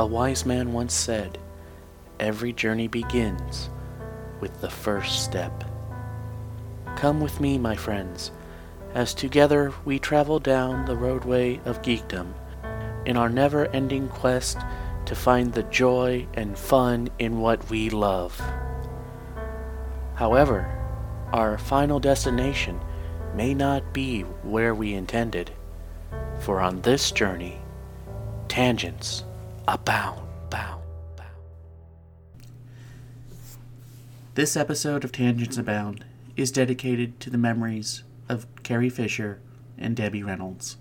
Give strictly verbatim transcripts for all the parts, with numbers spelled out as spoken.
A wise man once said, "Every journey begins with the first step." Come with me, my friends, as together we travel down the roadway of geekdom in our never-ending quest to find the joy and fun in what we love. However, our final destination may not be where we intended, for on this journey, tangents abound. Bound, bound. This episode of Tangents Abound is dedicated to the memories of Carrie Fisher and Debbie Reynolds.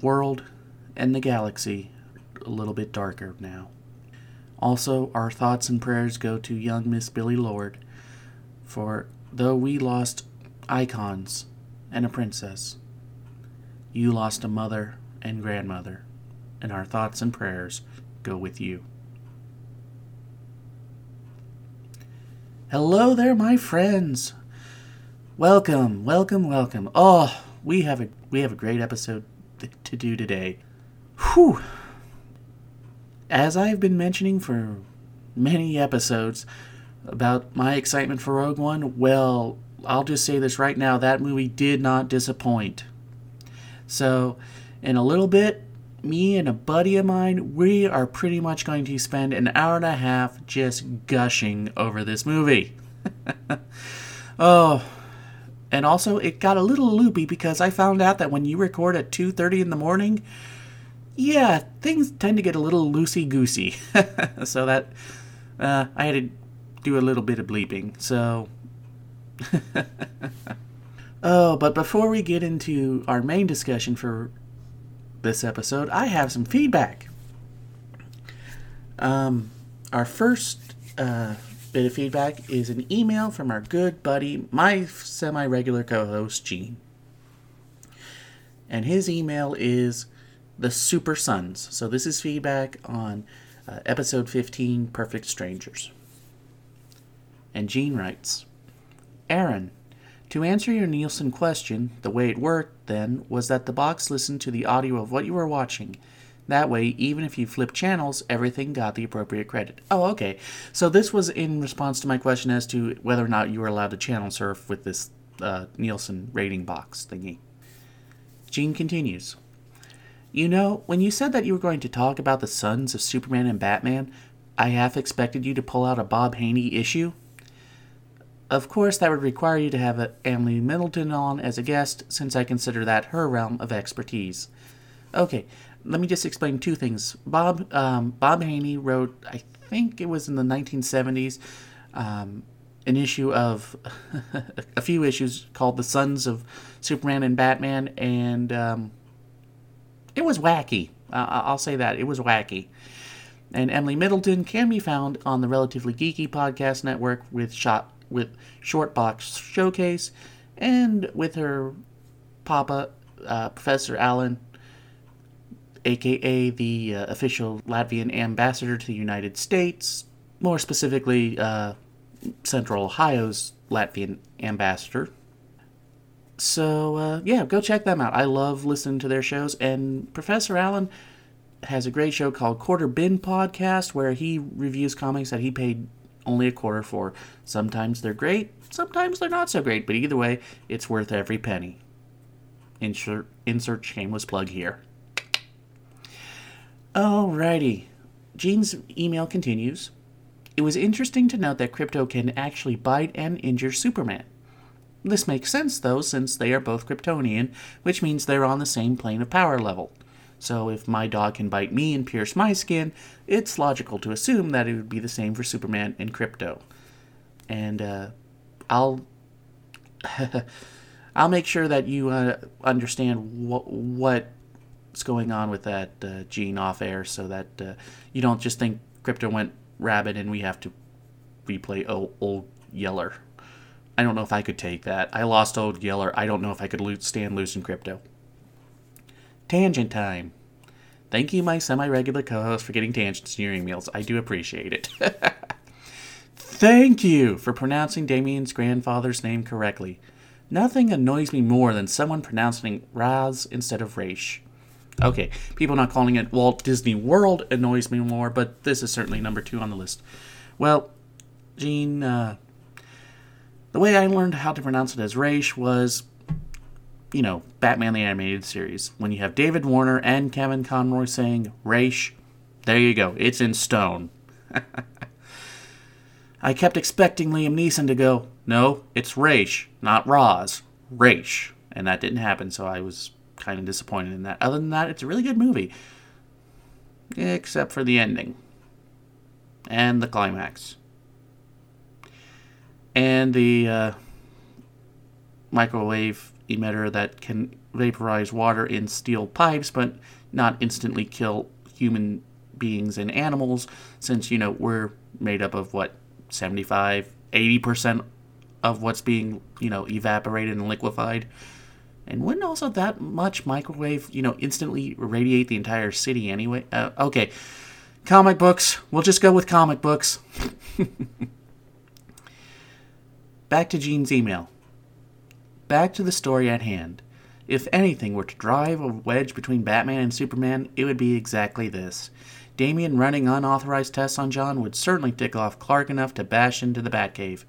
World and the galaxy a little bit darker now. Also, our thoughts and prayers go to young Miss Billie Lord, for though we lost icons and a princess, you lost a mother and grandmother, and our thoughts and prayers go with you. Hello there, my friends. Welcome, welcome, welcome. Oh, we have a we have a great episode to do today. Whew. As I've been mentioning for many episodes about my excitement for Rogue One, well, I'll just say this right now, that movie did not disappoint. So, in a little bit, me and a buddy of mine, we are pretty much going to spend an hour and a half just gushing over this movie. Oh, and also it got a little loopy because I found out that when you record at two thirty in the morning, yeah, things tend to get a little loosey-goosey. So that, uh, I had to do a little bit of bleeping, so... Oh, but before we get into our main discussion for this episode, I have some feedback. Um, our first uh, bit of feedback is an email from our good buddy, my semi-regular co-host, Gene. And his email is The Super Sons. So this is feedback on uh, episode fifteen, Perfect Strangers. And Gene writes, Aaron, to answer your Nielsen question, the way it worked then was that the box listened to the audio of what you were watching. That way, even if you flipped channels, everything got the appropriate credit. Oh, okay. So this was in response to my question as to whether or not you were allowed to channel surf with this uh, Nielsen rating box thingy. Gene continues, you know, when you said that you were going to talk about the sons of Superman and Batman, I half expected you to pull out a Bob Haney issue. Of course, that would require you to have Emily Middleton on as a guest, since I consider that her realm of expertise. Okay, let me just explain two things. Bob um, Bob Haney wrote, I think it was in the nineteen seventies, um, an issue of, a few issues called The Sons of Superman and Batman, and um, it was wacky. Uh, I'll say that, it was wacky. And Emily Middleton can be found on the Relatively Geeky Podcast Network with Shot. with Short Box Showcase, and with her papa, uh, Professor Allen, a k a the uh, official Latvian ambassador to the United States, more specifically uh, Central Ohio's Latvian ambassador. So, uh, yeah, go check them out. I love listening to their shows, and Professor Allen has a great show called Quarter Bin Podcast, where he reviews comics that he paid only a quarter for. Sometimes they're great, sometimes they're not so great, but either way, it's worth every penny. Insert, insert shameless plug here. Alrighty. Gene's email continues. It was interesting to note that Krypto can actually bite and injure Superman. This makes sense, though, since they are both Kryptonian, which means they're on the same plane of power level. So if my dog can bite me and pierce my skin, it's logical to assume that it would be the same for Superman and Krypto. And uh, I'll I'll make sure that you uh, understand wh- what's going on with that uh, Gene off air, so that uh, you don't just think Krypto went rabid and we have to replay old, old Yeller. I don't know if I could take that. I lost Old Yeller. I don't know if I could lo- stand losing Krypto. Tangent time. Thank you, my semi-regular co-host, for getting tangents in your emails. I do appreciate it. Thank you for pronouncing Damien's grandfather's name correctly. Nothing annoys me more than someone pronouncing Raz instead of Raish. Okay, people not calling it Walt Disney World annoys me more, but this is certainly number two on the list. Well, Gene, uh, the way I learned how to pronounce it as Raish was, you know, Batman the Animated Series. When you have David Warner and Kevin Conroy saying Raish, there you go. It's in stone. I kept expecting Liam Neeson to go, no, it's Raish, not Roz. Raish. And that didn't happen, so I was kind of disappointed in that. Other than that, it's a really good movie. Except for the ending. And the climax. And the uh, microwave emitter that can vaporize water in steel pipes, but not instantly kill human beings and animals, since, you know, we're made up of, what, seventy-five, eighty percent of what's being, you know, evaporated and liquefied. And wouldn't also that much microwave, you know, instantly radiate the entire city anyway? Uh, okay, comic books. We'll just go with comic books. Back to Gene's email. Back to the story at hand. If anything were to drive a wedge between Batman and Superman, it would be exactly this. Damian running unauthorized tests on John would certainly tick off Clark enough to bash into the Batcave.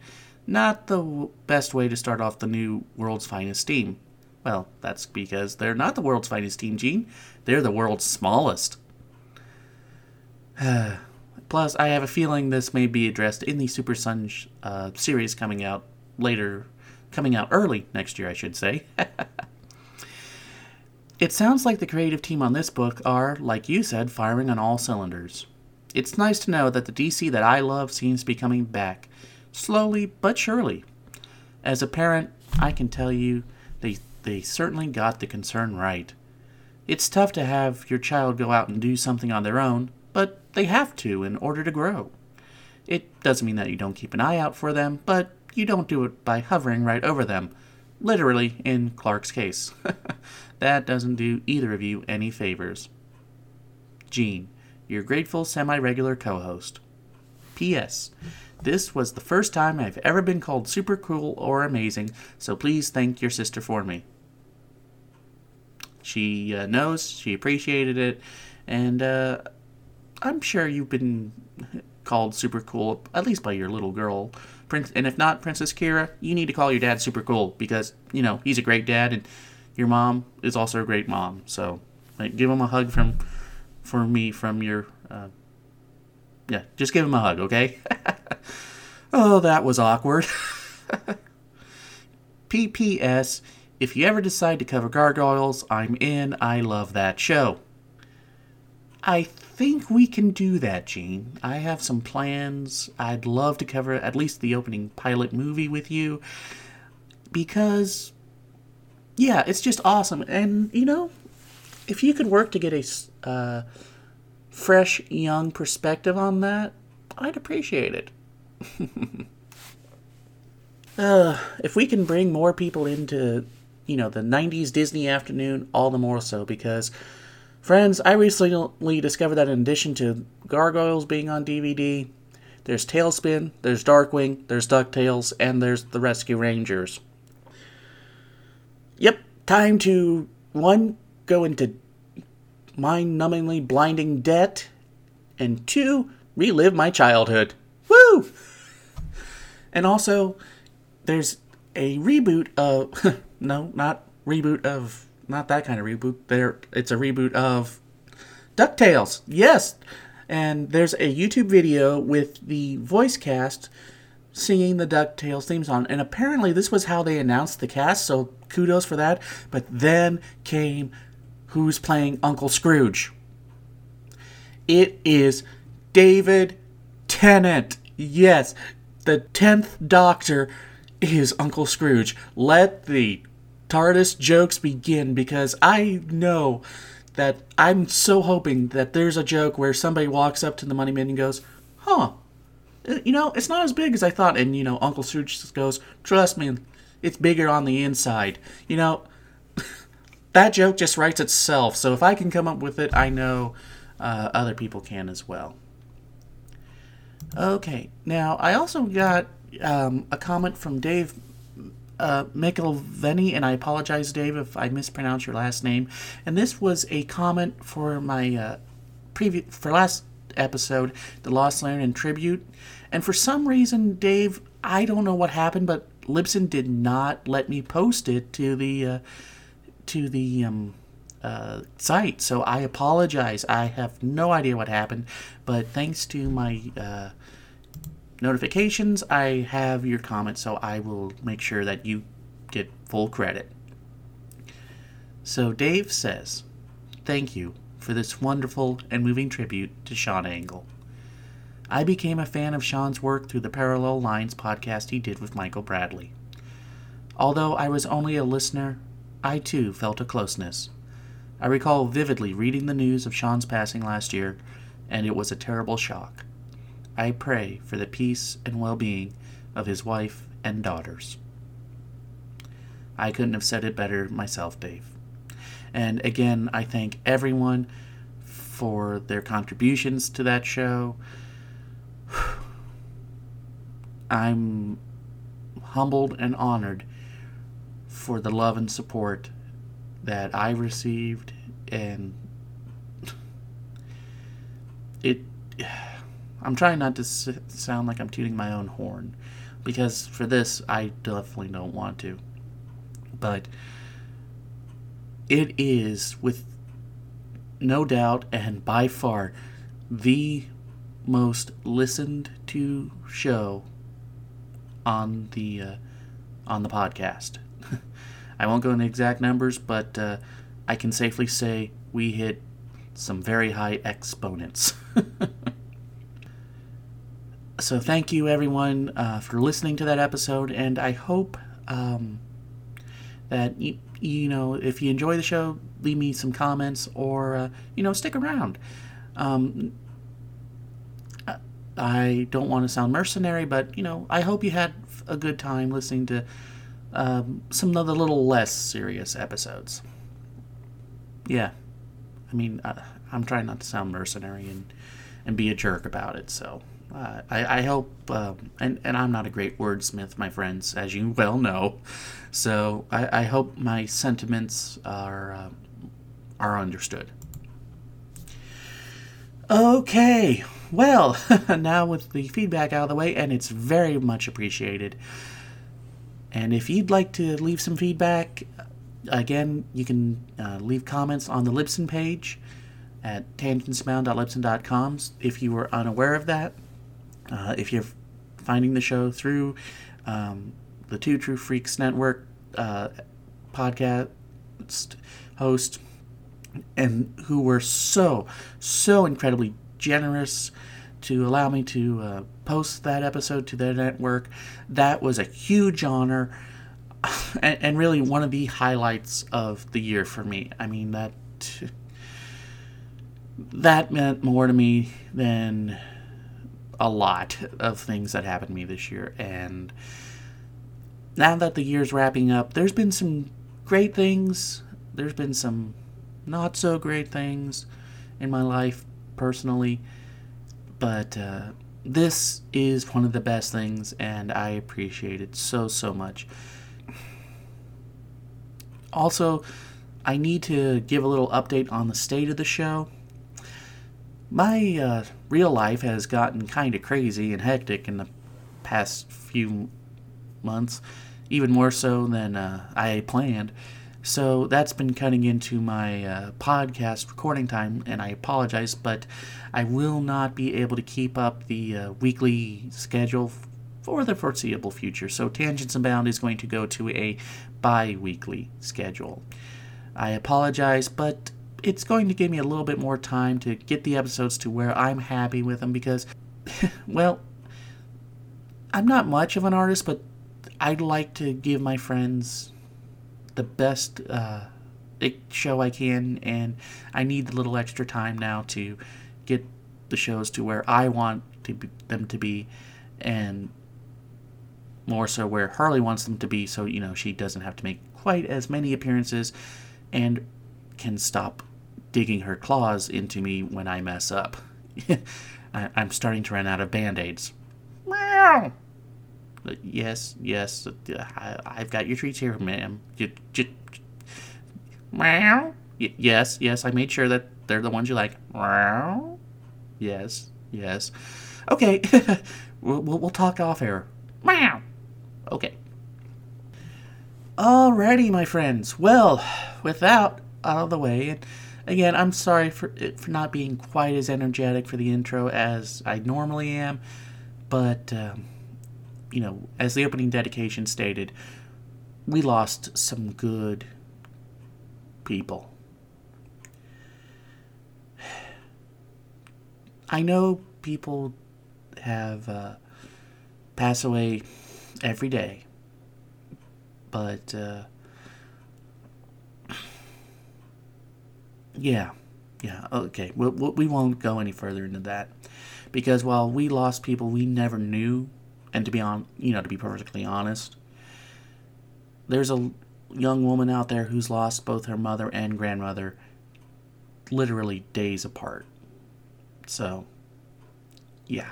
Not the w- best way to start off the new world's finest team. Well, that's because they're not the world's finest team, Gene. They're the world's smallest. Plus, I have a feeling this may be addressed in the Super Sun uh, series coming out later, coming out early next year, I should say. It sounds like the creative team on this book are, like you said, firing on all cylinders. It's nice to know that the D C that I love seems to be coming back, slowly but surely. As a parent, I can tell you they they certainly got the concern right. It's tough to have your child go out and do something on their own, but they have to in order to grow. It doesn't mean that you don't keep an eye out for them, but you don't do it by hovering right over them. Literally, in Clark's case. That doesn't do either of you any favors. Gene, your grateful semi-regular co-host. P S. This was the first time I've ever been called super cool or amazing, so please thank your sister for me. She uh, knows, she appreciated it, and uh, I'm sure you've been called super cool, at least by your little girl. Prince, and if not, Princess Kira, you need to call your dad super cool, because, you know, he's a great dad, and your mom is also a great mom, so like, give him a hug from, for me from your, uh, yeah, just give him a hug, okay? Oh, that was awkward. P P S, if you ever decide to cover Gargoyles, I'm in. I love that show. I think we can do that, Gene. I have some plans. I'd love to cover at least the opening pilot movie with you, because... yeah, it's just awesome. And, you know, if you could work to get a uh, fresh, young perspective on that, I'd appreciate it. uh, if we can bring more people into, you know, the nineties Disney afternoon, all the more so, because, friends, I recently discovered that in addition to Gargoyles being on D V D, there's Tailspin, there's Darkwing, there's DuckTales, and there's The Rescue Rangers. Yep, time to, one, go into mind-numbingly blinding debt, and two, relive my childhood. Woo! And also, there's a reboot of, no, not reboot of, not that kind of reboot, there, it's a reboot of DuckTales, yes! And there's a YouTube video with the voice cast singing the DuckTales theme song, and apparently this was how they announced the cast, so kudos for that. But then came who's playing Uncle Scrooge. It is David Tennant. Yes, the tenth Doctor is Uncle Scrooge. Let the TARDIS jokes begin, because I know that I'm so hoping that there's a joke where somebody walks up to the Money Man and goes, huh, you know, it's not as big as I thought. And, you know, Uncle Scrooge goes, trust me, it's bigger on the inside. You know, that joke just writes itself. So if I can come up with it, I know uh, other people can as well. Okay, now I also got um, a comment from Dave uh, Mikel Venny, and I apologize, Dave, if I mispronounce your last name. And this was a comment for my uh, previous for last episode, the Lost Land and Tribute. And for some reason, Dave, I don't know what happened, but Libsyn did not let me post it to the uh, to the um, uh, site. So I apologize. I have no idea what happened, but thanks to my uh, notifications, I have your comment, so I will make sure that you get full credit. So Dave says, "Thank you for this wonderful and moving tribute to Shawn Engel. I became a fan of Shawn's work through the Parallel Lines podcast he did with Michael Bradley. Although I was only a listener, I too felt a closeness. I recall vividly reading the news of Shawn's passing last year, and it was a terrible shock. I pray for the peace and well-being of his wife and daughters." I couldn't have said it better myself, Dave. And again, I thank everyone for their contributions to that show. I'm humbled and honored for the love and support that I received, and it... I'm trying not to sound like I'm tooting my own horn, because for this, I definitely don't want to. But it is, with no doubt and by far, the most listened to show on the uh, on the podcast. I won't go into exact numbers, but uh, I can safely say we hit some very high exponents. So thank you, everyone, uh, for listening to that episode, and I hope um, that, you, you know, if you enjoy the show, leave me some comments or, uh, you know, stick around. Um, I don't want to sound mercenary, but, you know, I hope you had a good time listening to um, some of the little less serious episodes. Yeah. I mean, I, I'm trying not to sound mercenary and, and be a jerk about it, so... Uh, I, I hope, um, and, and I'm not a great wordsmith, my friends, as you well know, so I, I hope my sentiments are um, are understood. Okay, well, now with the feedback out of the way, and it's very much appreciated. And if you'd like to leave some feedback, again, you can uh, leave comments on the Libsyn page at tangents abound dot libsyn dot com if you were unaware of that. Uh, if you're finding the show through um, the Two True Freaks Network uh, podcast host, and who were so, so incredibly generous to allow me to uh, post that episode to their network, that was a huge honor and, and really one of the highlights of the year for me. I mean, that that meant more to me than a lot of things that happened to me this year. And now that the year's wrapping up, there's been some great things, there's been some not so great things in my life personally, but uh, this is one of the best things, and I appreciate it so so much. Also, I need to give a little update on the state of the show. My uh, real life has gotten kind of crazy and hectic in the past few months, even more so than uh, I planned. So that's been cutting into my uh, podcast recording time, and I apologize, but I will not be able to keep up the uh, weekly schedule for the foreseeable future. So Tangents Abound is going to go to a bi-weekly schedule. I apologize, but it's going to give me a little bit more time to get the episodes to where I'm happy with them, because, well, I'm not much of an artist, but I'd like to give my friends the best uh, show I can, and I need the little extra time now to get the shows to where I want to be, them to be, and more so where Harley wants them to be, so, you know, she doesn't have to make quite as many appearances and can stop digging her claws into me when I mess up. I, I'm starting to run out of Band-Aids. Meow! Yes, yes, I, I've got your treats here, ma'am. You, you, meow. Yes, yes, I made sure that they're the ones you like. Meow. Yes, yes. Okay, we'll, we'll, we'll talk off air. Meow. Okay. Alrighty, my friends. Well, with that out of the way, and again, I'm sorry for for not being quite as energetic for the intro as I normally am, but um, you know, as the opening dedication stated, we lost some good people. I know people have uh, passed away every day. But, uh, yeah, yeah, okay, we, we won't go any further into that, because while we lost people we never knew, and to be on, you know, to be perfectly honest, there's a young woman out there who's lost both her mother and grandmother literally days apart, so, yeah,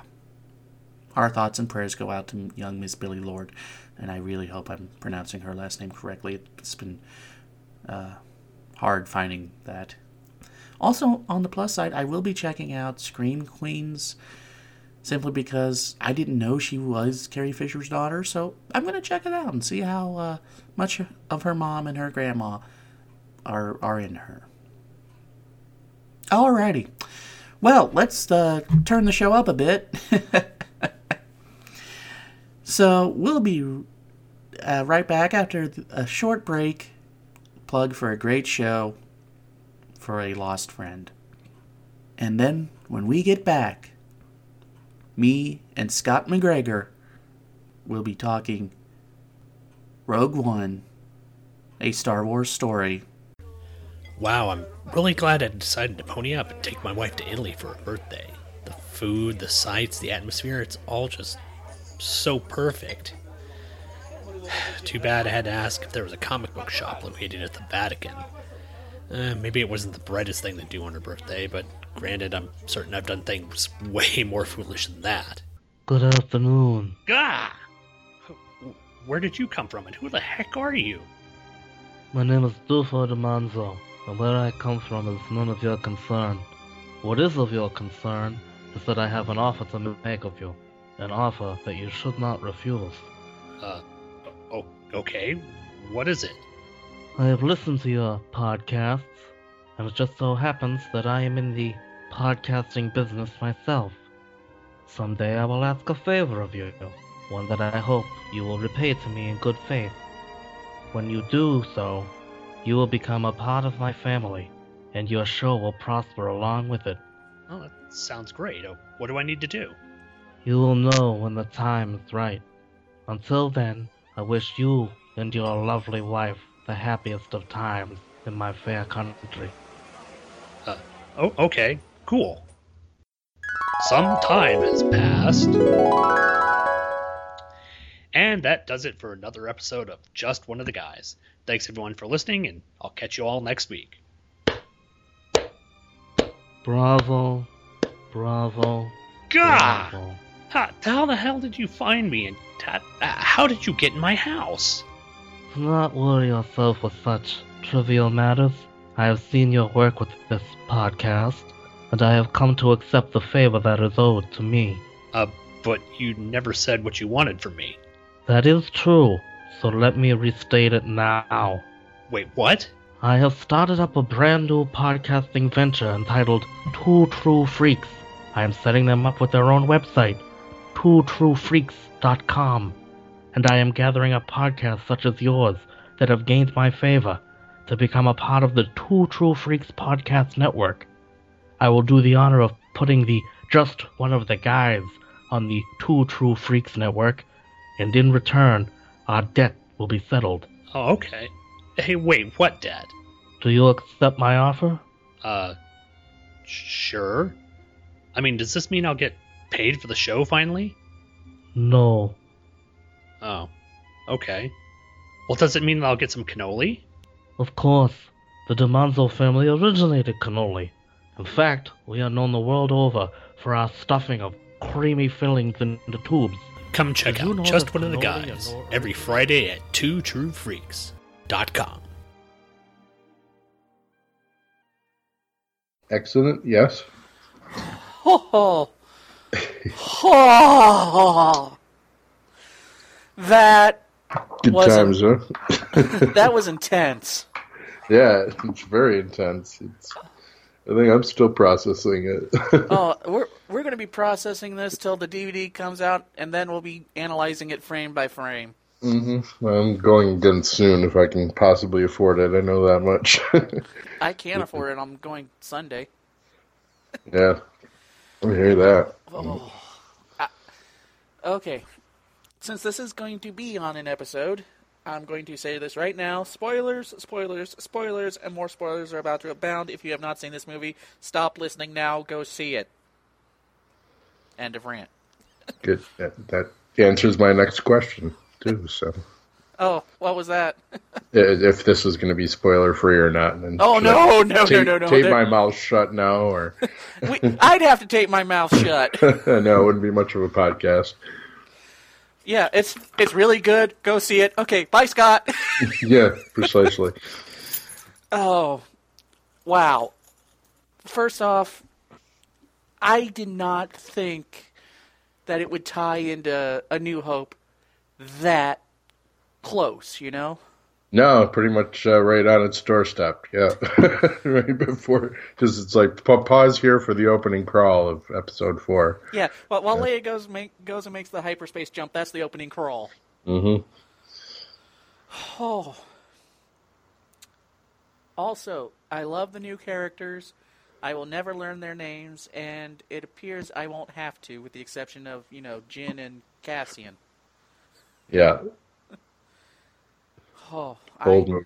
our thoughts and prayers go out to young Miss Billie Lord. And I really hope I'm pronouncing her last name correctly. It's been uh, hard finding that. Also, on the plus side, I will be checking out Scream Queens, simply because I didn't know she was Carrie Fisher's daughter, so I'm going to check it out and see how uh, much of her mom and her grandma are are in her. Alrighty. Well, let's uh, turn the show up a bit. So we'll be uh, right back after a short break, plug for a great show for a lost friend. And then when we get back, me and Scott McGregor will be talking Rogue One, a Star Wars story. Wow, I'm really glad I decided to pony up and take my wife to Italy for her birthday. The food, the sights, the atmosphere, it's all just so perfect. Too bad I had to ask if there was a comic book shop located at the Vatican. Uh, maybe it wasn't the brightest thing to do on her birthday, but granted, I'm certain I've done things way more foolish than that. Good afternoon. Gah! Where did you come from, and who the heck are you? My name is Dufo de Manzo, and where I come from is none of your concern. What is of your concern is that I have an offer to make of you. An offer that you should not refuse. Uh, oh, okay. What is it? I have listened to your podcasts, and it just so happens that I am in the podcasting business myself. Someday I will ask a favor of you, one that I hope you will repay to me in good faith. When you do so, you will become a part of my family, and your show will prosper along with it. Oh, that sounds great. What do I need to do? You will know when the time is right. Until then, I wish you and your lovely wife the happiest of times in my fair country. Uh, oh, okay, cool. Some time has passed. And that does it for another episode of Just One of the Guys. Thanks everyone for listening, and I'll catch you all next week. Bravo, bravo, gah! Bravo. How, how the hell did you find me, and how, how did you get in my house? Do not worry yourself with such trivial matters. I have seen your work with this podcast, and I have come to accept the favor that is owed to me. Uh, but you never said what you wanted from me. That is true, so let me restate it now. Wait, what? I have started up a brand new podcasting venture entitled Two True Freaks. I am setting them up with their own website, two true freaks dot com, and I am gathering up podcasts such as yours that have gained my favor to become a part of the Two True Freaks podcast network. I will do the honor of putting the Just One of the Guys on the Two True Freaks network, and in return, our debt will be settled. Oh, okay. Hey, wait, what debt? Do you accept my offer? Uh, sure. I mean, does this mean I'll get paid for the show finally? No. Oh, okay. Well, does it mean that I'll get some cannoli? Of course. The DiManzo family originated cannoli. In fact, we are known the world over for our stuffing of creamy fillings into tubes Come check out Just One of the Guys every Friday at two true freaks dot com. Excellent, yes. Oh, oh. That Good was times, in- huh? That was intense. Yeah, it's very intense. It's, I think I'm still processing it. oh, we're we're going to be processing this till the D V D comes out, and then we'll be analyzing it frame by frame. Mm-hmm. I'm going again soon if I can possibly afford it. I know that much. I can't afford it. I'm going Sunday. Yeah, I hear that. Oh. I, okay, since this is going to be on an episode, I'm going to say this right now. Spoilers, spoilers, spoilers, and more spoilers are about to abound. If you have not seen this movie, stop listening now. Go see it. End of rant. Good. That, that answers my next question, too. So. Oh, what was that? If this is going to be spoiler-free or not. Then oh, no, no, tape, no, no, no. Tape They're... my mouth shut now? Or we, I'd have to tape my mouth shut. No, it wouldn't be much of a podcast. Yeah, it's it's really good. Go see it. Okay, bye, Scott. Yeah, precisely. Oh, wow. First off, I did not think that it would tie into A New Hope that close, you know? No, pretty much uh, right on its doorstep, yeah. Right before, because it's like, pause here for the opening crawl of episode four. Yeah, well, while yeah. Leia goes, make, goes and makes the hyperspace jump, that's the opening crawl. Mm-hmm. Oh. Also, I love the new characters. I will never learn their names, and it appears I won't have to, with the exception of, you know, Jyn and Cassian. Yeah. Oh, Bold I, move.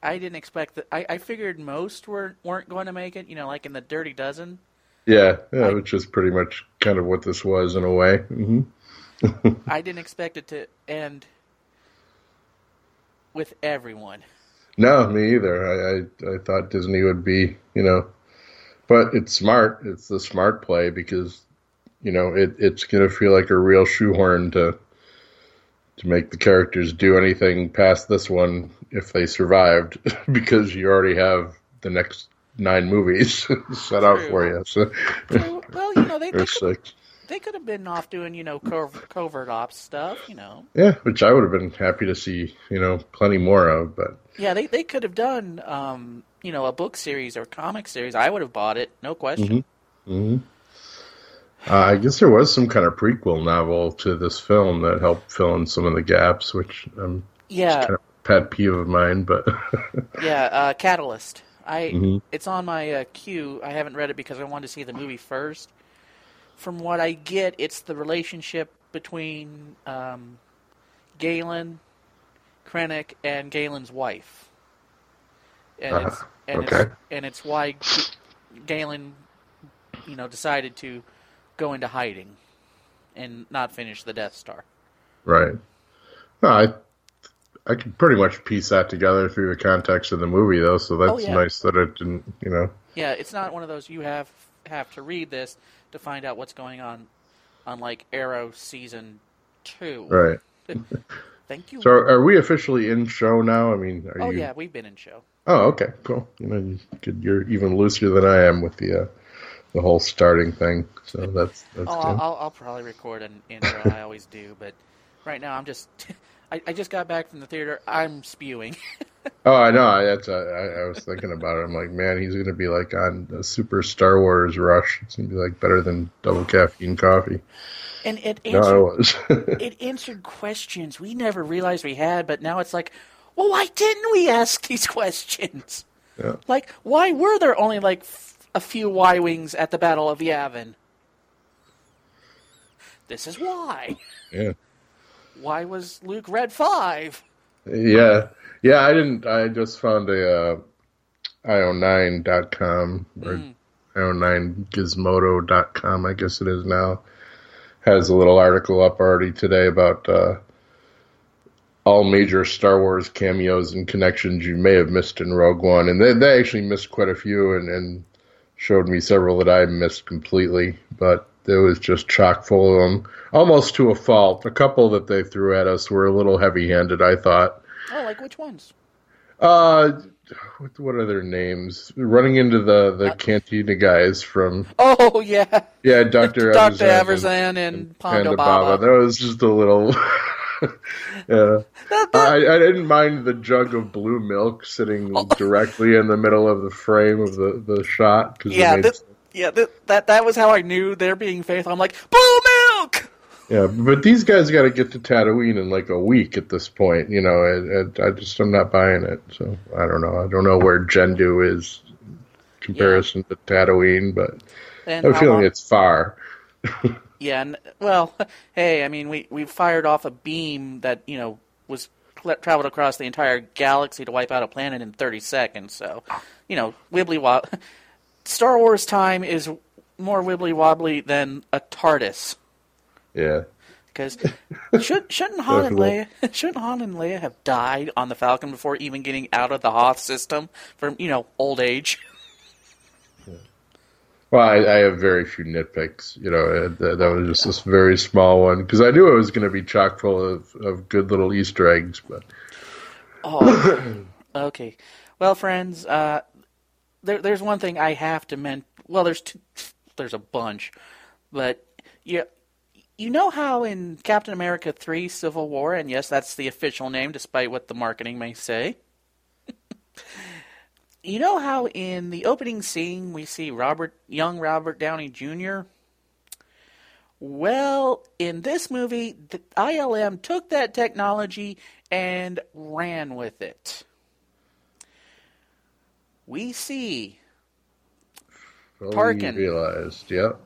I didn't expect that. I, I figured most were, weren't going to make it, you know, like in the Dirty Dozen. Yeah, yeah I, which is pretty much kind of what this was in a way. Mm-hmm. I didn't expect it to end with everyone. No, me either. I, I, I thought Disney would be, you know, but it's smart. It's the smart play because, you know, it, it's going to feel like a real shoehorn to... to make the characters do anything past this one if they survived, because you already have the next nine movies set True. out for you. So. So, well, you know, they, they, could, they could have been off doing, you know, covert, covert ops stuff, you know. Yeah, which I would have been happy to see, you know, plenty more of. But yeah, they, they could have done, um, you know, a book series or comic series. I would have bought it, no question. Mm-hmm. Mm-hmm. Uh, I guess there was some kind of prequel novel to this film that helped fill in some of the gaps, which um, yeah. is kind of a pet peeve of mine. But yeah, uh, Catalyst. I mm-hmm. It's on my uh, queue. I haven't read it because I wanted to see the movie first. From what I get, it's the relationship between um, Galen, Krennic, and Galen's wife. And, uh, it's, and, okay. it's, and it's why Galen you know, decided to... go into hiding and not finish the Death Star. Right. No, I I can pretty much piece that together through the context of the movie, though, so that's oh, yeah. nice that it didn't, you know. Yeah, it's not one of those you have have to read this to find out what's going on on, like, Arrow Season two. Right. Thank you. So are we officially in show now? I mean, are oh, you... yeah, we've been in show. Oh, okay, cool. You know, you could, you're even looser than I am with the... Uh, the whole starting thing, so that's. that's oh, I'll, I'll probably record an intro. I always do, but right now I'm just. I, I just got back from the theater. I'm spewing. Oh, I know. I, that's. I, I was thinking about it. I'm like, man, he's going to be like on a super Star Wars rush. It's going to be like better than double caffeine coffee. And it answered. No, it, was. It answered questions we never realized we had, but now it's like, well, why didn't we ask these questions? Yeah. Like, why were there only like. A few Y-wings at the Battle of Yavin. This is why. Yeah. Why was Luke Red Five? Yeah, yeah. I didn't. I just found a uh, i o nine dot com or mm. i o nine gizmodo dot com. I guess it is now. Has a little article up already today about uh, all major Star Wars cameos and connections you may have missed in Rogue One, and they they actually missed quite a few, and and. Showed me several that I missed completely, but It was just chock full of them, almost to a fault. A couple that they threw at us were a little heavy-handed, I thought. Oh, like which ones? Uh, what, what are their names? Running into the, the uh, Cantina guys from... Oh, yeah. Yeah, Doctor Doctor Averzan and, and Pondo Baba. That was just a little... Yeah, that, that, I, I didn't mind the jug of blue milk sitting oh. directly in the middle of the frame of the, the shot. Yeah, this, yeah this, that that was how I knew they're being faithful. I'm like, blue milk! Yeah, but these guys got to get to Tatooine in like a week at this point. You know, I, I, I just, I'm not buying it. So, I don't know. I don't know where Jendu is in comparison yeah. to Tatooine, but and I'm feeling long? It's far. Yeah, and, well, hey, I mean, we, we fired off a beam that, you know, was traveled across the entire galaxy to wipe out a planet in thirty seconds. So, you know, wibbly-wobbly. Star Wars time is more wibbly-wobbly than a TARDIS. Yeah. Because should, shouldn't, Han and Leia, shouldn't Han and Leia have died on the Falcon before even getting out of the Hoth system from, you know, old age? Well, I, I have very few nitpicks. You know, that, that was just this very small one because I knew it was going to be chock full of, of good little Easter eggs. But oh, okay. Well, friends, uh, there, there's one thing I have to mention. Well, there's two, there's a bunch, but you you know how in Captain America three: Civil War, and yes, that's the official name, despite what the marketing may say. You know how in the opening scene we see Robert, young Robert Downey Junior? Well, in this movie, the I L M took that technology and ran with it. We see Tarkin. Realized, yep.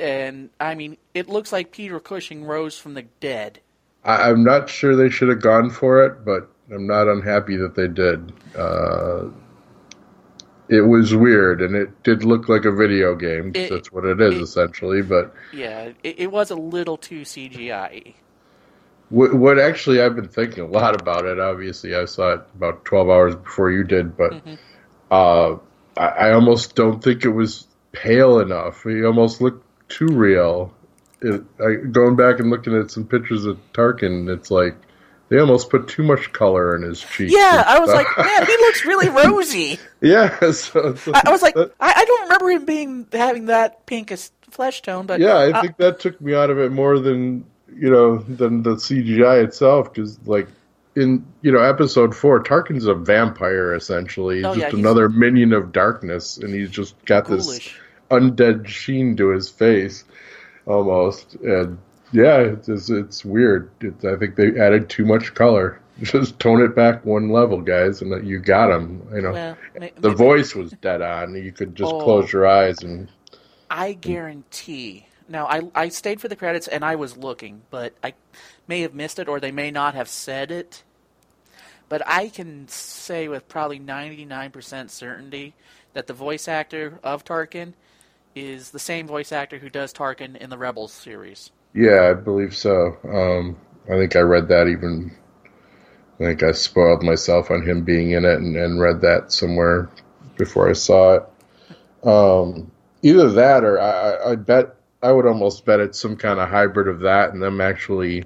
And, I mean, it looks like Peter Cushing rose from the dead. I, I'm not sure they should have gone for it, but... I'm not unhappy that they did. Uh, it was weird, and it did look like a video game. It, that's what it is, it, essentially. But yeah, it, it was a little too C G I. What, what actually I've been thinking a lot about it. Obviously, I saw it about twelve hours before you did, but mm-hmm. uh, I, I almost don't think it was pale enough. It almost looked too real. It, I, going back and looking at some pictures of Tarkin, it's like, they almost put too much color in his cheeks. Yeah, I was like, man, he looks really rosy. Yeah. So, so I, I was like, that, I, I don't remember him being having that pinkish flesh tone. But yeah, I uh, think that took me out of it more than, you know, than the C G I itself. Because, like, in, you know, episode four, Tarkin's a vampire, essentially. He's oh, just yeah, another he's, minion of darkness. And he's just got ghoulish. This undead sheen to his face, almost. And... yeah, it's it's weird. It's, I think they added too much color. Just tone it back one level, guys, and you got them. You know, well, maybe, the voice was dead on. You could just oh, close your eyes and. I guarantee. Now, I I stayed for the credits and I was looking, but I may have missed it or they may not have said it. But I can say with probably ninety-nine percent certainty that the voice actor of Tarkin is the same voice actor who does Tarkin in the Rebels series. Yeah, I believe so. Um, I think I read that even... I think I spoiled myself on him being in it and, and read that somewhere before I saw it. Um, either that or I, I bet... I would almost bet it's some kind of hybrid of that and them actually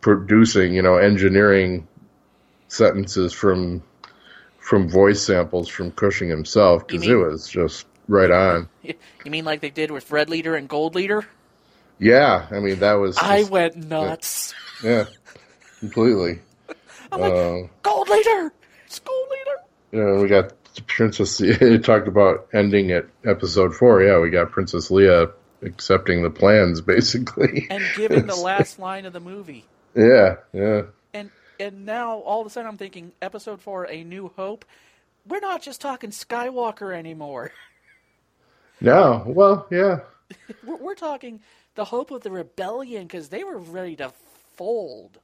producing, you know, engineering sentences from from voice samples from Cushing himself because it was just right on. You mean like they did with Red Leader and Gold Leader? Yeah, I mean, that was... Just, I went nuts. Yeah, yeah, completely. I'm like, um, Gold Leader! It's Gold Leader! You know, we got Princess... You talked about ending at episode four. Yeah, we got Princess Leia accepting the plans, basically. And giving the last line of the movie. Yeah, yeah. And and now, all of a sudden, I'm thinking, episode four, A New Hope, we're not just talking Skywalker anymore. No, well, yeah. we're, we're talking... the hope of the rebellion, because they were ready to fold.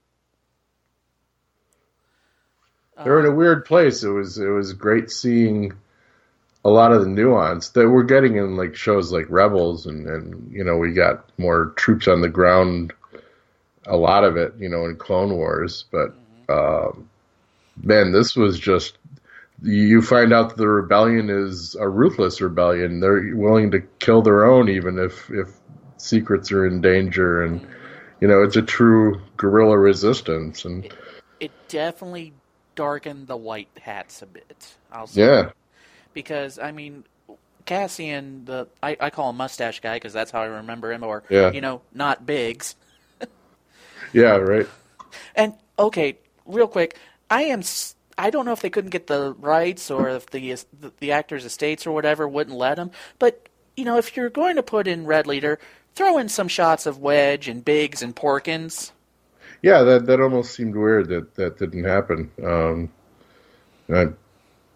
They're um, in a weird place. It was it was great seeing a lot of the nuance that we're getting in like shows like Rebels, and, and you know we got more troops on the ground. A lot of it, you know, in Clone Wars, but mm-hmm. um, man, this was just you find out that the rebellion is a ruthless rebellion. They're willing to kill their own, even if, if secrets are in danger. And, you know, it's a true guerrilla resistance. And It, it definitely darkened the white hats a bit, I'll say. Yeah. Because, I mean, Cassian, the I, I call him mustache guy because that's how I remember him, or, yeah. you know, not Biggs. Yeah, right. And, okay, real quick, I am... St- I don't know if they couldn't get the rights or if the the actors' estates or whatever wouldn't let them. But, you know, if you're going to put in Red Leader, throw in some shots of Wedge and Biggs and Porkins. Yeah, that that almost seemed weird that that didn't happen. Um, I,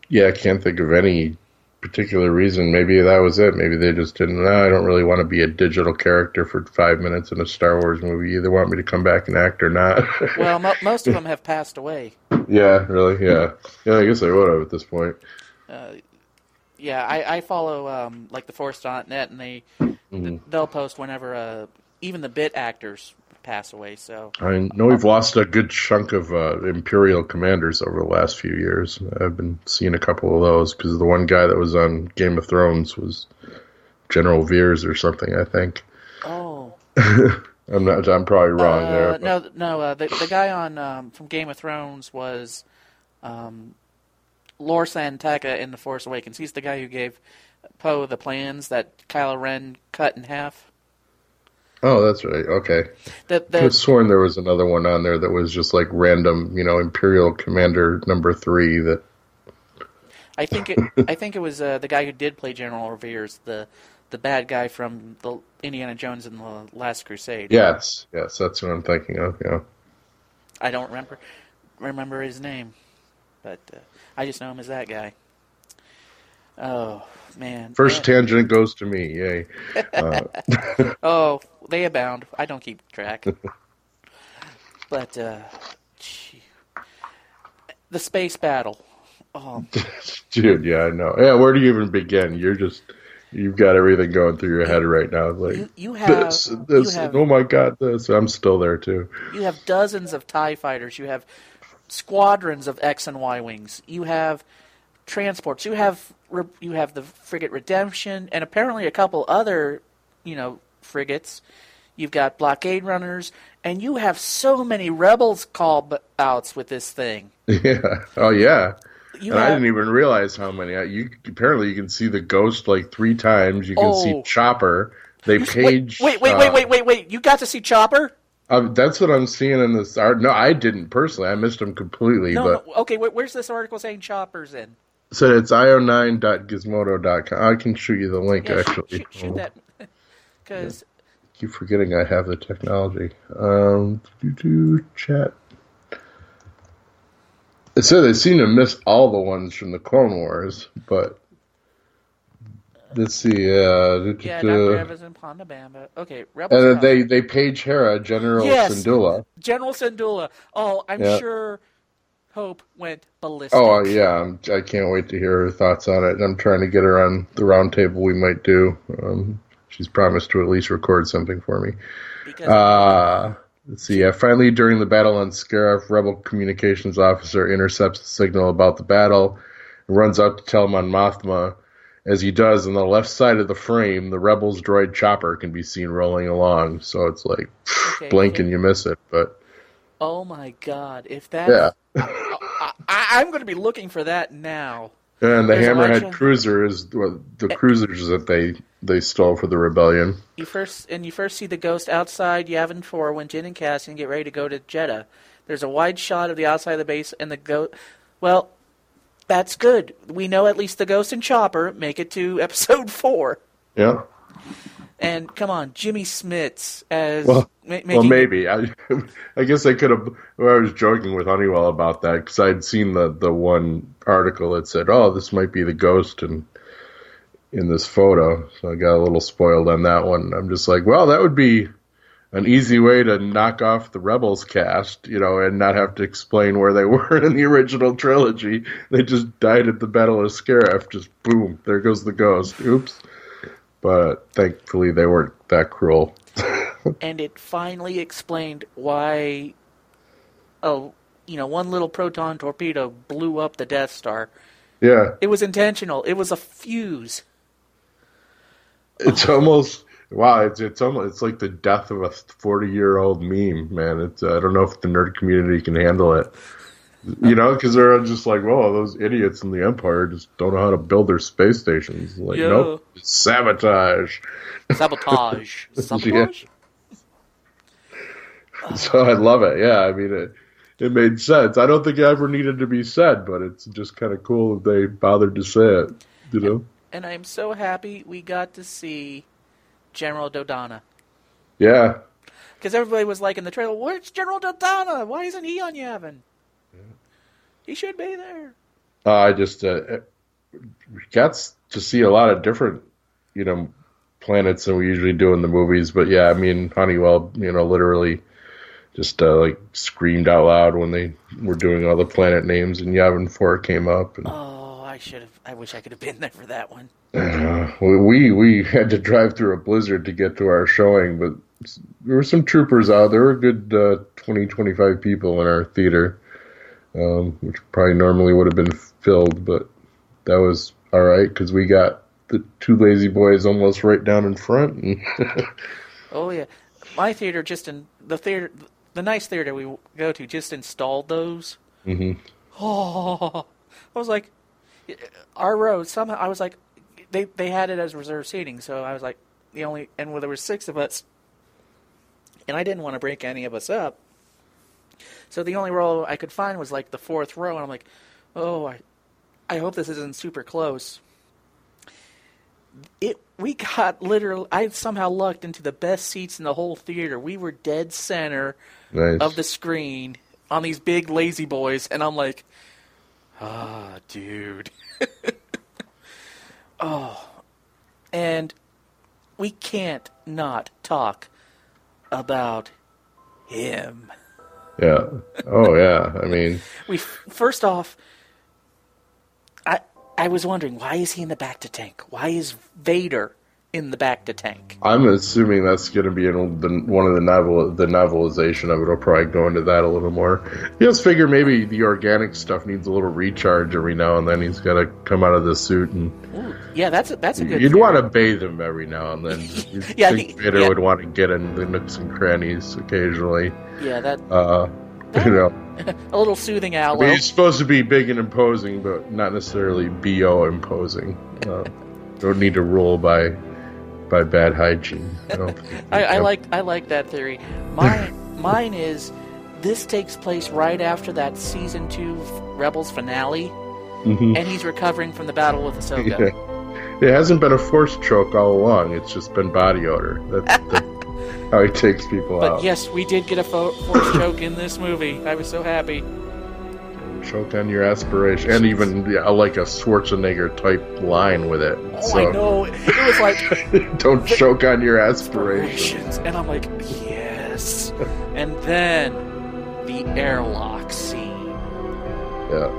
yeah, I can't think of any particular reason. Maybe that was it. Maybe they just didn't. No, I don't really want to be a digital character for five minutes in a Star Wars movie. You either want me to come back and act or not. Well, mo- most of them have passed away. Yeah, really. Yeah, yeah. I guess they would have at this point. Uh, yeah, I, I follow um, like the Force dot net, and they mm-hmm. they'll post whenever uh, even the bit actors pass away. So I know we've lost a good chunk of uh, Imperial commanders over the last few years. I've been seeing a couple of those because the one guy that was on Game of Thrones was General Veers or something, I think. Oh. I'm not. I'm probably wrong uh, there. But. No, no. Uh, the the guy on um, from Game of Thrones was um, Lor San Tekka in The Force Awakens. He's the guy who gave Poe the plans that Kylo Ren cut in half. Oh, that's right. Okay. The, the, I was sworn there was another one on there that was just like random, you know, Imperial Commander number three. That I think it. I think it was uh, the guy who did play General Veers. The The bad guy from the Indiana Jones and the Last Crusade. Yes, yes, that's what I'm thinking of. Yeah, I don't remember remember his name, but uh, I just know him as that guy. Oh man! First yeah. tangent goes to me. Yay! Uh. Oh, they abound. I don't keep track. But uh, gee. The space battle. Oh, dude. Yeah, I know. Yeah, where do you even begin? You're just. You've got everything going through your head right now. Like you, you have this, this you have, oh my god, this. I'm still there too. You have dozens of TIE fighters. You have squadrons of X and Y wings. You have transports. You have you have the frigate Redemption, and apparently a couple other, you know, frigates. You've got blockade runners, and you have so many Rebels call outs with this thing. Yeah. Oh yeah. You and have, I didn't even realize how many. You apparently you can see the Ghost like three times. You can oh. see Chopper. They page. Wait, wait, wait, uh, wait, wait, wait, wait! You got to see Chopper? Uh, that's what I'm seeing in this art. No, I didn't personally. I missed him completely. No, but, no. Okay. Wait, where's this article saying Chopper's in? So it's i o nine dot gizmodo dot com. I can shoot you the link yeah, actually. Shoot, shoot, shoot that because yeah. keep forgetting I have the technology. Um, do do chat. So they seem to miss all the ones from the Clone Wars, but let's see. Uh, yeah, Doctor Evans and Ponda Bamba. Okay, Rebels. And they, they page Hera, General yes, Syndulla. General Syndulla. Oh, I'm yeah. sure Hope went ballistic. Oh, yeah. I'm, I can't wait to hear her thoughts on it. And I'm trying to get her on the roundtable we might do. Um, she's promised to at least record something for me. Because... Uh, Let's see. Yeah, finally, during the battle on Scarif, Rebel communications officer intercepts the signal about the battle and runs out to tell him on Mothma. As he does, on the left side of the frame, the Rebel's droid Chopper can be seen rolling along. So it's like, okay, blink okay. and you miss it. But oh my god, if that, yeah, I, I, I'm going to be looking for that now. And the There's Hammerhead of... cruiser is well, the it... cruisers that they. They stole for the rebellion. You first and you first see the Ghost outside Yavin four when Jyn and Cassian get ready to go to Jedha. There's a wide shot of the outside of the base and the Ghost. Well, that's good. We know at least the Ghost and Chopper make it to episode four. Yeah. And come on, Jimmy Smits as well. Ma- making... well maybe I, I guess I could have. Well, I was joking with Honeywell about that because I'd seen the the one article that said, "Oh, this might be the Ghost and." in this photo, so I got a little spoiled on that one. I'm just like, well, that would be an easy way to knock off the Rebels cast, you know, and not have to explain where they were in the original trilogy. They just died at the Battle of Scarif. Just boom, there goes the Ghost. Oops. But thankfully they weren't that cruel. And it finally explained why, oh, you know, one little proton torpedo blew up the Death Star. Yeah. It was intentional. It was a fuse. It's almost... Wow, it's it's almost it's like the death of a forty-year-old meme, man. It's uh, I don't know if the nerd community can handle it, you know, because they're just like, well, those idiots in the Empire just don't know how to build their space stations. Like, yeah. Nope, it's sabotage, sabotage, sabotage. Yeah. So I love it. Yeah, I mean it. It made sense. I don't think it ever needed to be said, but it's just kind of cool that they bothered to say it. You know. And, and I'm so happy we got to see General Dodonna. Yeah. Because everybody was like in the trailer, where's General Dodonna? Why isn't he on Yavin? Yeah. He should be there. Uh, I just uh, got to see a lot of different, you know, planets than we usually do in the movies. But yeah, I mean, Honeywell, you know, literally just uh, like screamed out loud when they were doing all the planet names and Yavin four came up. And... Oh. I should have. I wish I could have been there for that one. Uh, we we had to drive through a blizzard to get to our showing, but there were some troopers out. There were a good uh, twenty, twenty-five people in our theater, um, which probably normally would have been filled, but that was all right because we got the two lazy boys almost right down in front. And oh yeah, my theater just in the theater, the nice theater we go to just installed those. Mm-hmm. Oh, I was like. Our row, somehow, I was like, they they had it as reserved seating, so I was like, the only, and well, there were six of us, and I didn't want to break any of us up, so the only row I could find was like the fourth row, and I'm like, oh, I, I hope this isn't super close. It, we got literally, I somehow lucked into the best seats in the whole theater. We were dead center nice. Of the screen on these big lazy boys, and I'm like, ah, oh, dude. Oh. And we can't not talk about him. Yeah. Oh, yeah. I mean... we First off, I I was wondering, why is he in the back to tank? Why is Vader in the back to tank? I'm assuming that's going to be in the, one of the novel, the novelization of it. I'll probably go into that a little more. You just figure maybe the organic stuff needs a little recharge every now and then. He's got to come out of the suit and ooh, yeah, that's a, that's a good. You'd theory. Want to bathe him every now and then. You'd yeah, think Vader yeah. would want to get in the nooks and crannies occasionally. Yeah, that. Uh, that you know, a little soothing out. I mean, he's supposed to be big and imposing, but not necessarily B O imposing. Uh, don't need to rule by. By bad hygiene. I, don't think I, I like I like that theory. Mine mine is this takes place right after that season two Rebels finale, mm-hmm. and he's recovering from the battle with Ahsoka. Yeah. It hasn't been a force choke all along. It's just been body odor. That's, that's how he takes people but out. But yes, we did get a fo- force choke in this movie. I was so happy. Choke on your aspiration, and even yeah, like a Schwarzenegger type line with it. Oh, so, I know. It was like, don't choke on your aspirations. aspirations. And I'm like, yes. And then the airlock scene. Yeah.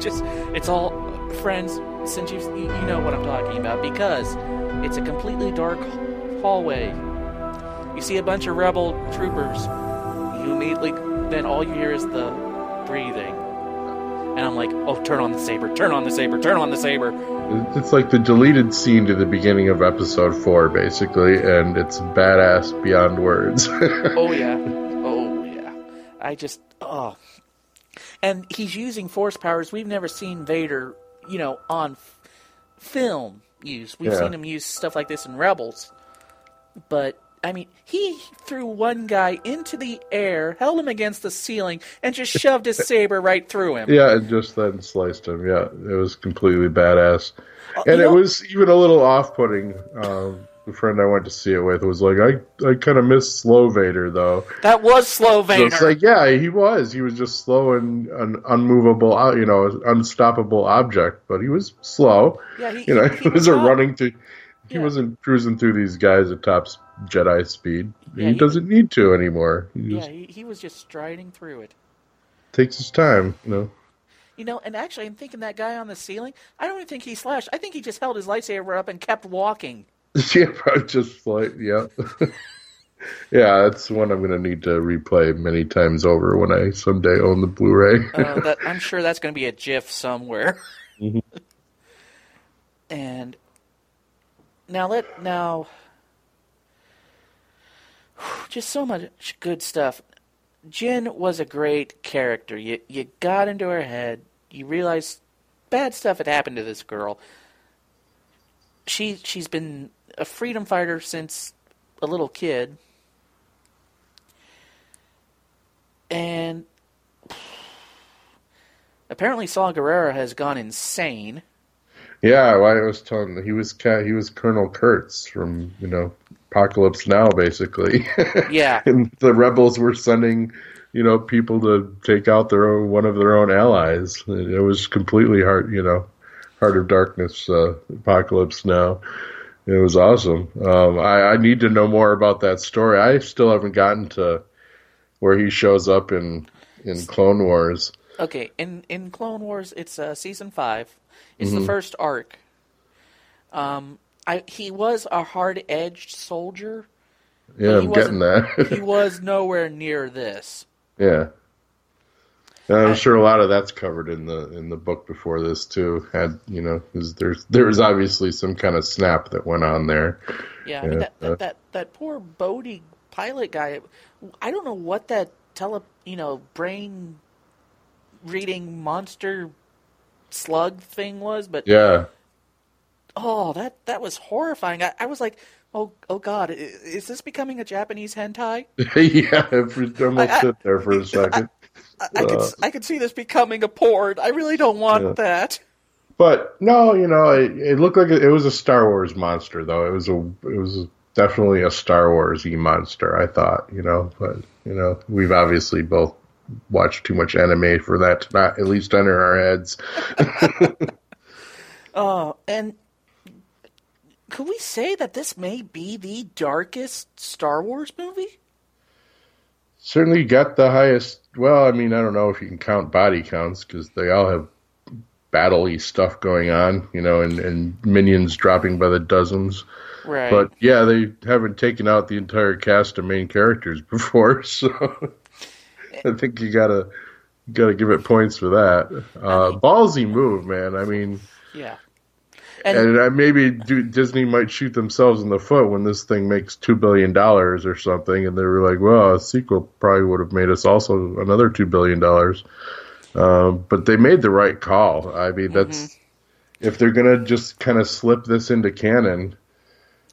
Just, it's all friends. Since you you know what I'm talking about, because it's a completely dark hallway. You see a bunch of rebel troopers. You immediately. Then all you hear is the breathing. And I'm like, oh, turn on the saber, turn on the saber, turn on the saber. It's like the deleted scene to the beginning of episode four, basically, and it's badass beyond words. Oh, yeah. Oh, yeah. I just, oh. And he's using force powers. We've never seen Vader, you know, on f- film use. We've yeah. seen him use stuff like this in Rebels. But... I mean, he threw one guy into the air, held him against the ceiling, and just shoved his saber right through him. Yeah, and just then sliced him. Yeah, it was completely badass. Uh, and it know, was even a little off-putting. Um, the friend I went to see it with was like, I, I kind of miss slow Vader, though. That was slow Vader. So it's like, yeah, he was. He was just slow and an unmovable, you know, unstoppable object. But he was slow. Yeah, he, you know, he, he, he was a running to... He yeah. wasn't cruising through these guys at top Jedi speed. Yeah, he, he doesn't need to anymore. He yeah, just, he, he was just striding through it. Takes his time, you know. You know, and actually, I'm thinking that guy on the ceiling, I don't even think he slashed. I think he just held his lightsaber up and kept walking. Yeah, probably just like, yeah. Yeah, that's one I'm going to need to replay many times over when I someday own the Blu-ray. uh, that, I'm sure that's going to be a GIF somewhere. Mm-hmm. And now let now, just so much good stuff. Jyn was a great character. You you got into her head. You realized bad stuff had happened to this girl. She she's been a freedom fighter since a little kid. And apparently Saw Gerrera has gone insane. Yeah, well, I was telling him he was he was Colonel Kurtz from, you know, Apocalypse Now, basically. Yeah. And the rebels were sending, you know, people to take out their own, one of their own allies. It was completely hard, you know, Heart of Darkness, uh, Apocalypse Now. It was awesome. Um, I, I need to know more about that story. I still haven't gotten to where he shows up in in Clone Wars. Okay, in in Clone Wars, it's uh, season five. It's mm-hmm. the first arc. Um, I he was a hard-edged soldier. Yeah, I'm getting that. He was nowhere near this. Yeah, and I'm I, sure a lot of that's covered in the in the book before this too. Had you know, cause there's there was obviously some kind of snap that went on there. Yeah, yeah. I mean, that, that that that poor Bodhi pilot guy. I don't know what that tele you know brain reading monster slug thing was, but yeah. Oh, that, that was horrifying. I, I was like, oh oh God, is, is this becoming a Japanese hentai? Yeah, it almost I, sit there for a second. I, I, uh, I, could, I could see this becoming a porn. I really don't want yeah. that. But, no, you know, it, it looked like it, it was a Star Wars monster, though. It was a it was definitely a Star Wars-y monster, I thought, you know. But, you know, we've obviously both watched too much anime for that to not at least enter our heads. Oh, and... could we say that this may be the darkest Star Wars movie? Certainly got the highest... well, I mean, I don't know if you can count body counts, because they all have battle-y stuff going on, you know, and, and minions dropping by the dozens. Right. But, yeah, they haven't taken out the entire cast of main characters before, so... I think you gotta, gotta give it points for that. Uh, ballsy move, man. I mean... yeah. And, and maybe Disney might shoot themselves in the foot when this thing makes two billion dollars or something, and they were like, well, a sequel probably would have made us also another two billion dollars. Uh, but they made the right call. I mean, that's mm-hmm. if they're going to just kind of slip this into canon.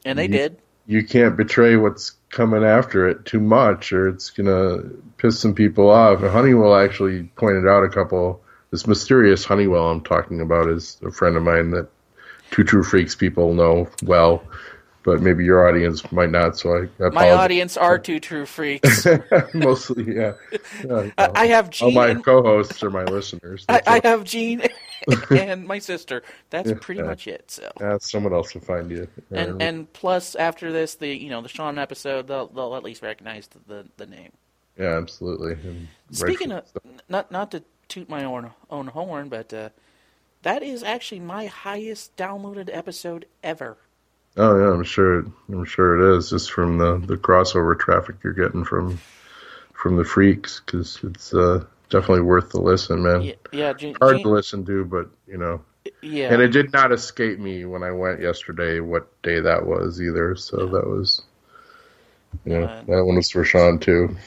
And they you, did. You can't betray what's coming after it too much, or it's going to piss some people off. And Honeywell actually pointed out a couple. This mysterious Honeywell I'm talking about is a friend of mine that Two True Freaks people know well, but maybe your audience might not, so I, I apologize. My audience are Two True Freaks. Mostly, yeah. Uh, I, I have Gene. All my co-hosts are my listeners. I, I have Gene and my sister. That's yeah, pretty yeah. much it. So yeah, someone else will find you. And and plus, after this, the you know the Shawn episode, they'll they'll at least recognize the, the, the name. Yeah, absolutely. And Speaking of, stuff. not not to toot my own own horn, but. Uh, That is actually my highest downloaded episode ever. Oh yeah, I'm sure. It, I'm sure it is. Just from the, the crossover traffic you're getting from from the freaks, because it's uh, definitely worth the listen, man. Yeah, yeah Gene, hard Gene, to listen to, but you know. Yeah. And it did not escape me when I went yesterday what day that was either. So yeah. that was. Yeah, you know, uh, that one was for Shawn too.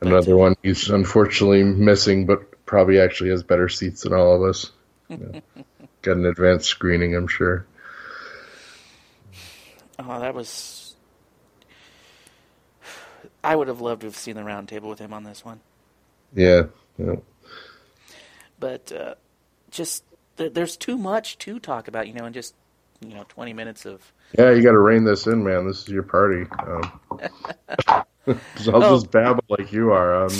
Another one he's unfortunately missing, but probably actually has better seats than all of us. Yeah. Got an advanced screening, I'm sure. Oh, that was... I would have loved to have seen the round table with him on this one. Yeah. yeah. But uh, just... Th- there's too much to talk about, you know, and just, you know, twenty minutes of... Yeah, you got to rein this in, man. This is your party. Um, I'll oh. just babble like you are. I'm,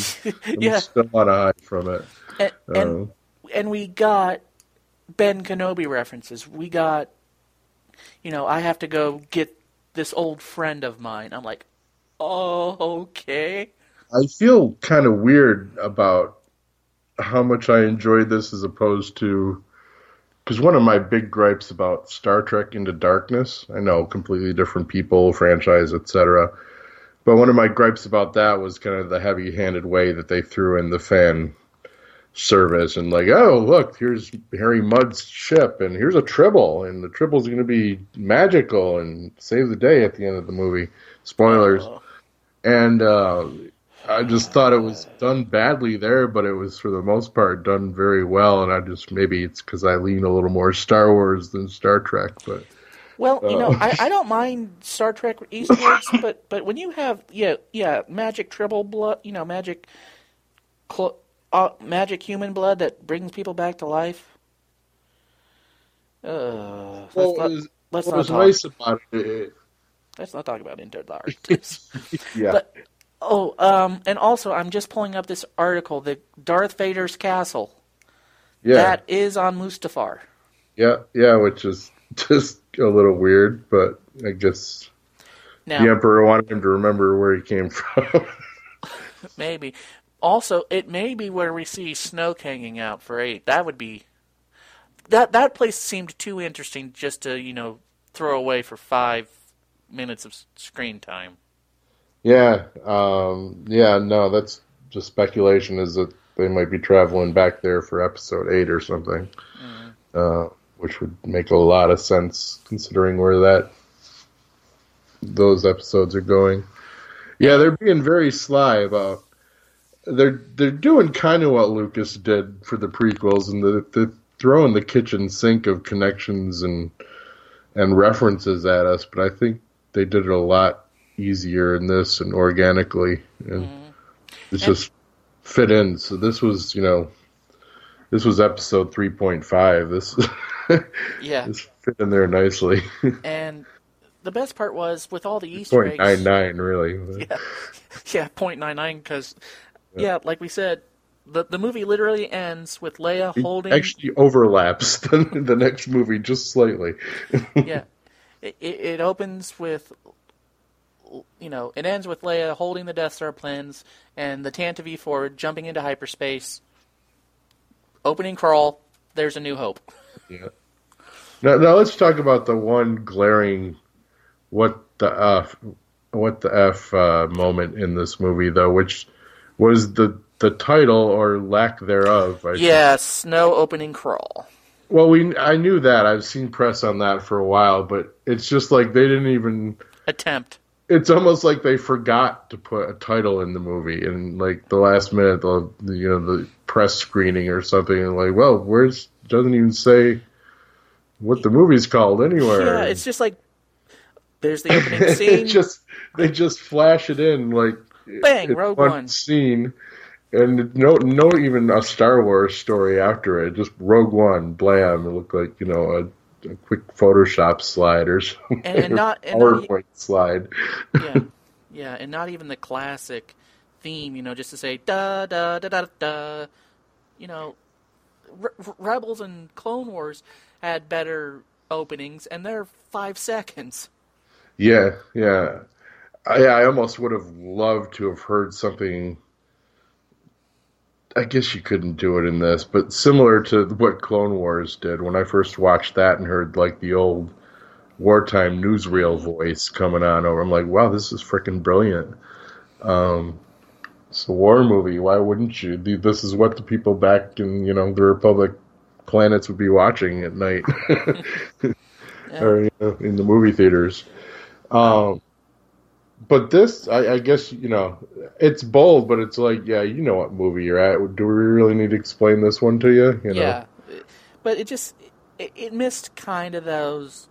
I'm yeah. still on high from it. And, uh, and, and we got... Ben Kenobi references. We got, you know, I have to go get this old friend of mine. I'm like, oh, okay. I feel kind of weird about how much I enjoyed this as opposed to, because one of my big gripes about Star Trek Into Darkness, I know completely different people, franchise, et cetera, But one of my gripes about that was kind of the heavy-handed way that they threw in the fan service and like, oh, look, here's Harry Mudd's ship, and here's a tribble, and the tribble's going to be magical and save the day at the end of the movie. Spoilers. Oh. And uh, I just thought it was done badly there, but it was, for the most part, done very well, and I just, maybe it's because I lean a little more Star Wars than Star Trek, but... Well, you know, I, I don't mind Star Trek Easter eggs, but, but when you have yeah yeah magic tribble blood, you know, magic cl- uh, magic human blood that brings people back to life. Uh, well, let's not, was, let's what not was talk. Nice about it. Let's not talk about Interlar. yeah. But, oh, um, and also, I'm just pulling up this article: the Darth Vader's castle. Yeah. That is on Mustafar. Yeah, yeah, which is just a little weird, but I guess now, the Emperor wanted him to remember where he came from. Maybe. Also, it may be where we see Snoke hanging out for eight. That would be... That that place seemed too interesting just to, you know, throw away for five minutes of screen time. Yeah. Um, yeah, no, that's just speculation, is that they might be traveling back there for episode eight or something. Mm. Uh Which would make a lot of sense considering where that those episodes are going. Yeah, they're being very sly about. They're they're doing kind of what Lucas did for the prequels, and they're, they're throwing the kitchen sink of connections and and references at us. But I think they did it a lot easier in this and organically, and mm. it's just fit in. So this was, you know. This was episode three point five. This yeah. This fit in there nicely. And the best part was with all the Easter eggs. point nine nine, really. Yeah, yeah point nine nine because, yeah. yeah, like we said, the the movie literally ends with Leia holding... It actually overlaps the, the next movie just slightly. yeah. It, it opens with... You know, it ends with Leia holding the Death Star plans and the Tanta V four jumping into hyperspace... Opening crawl, there's A New Hope. Yeah. Now, now let's talk about the one glaring what the F, what the F uh, moment in this movie, though, which was the, the title or lack thereof. I yeah, think. Snow opening crawl. Well, we I knew that. I've seen press on that for a while, but it's just like they didn't even... Attempt. It's almost like they forgot to put a title in the movie, and like the last minute, the, the you know the press screening or something, and like, well, where's doesn't even say what the movie's called anywhere. Yeah, it's just like there's the opening scene. it just they just flash it in like bang, Rogue One scene, and no no even a Star Wars story after it. Just Rogue One, blam! It looked like you know a. A quick Photoshop slide or something. And, and not and PowerPoint not, slide. yeah, yeah, and not even the classic theme, you know, just to say da da da da da. You know, Re- Rebels and Clone Wars had better openings, and they're five seconds. Yeah, yeah, I, I almost would have loved to have heard something. I guess you couldn't do it in this, but similar to what Clone Wars did, when I first watched that and heard like the old wartime newsreel voice coming on over, I'm like, wow, this is freaking brilliant. Um, it's a war movie. Why wouldn't you? This is what the people back in, you know, the Republic planets would be watching at night yeah. or you know, in the movie theaters. Um, But this, I, I guess, you know, it's bold, but it's like, yeah, you know what movie you're at. Do we really need to explain this one to you? you know? Yeah, but it just, it, it missed kind of those,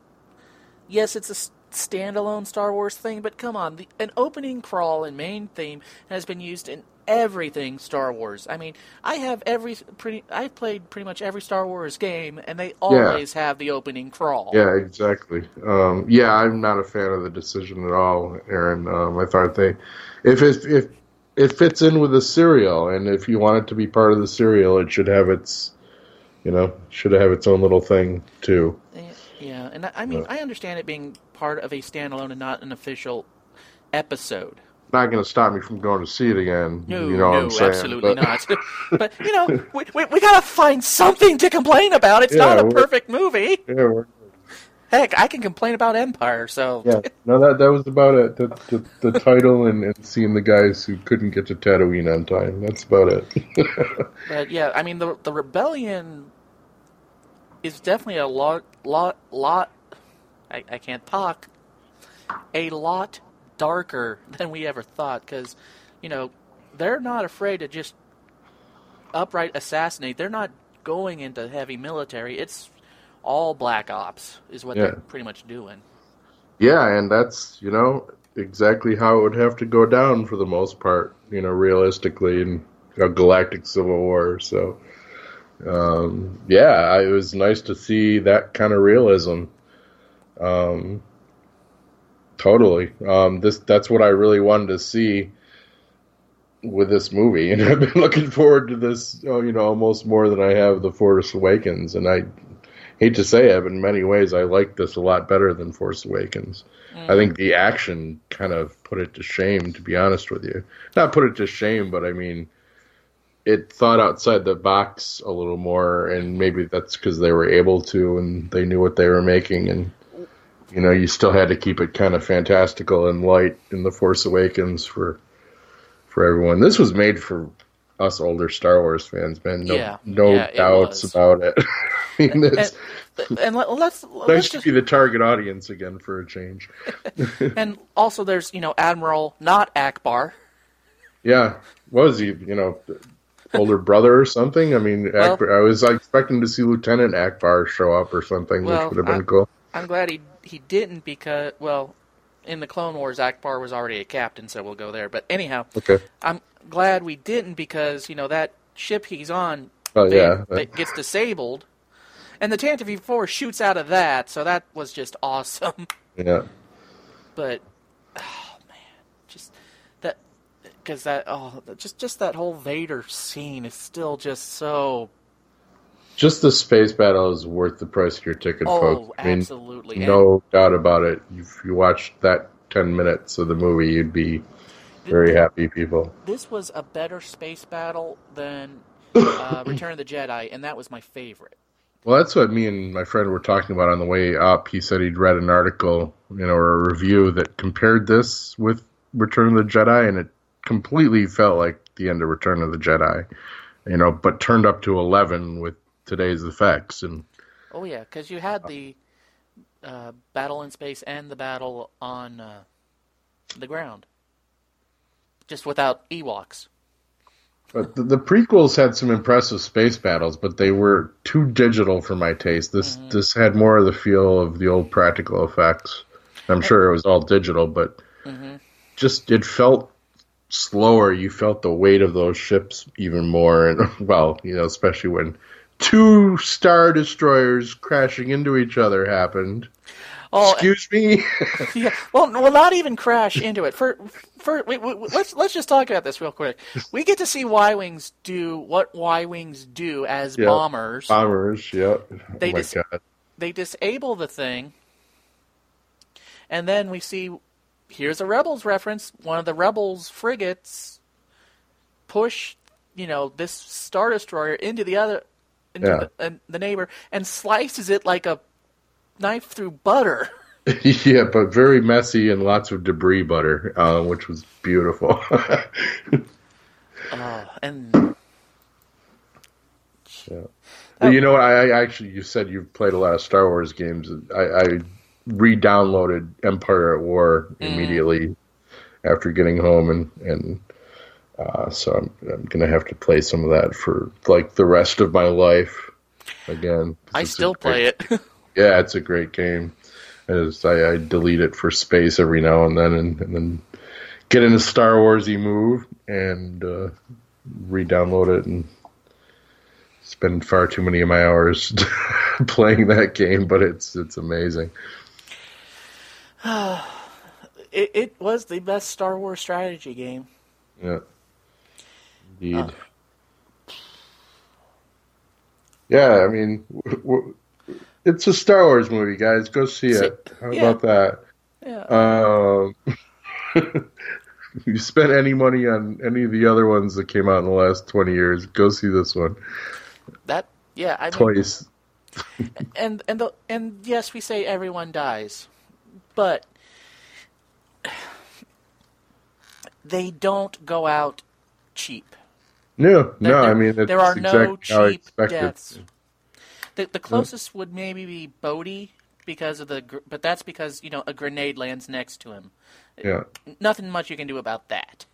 yes, it's a standalone Star Wars thing, but come on, the, an opening crawl and main theme has been used in everything Star Wars. I mean, I have every, pretty, I've played pretty much every Star Wars game, and they always yeah. have the opening crawl. Yeah, exactly. Um, yeah, I'm not a fan of the decision at all, Aaron. Um, I thought they, if it, if it fits in with the serial, and if you want it to be part of the serial, it should have its, you know, should have its own little thing too. Yeah, and I, I mean, uh, I understand it being part of a standalone and not an official episode. Not going to stop me from going to see it again. No, you know no, what I'm saying, absolutely but. not. But you know, we we, we got to find something to complain about. It's yeah, not a perfect movie. Yeah, we're, Heck, I can complain about Empire, so... Yeah, no, that that was about it. The, the, the title and, and seeing the guys who couldn't get to Tatooine on time. That's about it. But, yeah, I mean, the the Rebellion is definitely a lot... lot, lot I, I can't talk. A lot darker than we ever thought, because, you know, they're not afraid to just upright assassinate. They're not going into heavy military. It's... all black ops is what yeah. they're pretty much doing. Yeah, and that's, you know, exactly how it would have to go down for the most part, you know, realistically in a galactic civil war. So, um, yeah, it was nice to see that kind of realism. Um, totally. Um, this that's what I really wanted to see with this movie, and I've been looking forward to this, you know, almost more than I have The Force Awakens, and I... hate to say it, but in many ways I like this a lot better than Force Awakens. Mm. I think the action kind of put it to shame, to be honest with you. Not put it to shame, but I mean, it thought outside the box a little more, and maybe that's because they were able to and they knew what they were making. And, you know, you still had to keep it kind of fantastical and light in The Force Awakens for for everyone. This was made for us older Star Wars fans, man. No, yeah. no yeah, doubts it about it. I mean, that's, and, and let's, let's that should just, be the target audience again for a change. And also, there's, you know, Admiral, not Akbar. Yeah, what was he? You know, older brother or something. I mean, well, Akbar, I was like, expecting to see Lieutenant Akbar show up or something, well, which would have been I'm, cool. I'm glad he he didn't, because well, in the Clone Wars, Akbar was already a captain, so we'll go there. But anyhow, okay. I'm glad we didn't, because you know that ship he's on, oh, they, yeah, that gets disabled. And the Tantive four shoots out of that, so that was just awesome. Yeah. But, oh man, just that, because that, oh, just just that whole Vader scene is still just so. Just the space battle is worth the price of your ticket, oh, folks. Oh, I mean, absolutely, no and doubt about it. If you watched that ten minutes of the movie, you'd be very th- happy, people. This was a better space battle than uh, Return of the Jedi, and that was my favorite. Well, that's what me and my friend were talking about on the way up. He said he'd read an article, you know, or a review that compared this with Return of the Jedi, and it completely felt like the end of Return of the Jedi, you know, but turned up to eleven with today's effects. And oh yeah, because you had the uh, battle in space and the battle on uh, the ground, just without Ewoks. But the prequels had some impressive space battles, but they were too digital for my taste. This mm-hmm. this had more of the feel of the old practical effects. I'm sure it was all digital, but mm-hmm. just it felt slower. You felt the weight of those ships even more. And well, you know, especially when two Star Destroyers crashing into each other happened. Oh, excuse me. Yeah. Well, well, not even crash into it. For, for we, we, let's let's just talk about this real quick. We get to see Y-wings do what Y-wings do as yep. bombers. Bombers, yeah. They oh my dis- God. They disable the thing, and then we see. Here's a Rebels reference. One of the Rebels frigates push, you know, this Star Destroyer into the other, into yeah. the, and the neighbor, and slices it like a knife through butter. Yeah, but very messy and lots of debris butter, uh, which was beautiful. uh, and yeah. Well, you know what? I, I actually, you said you've played a lot of Star Wars games. I, I re-downloaded Empire at War immediately mm. after getting home, and and uh, so I'm I'm gonna have to play some of that for like the rest of my life. Again, I still play it. Yeah, it's a great game. I, just, I, I delete it for space every now and then, and, and then get in a Star Wars-y move and uh, re-download it, and spend far too many of my hours playing that game. But it's it's amazing. it, it was the best Star Wars strategy game. Yeah, indeed. Uh. Yeah, I mean. W- w- It's a Star Wars movie, guys. Go see it. How yeah. about that? Yeah. Um, if you spent any money on any of the other ones that came out in the last twenty years, go see this one. That yeah, I mean, twice. and and the, and yes, we say everyone dies, but they don't go out cheap. No, there, no. There, I mean, that's there are exactly no cheap deaths. The, the closest yeah. would maybe be Bodhi because of the, but that's because you know a grenade lands next to him. Yeah. Nothing much you can do about that.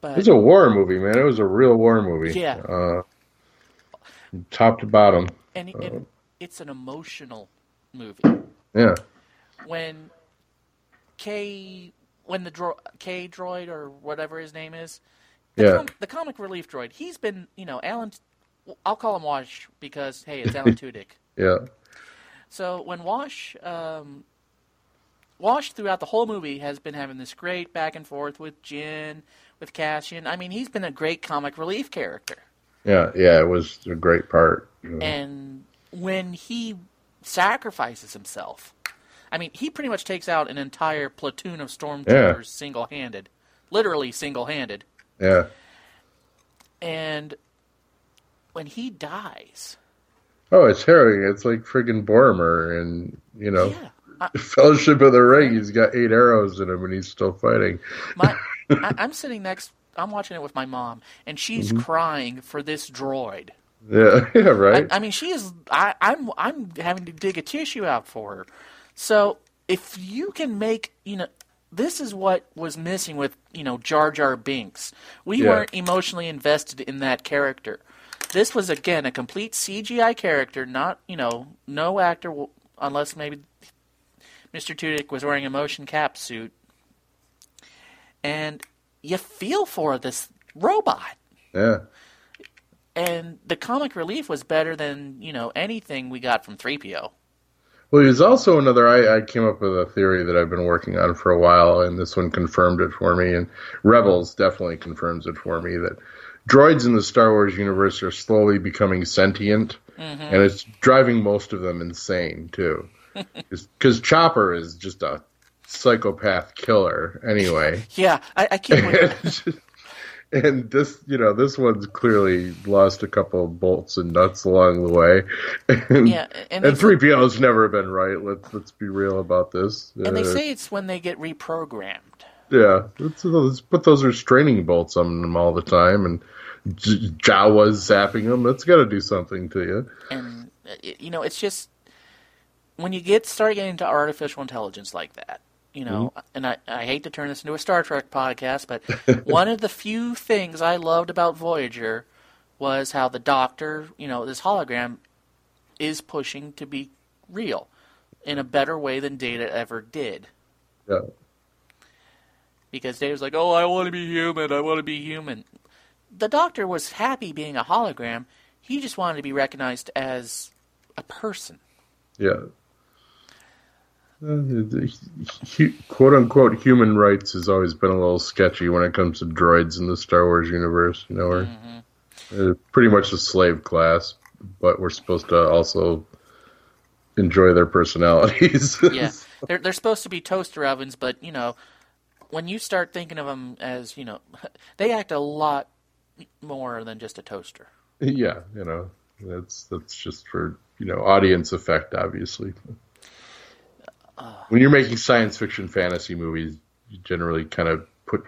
But, it was a war movie, man. It was a real war movie. Yeah. Uh, top to bottom. And it, uh, it, it's an emotional movie. Yeah. When K, when the dro- K droid or whatever his name is, the, yeah. com- the comic relief droid, he's been, you know, Alan, I'll call him Wash because, hey, it's Alan Tudyk. Yeah. So when Wash, um, Wash throughout the whole movie has been having this great back and forth with Jyn, with Cassian. I mean, he's been a great comic relief character. Yeah, yeah, it was a great part. You know. And when he sacrifices himself, I mean, he pretty much takes out an entire platoon of stormtroopers yeah. single-handed. Literally single-handed. Yeah. And when he dies... Oh, it's harrowing. It's like friggin' Boromir and, you know... Yeah. I, Fellowship of the Ring. He's got eight arrows in him, and he's still fighting. My, I, I'm sitting next. I'm watching it with my mom, and she's mm-hmm. crying for this droid. Yeah, yeah, right. I, I mean, she is. I, I'm. I'm having to dig a tissue out for her. So if you can make, you know, this is what was missing with, you know, Jar Jar Binks. We yeah. weren't emotionally invested in that character. This was again a complete C G I character. Not, you know, no actor will, unless maybe. Mister Tudyk was wearing a motion cap suit, and you feel for this robot. Yeah. And the comic relief was better than, you know, anything we got from three P O. Well, there's also another, I, I came up with a theory that I've been working on for a while, and this one confirmed it for me, and Rebels definitely confirms it for me, that droids in the Star Wars universe are slowly becoming sentient, mm-hmm. and it's driving most of them insane, too. Because Chopper is just a psychopath killer, anyway. Yeah, I, I can't wait. And, and this, you know, this one's clearly lost a couple of bolts and nuts along the way. And, yeah, and, and three P O's never been right. Let's let's be real about this. And uh, they say it's when they get reprogrammed. Yeah, let's, let's put those restraining bolts on them all the time, and J- Jawa's zapping them. That's got to do something to you. And you know, it's just. When you get start getting into artificial intelligence like that, you know, mm-hmm. and I, I hate to turn this into a Star Trek podcast, but one of the few things I loved about Voyager was how the Doctor, you know, this hologram is pushing to be real in a better way than Data ever did. Yeah. Because Data's like, oh, I want to be human, I want to be human. The Doctor was happy being a hologram. He just wanted to be recognized as a person. Yeah. Uh, the, he, quote-unquote human rights has always been a little sketchy when it comes to droids in the Star Wars universe. You know, we're mm-hmm. uh, pretty much a slave class, but we're supposed to also enjoy their personalities. Yeah, they're, they're supposed to be toaster ovens, but, you know, when you start thinking of them as, you know, they act a lot more than just a toaster. Yeah, you know, that's that's just for, you know, audience effect, obviously. When you're making science fiction fantasy movies, you generally kind of put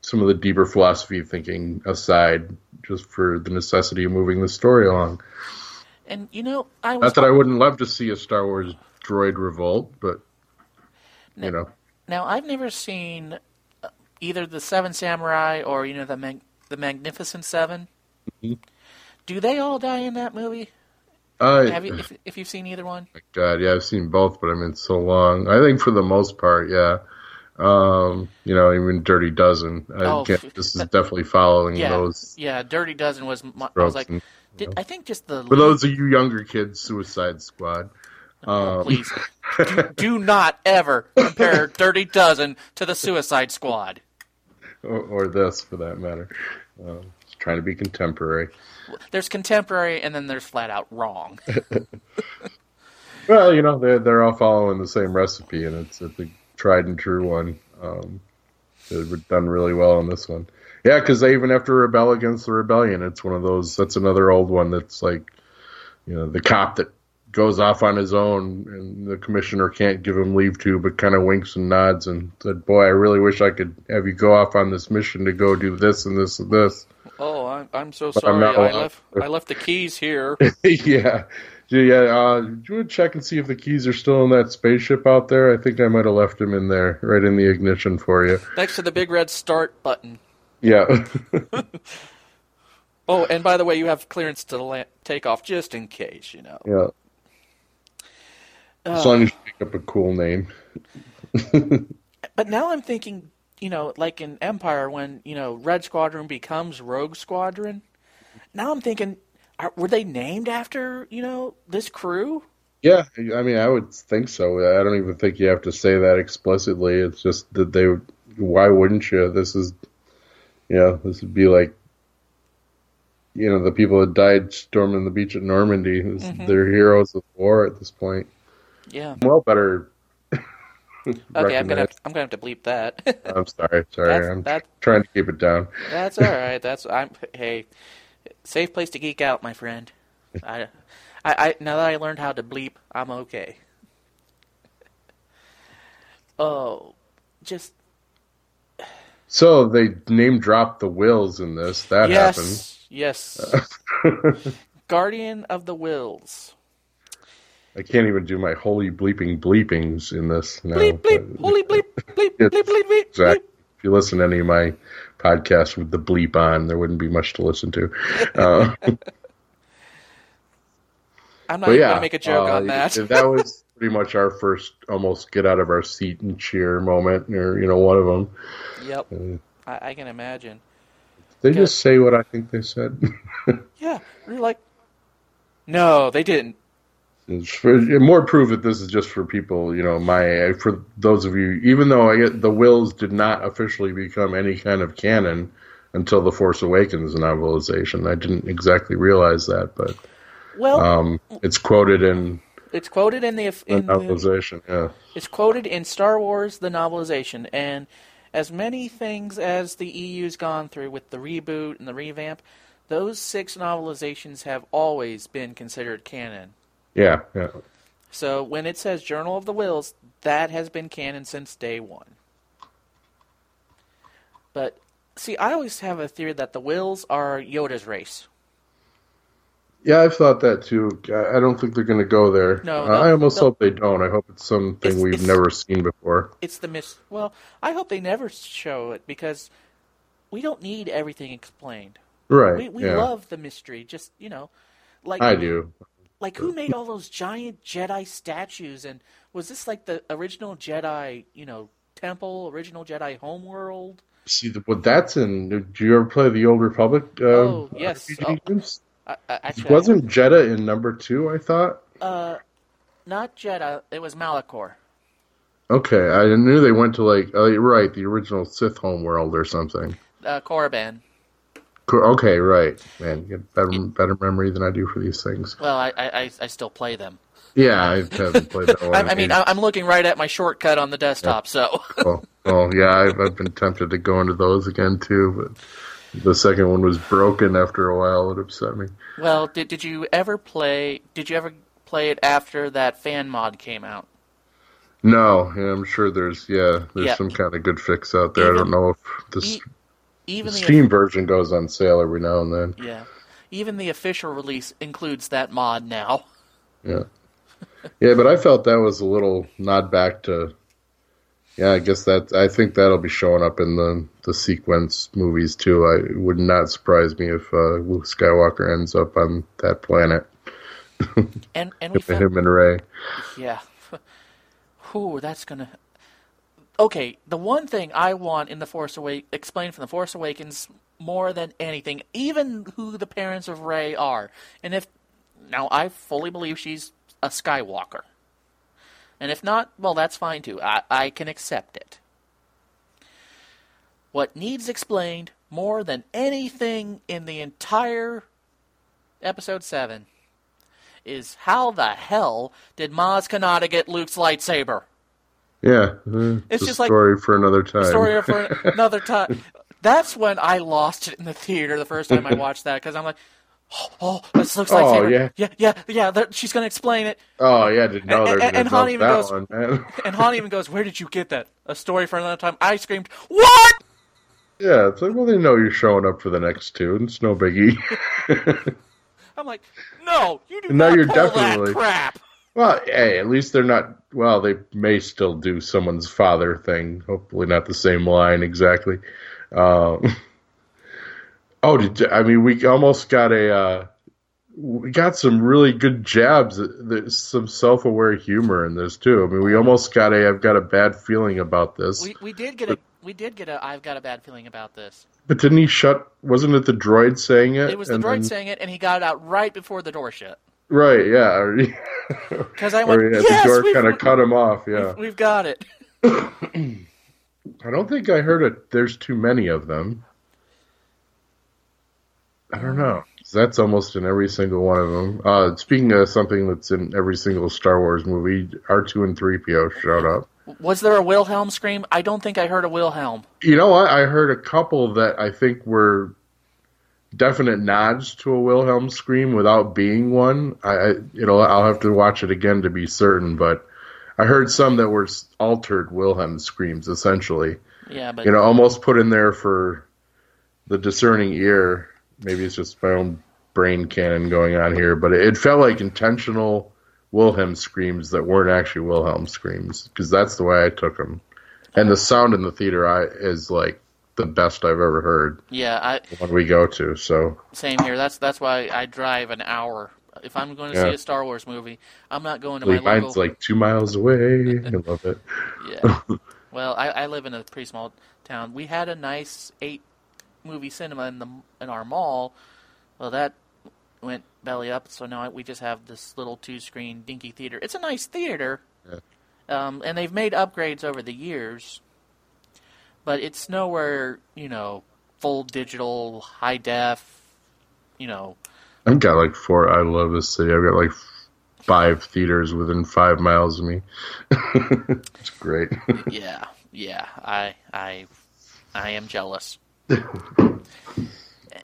some of the deeper philosophy thinking aside just for the necessity of moving the story along. And, you know, I was Not that talking... I wouldn't love to see a Star Wars droid revolt, but, now, you know. Now, I've never seen either the Seven Samurai or, you know, the Mag- the Magnificent Seven. Mm-hmm. Do they all die in that movie? Uh, Have you, if, if you've seen either one? God, yeah, I've seen both, but I mean, so long. I think for the most part, yeah. Um, you know, even Dirty Dozen. I oh, can't, this is that, definitely following yeah, those. Yeah, Dirty Dozen was. My, I was like, and, did, I think just the. For least, those of you younger kids, Suicide Squad. Oh, um, please, do, do not ever compare Dirty Dozen to the Suicide Squad. Or, or this, for that matter. Um, trying to be contemporary. There's contemporary, and then there's flat out wrong. Well, you know, they're, they're all following the same recipe, and it's, it's a tried and true one. Um, they've done really well on this one. Yeah, because they even have to rebel against the rebellion. It's one of those, that's another old one that's like, you know, the cop that goes off on his own and the commissioner can't give him leave to, but kind of winks and nods and said, boy, I really wish I could have you go off on this mission to go do this and this and this. Oh, I'm, I'm so but sorry. I'm I left I left the keys here. yeah. Yeah. Uh, do you want to check and see if the keys are still in that spaceship out there? I think I might have left them in there, right in the ignition for you. Next to the big red start button. Yeah. Oh, and by the way, you have clearance to la- take off just in case, you know. Yeah. As long as you pick up a cool name. But now I'm thinking, you know, like in Empire when, you know, Red Squadron becomes Rogue Squadron. Now I'm thinking, are, were they named after, you know, this crew? Yeah, I mean, I would think so. I don't even think you have to say that explicitly. It's just that they, why wouldn't you? This is, you know, this would be like, you know, the people that died storming the beach at Normandy. Mm-hmm. They're heroes of war at this point. Yeah. Well, better. Okay, I'm gonna have to, I'm gonna have to bleep that. I'm sorry, sorry. That's, I'm that, trying to keep it down. That's all right. That's I'm. Hey, safe place to geek out, my friend. I, I, I now that I learned how to bleep, I'm okay. Oh, just. So they name dropped the Wills in this. That yes, happened. Yes. Yes. Guardian of the Wills. I can't even do my holy bleeping bleepings in this now. Bleep, bleep, holy bleep, bleep, bleep, bleep, bleep, bleep. Exactly. If you listen to any of my podcasts with the bleep on, there wouldn't be much to listen to. Uh, I'm not even yeah, going to make a joke uh, on that. That was pretty much our first almost get out of our seat and cheer moment, or, you know, one of them. Yep. Uh, I-, I can imagine. They just say what I think they said. Yeah. You're like, no, they didn't. It's for, it more proof that this is just for people, you know, my, for those of you, even though I get, the Wills did not officially become any kind of canon until The Force Awakens novelization. I didn't exactly realize that, but well, um, it's quoted in it's quoted in the, in the novelization. The, yeah, it's quoted in Star Wars the novelization, and as many things as the E U's gone through with the reboot and the revamp, those six novelizations have always been considered canon. Yeah, yeah. So when it says Journal of the Wills, that has been canon since day one. But, see, I always have a theory that the Wills are Yoda's race. Yeah, I've thought that too. I don't think they're going to go there. No, uh, I almost hope they don't. I hope it's something it's, we've it's, never seen before. It's the mis- Well, I hope they never show it because we don't need everything explained. Right, We, we yeah. love the mystery. Just, you know. like I do. Like, who made all those giant Jedi statues? And was this like the original Jedi, you know, temple, original Jedi homeworld? See, the, well, that's in... Did you ever play the Old Republic? Uh, oh, yes. Oh, I, I, actually, Wasn't I, Jedha in number two, I thought? Uh, not Jedha. It was Malachor. Okay, I knew they went to like... Oh, you're right, the original Sith homeworld or something. Uh, Korriban. Okay, right. Man, you have better, better memory than I do for these things. Well, I I, I still play them. Yeah, I haven't played that one. I, I mean, ages. I'm looking right at my shortcut on the desktop, yeah. so... Well, well, yeah, I've, I've been tempted to go into those again, too, but the second one was broken after a while. It upset me. Well, did did you ever play... Did you ever play it after that fan mod came out? No, yeah, I'm sure there's, yeah, there's yeah. some kind of good fix out there. Even, I don't know if this... E- Even the Steam version goes on sale every now and then. Yeah. Even the official release includes that mod now. Yeah. Yeah, but I felt that was a little nod back to... Yeah, I guess that... I think that'll be showing up in the, the sequence movies, too. I, it would not surprise me if uh, Luke Skywalker ends up on that planet. and and we found... Him and Rey. Yeah. Ooh, that's gonna... Okay, the one thing I want in The Force Awakens, explained from The Force Awakens more than anything, even who the parents of Rey are. And if, now I fully believe she's a Skywalker. And if not, well, that's fine too. I, I can accept it. What needs explained more than anything in the entire episode seven is how the hell did Maz Kanata get Luke's lightsaber? Yeah, it's, it's just a story like, for another time. Story for another time. That's when I lost it in the theater the first time I watched that because I'm like, oh, oh that's looks like oh, yeah. yeah, yeah, yeah, that, she's going to explain it. Oh, yeah, I didn't know and, there and, and Han even goes, one, man. And Han even goes, where did you get that? A story for another time. I screamed, what? Yeah, it's like, well, they know you're showing up for the next two, and it's no biggie. I'm like, no, you do not you're pull definitely, that crap. Well, hey, at least they're not, well, they may still do someone's father thing. Hopefully not the same line exactly. Um, oh, did, I mean, we almost got a, uh, we got some really good jabs. There's some self-aware humor in this, too. I mean, we almost got a, I've got a bad feeling about this. We, we did get a. We did get a, I've got a bad feeling about this. But didn't he shut, wasn't it the droid saying it? It was the droid then, saying it, and he got it out right before the door shut. Right, yeah. Because I went, or, yeah, yes, the door kind of cut him off, yeah. We've, we've got it. I don't think I heard it, there's too many of them. I don't know. That's almost in every single one of them. Uh, speaking of something that's in every single Star Wars movie, R two and three P O showed up. Was there a Wilhelm scream? I don't think I heard a Wilhelm. You know what? I heard a couple that I think were definite nods to a Wilhelm scream without being one. I, I you know, I'll have to watch it again to be certain, but I heard some that were altered Wilhelm screams, essentially. Yeah, but you know, almost put in there for the discerning ear. Maybe it's just my own brain cannon going on here, but it, it felt like intentional Wilhelm screams that weren't actually Wilhelm screams, because that's the way I took them. And the sound in the theater I, is like the best I've ever heard. Yeah, I. When we go to, so same here. That's that's why I drive an hour. If I'm going to yeah. see a Star Wars movie, I'm not going to like my local. Mine's like two miles away. I love it. Yeah. Well, I, I live in a pretty small town. We had a nice eight movie cinema in the in our mall. Well, that went belly up, so now we just have this little two-screen dinky theater. It's a nice theater, yeah. um, and they've made upgrades over the years, but it's nowhere, you know, full digital, high def, you know. I've got like four, I love this city, I've got like five theaters within five miles of me. It's great. yeah, yeah, I, I, I am jealous.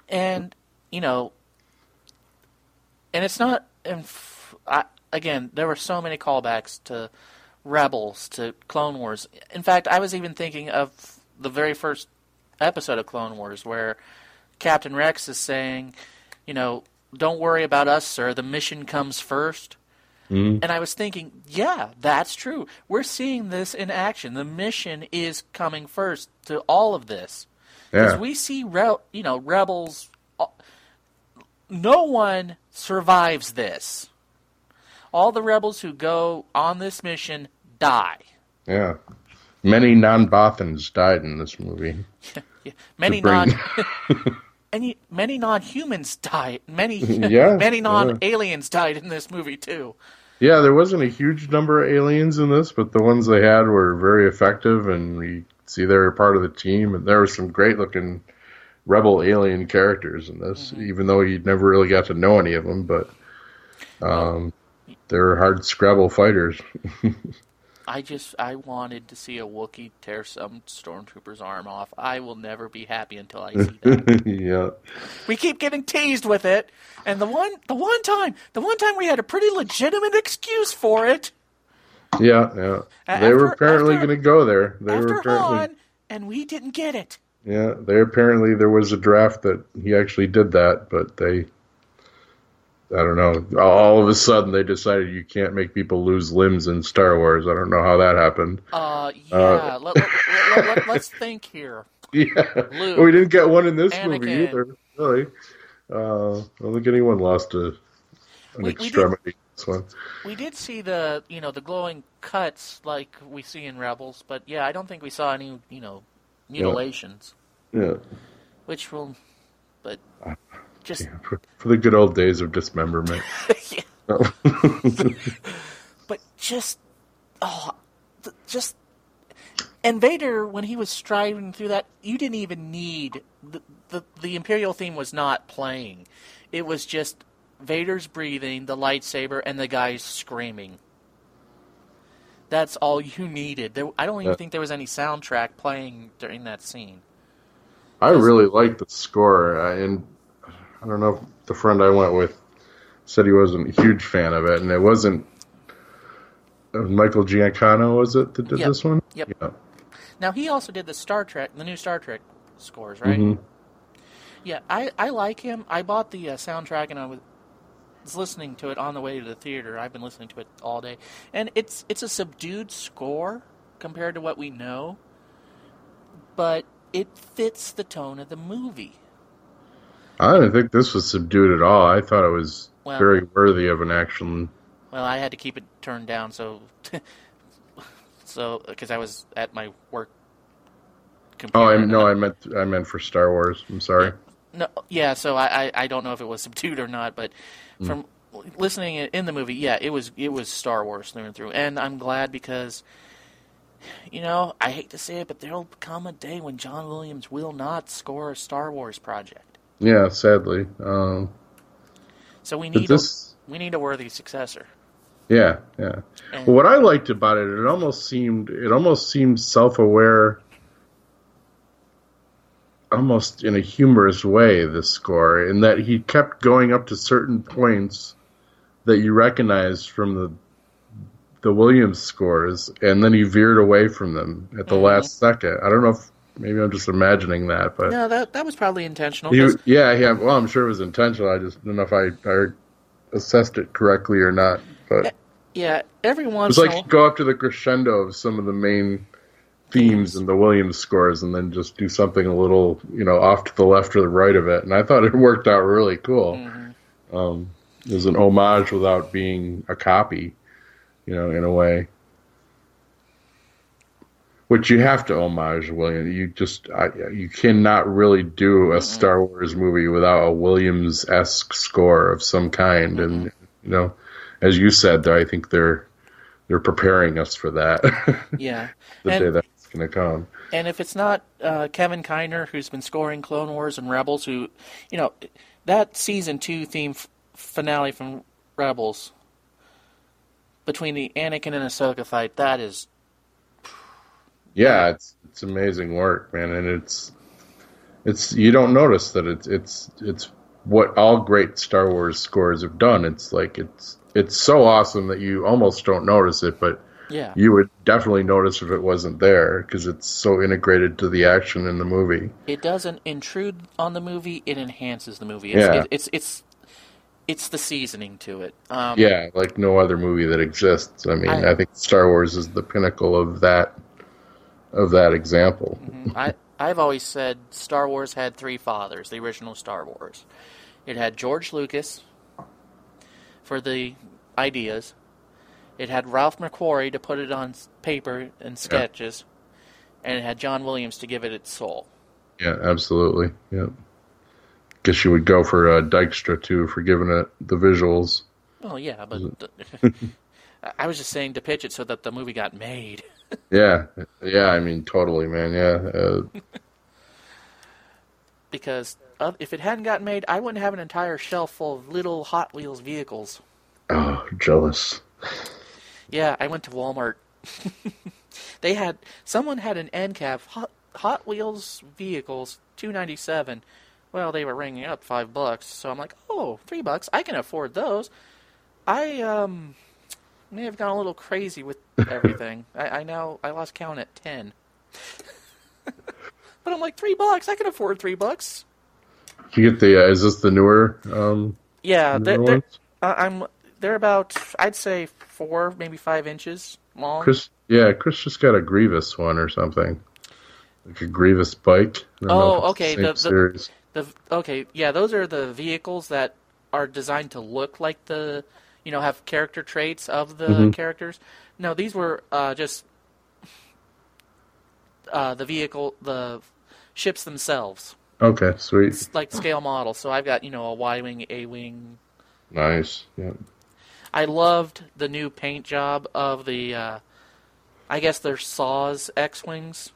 And, you know, And it's not, and I, again, there were so many callbacks to Rebels, to Clone Wars. In fact, I was even thinking of the very first episode of Clone Wars where Captain Rex is saying, you know, don't worry about us, sir. The mission comes first. Mm. And I was thinking, yeah, that's true. We're seeing this in action. The mission is coming first to all of this. Because yeah. we see, Re- you know, Rebels... No one survives this. All the rebels who go on this mission die. Yeah. Many non-Bothans died in this movie. Yeah, yeah. Many non many, many non-humans died. Many yeah, many non-aliens yeah. died in this movie too. Yeah, there wasn't a huge number of aliens in this, but the ones they had were very effective, and we see they were part of the team, and there were some great looking Rebel alien characters in this, mm-hmm. even though you never really got to know any of them, but um, they're hard scrabble fighters. I just, I wanted to see a Wookiee tear some stormtrooper's arm off. I will never be happy until I see that. Yeah. We keep getting teased with it, and the one, the one time, the one time we had a pretty legitimate excuse for it. Yeah, yeah. After, they were apparently going to go there. They after were apparently... Han, and we didn't get it. Yeah, they apparently there was a draft that he actually did that, but they, I don't know, all of a sudden they decided you can't make people lose limbs in Star Wars. I don't know how that happened. Uh, yeah, uh, let, let, let, let, let's think here. Yeah, Luke, we didn't get one in this Anakin. movie either, really. Uh, I don't think anyone lost a, an we, extremity we did, in this one. We did see the, you know, the glowing cuts like we see in Rebels, but yeah, I don't think we saw any, you know, mutilations. Yeah. yeah. Which will, but just... Yeah, for, for the good old days of dismemberment. yeah. Oh. But just, oh, just, and Vader, when he was striving through that, you didn't even need, the, the, the Imperial theme was not playing. It was just Vader's breathing, the lightsaber, and the guys screaming. That's all you needed. There, I don't even yeah. think there was any soundtrack playing during that scene. I really like the score, and I don't know if the friend I went with said he wasn't a huge fan of it, and it wasn't Michael Giacchino, was it, that did yep. this one? Yep. Yeah. Now, he also did the Star Trek, the new Star Trek scores, right? Mm-hmm. Yeah, I, I like him. I bought the uh, soundtrack, and I was listening to it on the way to the theater. I've been listening to it all day. And it's it's a subdued score compared to what we know, but it fits the tone of the movie. I didn't think this was subdued at all. I thought it was well, very worthy of an action. Well, I had to keep it turned down, so... So, because I was at my work computer. Oh, I, no, I, I meant I meant for Star Wars. I'm sorry. No, yeah, so I, I, I don't know if it was subdued or not, but mm. from listening in the movie, yeah, it was it was Star Wars through and through. And I'm glad because, you know, I hate to say it, but there'll come a day when John Williams will not score a Star Wars project. Yeah, sadly. Um, so we need this... a, we need a worthy successor. Yeah, yeah. And what I liked about it, it almost seemed it almost seemed self-aware, almost in a humorous way, this score, in that he kept going up to certain points that you recognized from the the Williams scores, and then he veered away from them at the mm-hmm. last second. I don't know if maybe I'm just imagining that, but no, that that was probably intentional. He, yeah, yeah. Well, I'm sure it was intentional. I just don't know if I, I assessed it correctly or not. But yeah, every once in a while. It's like you go up to the crescendo of some of the main themes in the Williams scores and then just do something a little, you know, off to the left or the right of it. And I thought it worked out really cool. Mm-hmm. Um, it was an homage without being a copy, you know, in a way. Which you have to homage Williams. You just, I, you cannot really do a mm-hmm. Star Wars movie without a Williams-esque score of some kind. Mm-hmm. And, you know. As you said, I think they're they're preparing us for that. Yeah, the and, day that's going to come. And if it's not uh, Kevin Kiner, who's been scoring Clone Wars and Rebels, who, you know, that season two theme f- finale from Rebels between the Anakin and Ahsoka fight, that is. Yeah, it's it's amazing work, man, and it's it's you don't notice that it's it's it's what all great Star Wars scores have done. It's like it's. It's so awesome that you almost don't notice it, but yeah. you would definitely notice if it wasn't there because it's so integrated to the action in the movie. It doesn't intrude on the movie; it enhances the movie. It's, yeah. it, it's it's it's the seasoning to it. Um, yeah, like no other movie that exists. I mean, I, I think Star Wars is the pinnacle of that of that example. Mm-hmm. I I've always said Star Wars had three fathers. The original Star Wars, it had George Lucas. For the ideas. It had Ralph McQuarrie to put it on paper and sketches. Yeah. And it had John Williams to give it its soul. Yeah, absolutely. Yeah. Guess you would go for uh, Dykstra, too, for giving it the visuals. Well, yeah, but the, I was just saying to pitch it so that the movie got made. yeah. Yeah, I mean, totally, man. Yeah. Uh, because... If it hadn't gotten made, I wouldn't have an entire shelf full of little Hot Wheels vehicles. Oh, jealous. Yeah, I went to Walmart. They had... Someone had an end cap, Hot, Hot Wheels vehicles, two ninety-seven. Well, they were ringing up five bucks, so I'm like, oh, three bucks, I can afford those. I um may have gone a little crazy with everything. I, I now... I lost count at ten. But I'm like, three bucks, I can afford three bucks. You get the uh, is this the newer? Um, yeah, newer they're, they're, uh, I'm. They're about I'd say four, maybe five inches long. Chris, yeah, Chris just got a Grievous one or something, like a Grievous bike. Oh, okay. The, the, the, the okay, yeah, those are the vehicles that are designed to look like the, you know, have character traits of the mm-hmm. characters. No, these were uh, just uh, the vehicle, the ships themselves. Okay, sweet. It's like scale model, so I've got, you know, a Y-wing, A-wing. Nice. Yeah. I loved the new paint job of the, uh, I guess they're Saw's X-wings,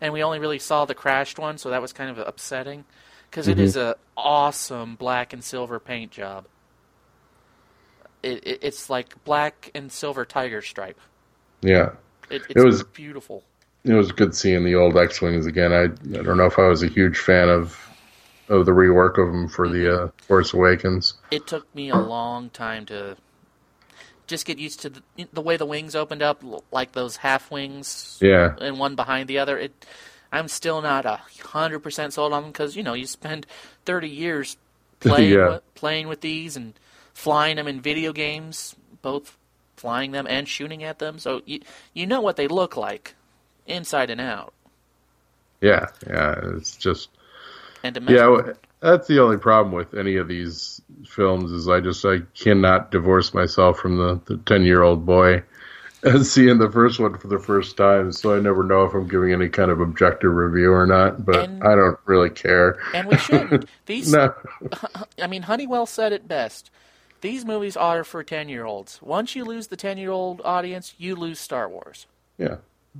and we only really saw the crashed one, so that was kind of upsetting because mm-hmm. it is a awesome black and silver paint job. It, it it's like black and silver tiger stripe. Yeah. It, it's it was beautiful. It was good seeing the old X-Wings again. I, I don't know if I was a huge fan of of the rework of them for the uh, Force Awakens. It took me a long time to just get used to the, the way the wings opened up, like those half wings, yeah, and one behind the other. It, I'm still not a hundred percent sold on them because you know you spend thirty years playing yeah. with, playing with these and flying them in video games, both flying them and shooting at them. So you you know what they look like, inside and out. Yeah, yeah, it's just. And yeah, that's the only problem with any of these films is I just I cannot divorce myself from the, the ten-year-old boy and seeing the first one for the first time, so I never know if I'm giving any kind of objective review or not, but and, I don't really care. And we shouldn't. These, no. I mean, Honeywell said it best. These movies are for ten-year-olds. Once you lose the ten-year-old audience, you lose Star Wars. Yeah.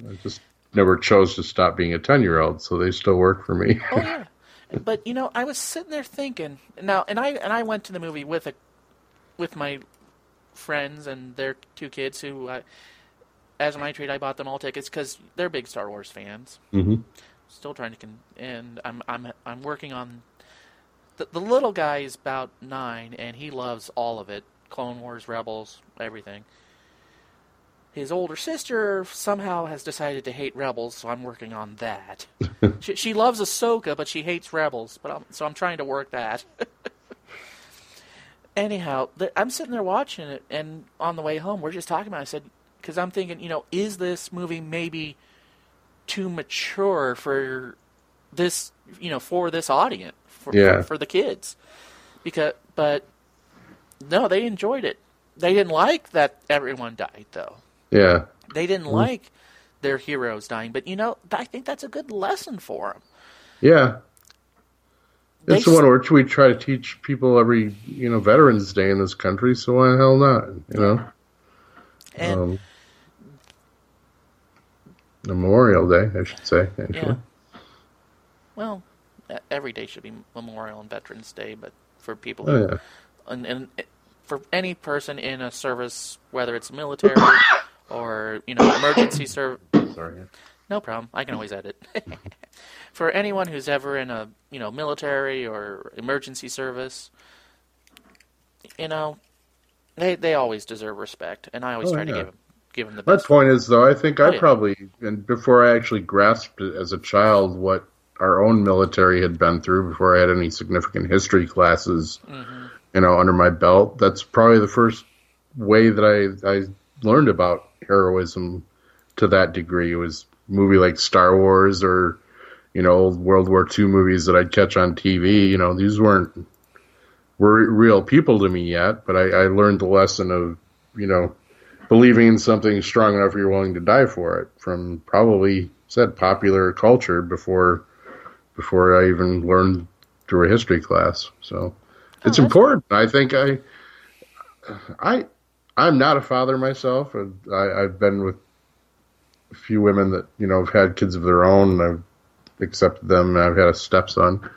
I just never chose to stop being a ten-year-old, so they still work for me. Oh, yeah. But you know, I was sitting there thinking now, and I and I went to the movie with a, with my friends and their two kids who, I, as my treat, I bought them all tickets because they're big Star Wars fans. Mm-hmm. Still trying to con- and I'm I'm I'm working on. The, the little guy is about nine, and he loves all of it: Clone Wars, Rebels, everything. His older sister somehow has decided to hate Rebels, so I'm working on that. she, she loves Ahsoka, but she hates Rebels, but I'm, so I'm trying to work that. Anyhow, the, I'm sitting there watching it, and on the way home, we're just talking about it. I said, because I'm thinking, you know, is this movie maybe too mature for this, you know, for this audience, for, yeah. for, for the kids? Because, but, no, they enjoyed it. They didn't like that everyone died, though. Yeah, they didn't like their heroes dying, but you know, I think that's a good lesson for them. Yeah, it's they, the one which we try to teach people every you know Veterans Day in this country. So why the hell not? You know, and um, Memorial Day, I should say. Actually, yeah. Well, every day should be Memorial and Veterans Day, but for people, oh, who, yeah. and, and for any person in a service, whether it's military. Or, you know, emergency service. Sorry. No problem. I can always edit. For anyone who's ever in a, you know, military or emergency service, you know, they they always deserve respect. And I always oh, try yeah. to give them, give them the best. My point is, though, I think oh, I yeah. probably, and before I actually grasped as a child what our own military had been through, before I had any significant history classes, mm-hmm. you know, under my belt, that's probably the first way that I, I learned about heroism to that degree. It was a movie like Star Wars or, you know, old World War Two movies that I'd catch on T V. You know, these weren't were real people to me yet, but I, I learned the lesson of, you know, believing in something strong enough you're willing to die for it from probably said popular culture before before I even learned through a history class. So oh, it's important. Cool. I think I I I'm not a father myself. I, I've been with a few women that, you know, have had kids of their own. And I've accepted them. And I've had a stepson.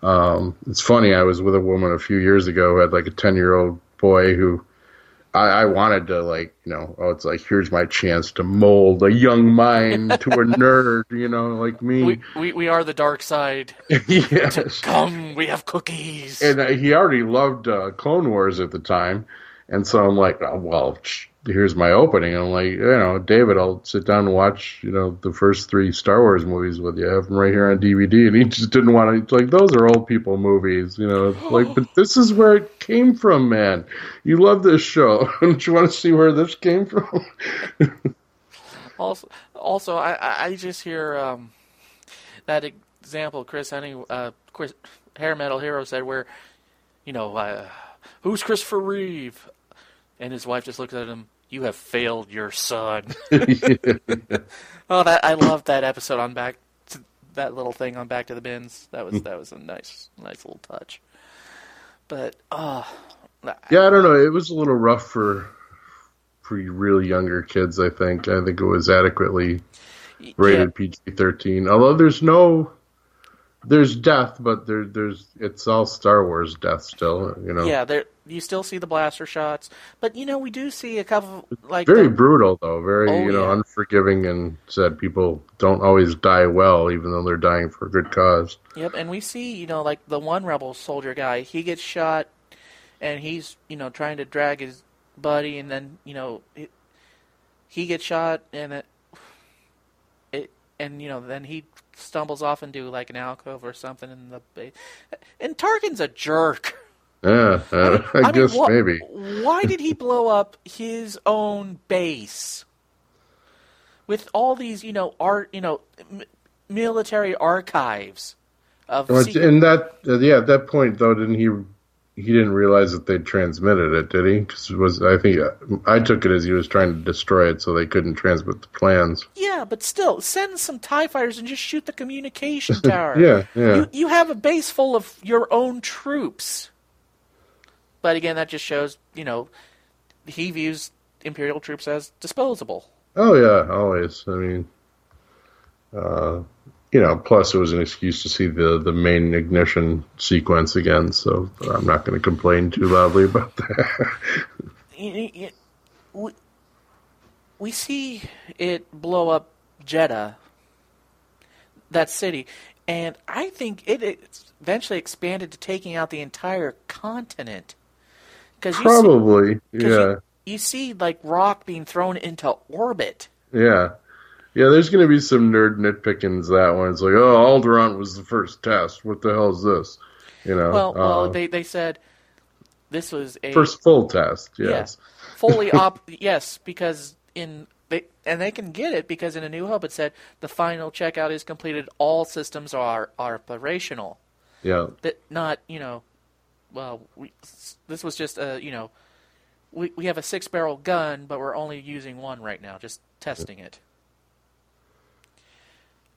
Um, it's funny. I was with a woman a few years ago who had like a ten-year-old boy who I, I wanted to like, you know, oh, it's like, here's my chance to mold a young mind to a nerd, you know, like me. We we, we are the dark side. Yes. Come, we have cookies. And uh, he already loved uh, Clone Wars at the time. And so I'm like, oh, well, here's my opening. I'm like, you know, David, I'll sit down and watch, you know, the first three Star Wars movies with you. I have them right here on D V D. And he just didn't want to, like, those are old people movies, you know. Like, but this is where it came from, man. You love this show. Don't you want to see where this came from? also, also, I, I just hear um, that example Chris Henning, uh, Chris, Hair Metal Hero said where, you know, uh, who's Christopher Reeve? And his wife just looks at him, you have failed your son. oh, that I loved that episode on Back to that little thing on Back to the Bins. That was that was a nice nice little touch. But uh yeah, I don't know. It was a little rough for for real younger kids, I think. I think it was adequately rated yeah. P G thirteen. Although there's no There's death, but there, there's it's all Star Wars death still, you know. Yeah, there you still see the blaster shots, but you know we do see a couple like very the, brutal though, very oh, you know yeah. unforgiving, and said people don't always die well, even though they're dying for a good cause. Yep, and we see you know like the one rebel soldier guy, he gets shot, and he's you know trying to drag his buddy, and then you know it, he gets shot, and it, it and you know then he. stumbles off into like an alcove or something in the base. And Tarkin's a jerk. Yeah, uh, I, mean, I guess I mean, wh- maybe. Why did he blow up his own base with all these, you know, art, you know, m- military archives of? Well, secret- and that, uh, yeah, at that point though, didn't he? He didn't realize that they transmitted it, did he? Because was I think I took it as he was trying to destroy it, so they couldn't transmit the plans. Yeah, but still, send some TIE fighters and just shoot the communication tower. yeah, yeah. You, you have a base full of your own troops. But again, that just shows you know he views Imperial troops as disposable. Oh yeah, always. I mean, uh, you know, plus it was an excuse to see the, the main ignition sequence again, so I'm not going to complain too loudly about that. we, we see it blow up Jedha, that city, and I think it, it eventually expanded to taking out the entire continent. 'Cause you Probably, see, 'cause yeah. You, you see, like, rock being thrown into orbit. Yeah. Yeah, there's going to be some nerd nitpickings that one. It's like, oh, Alderaan was the first test. What the hell is this? You know. Well, well uh, they, they said this was a first full test. Yes, yeah, fully op. Yes, because in they and they can get it because in A New Hope it said the final checkout is completed. All systems are are operational. Yeah. That not you know, well, we, this was just a you know, we we have a six barrel gun, but we're only using one right now, just testing it.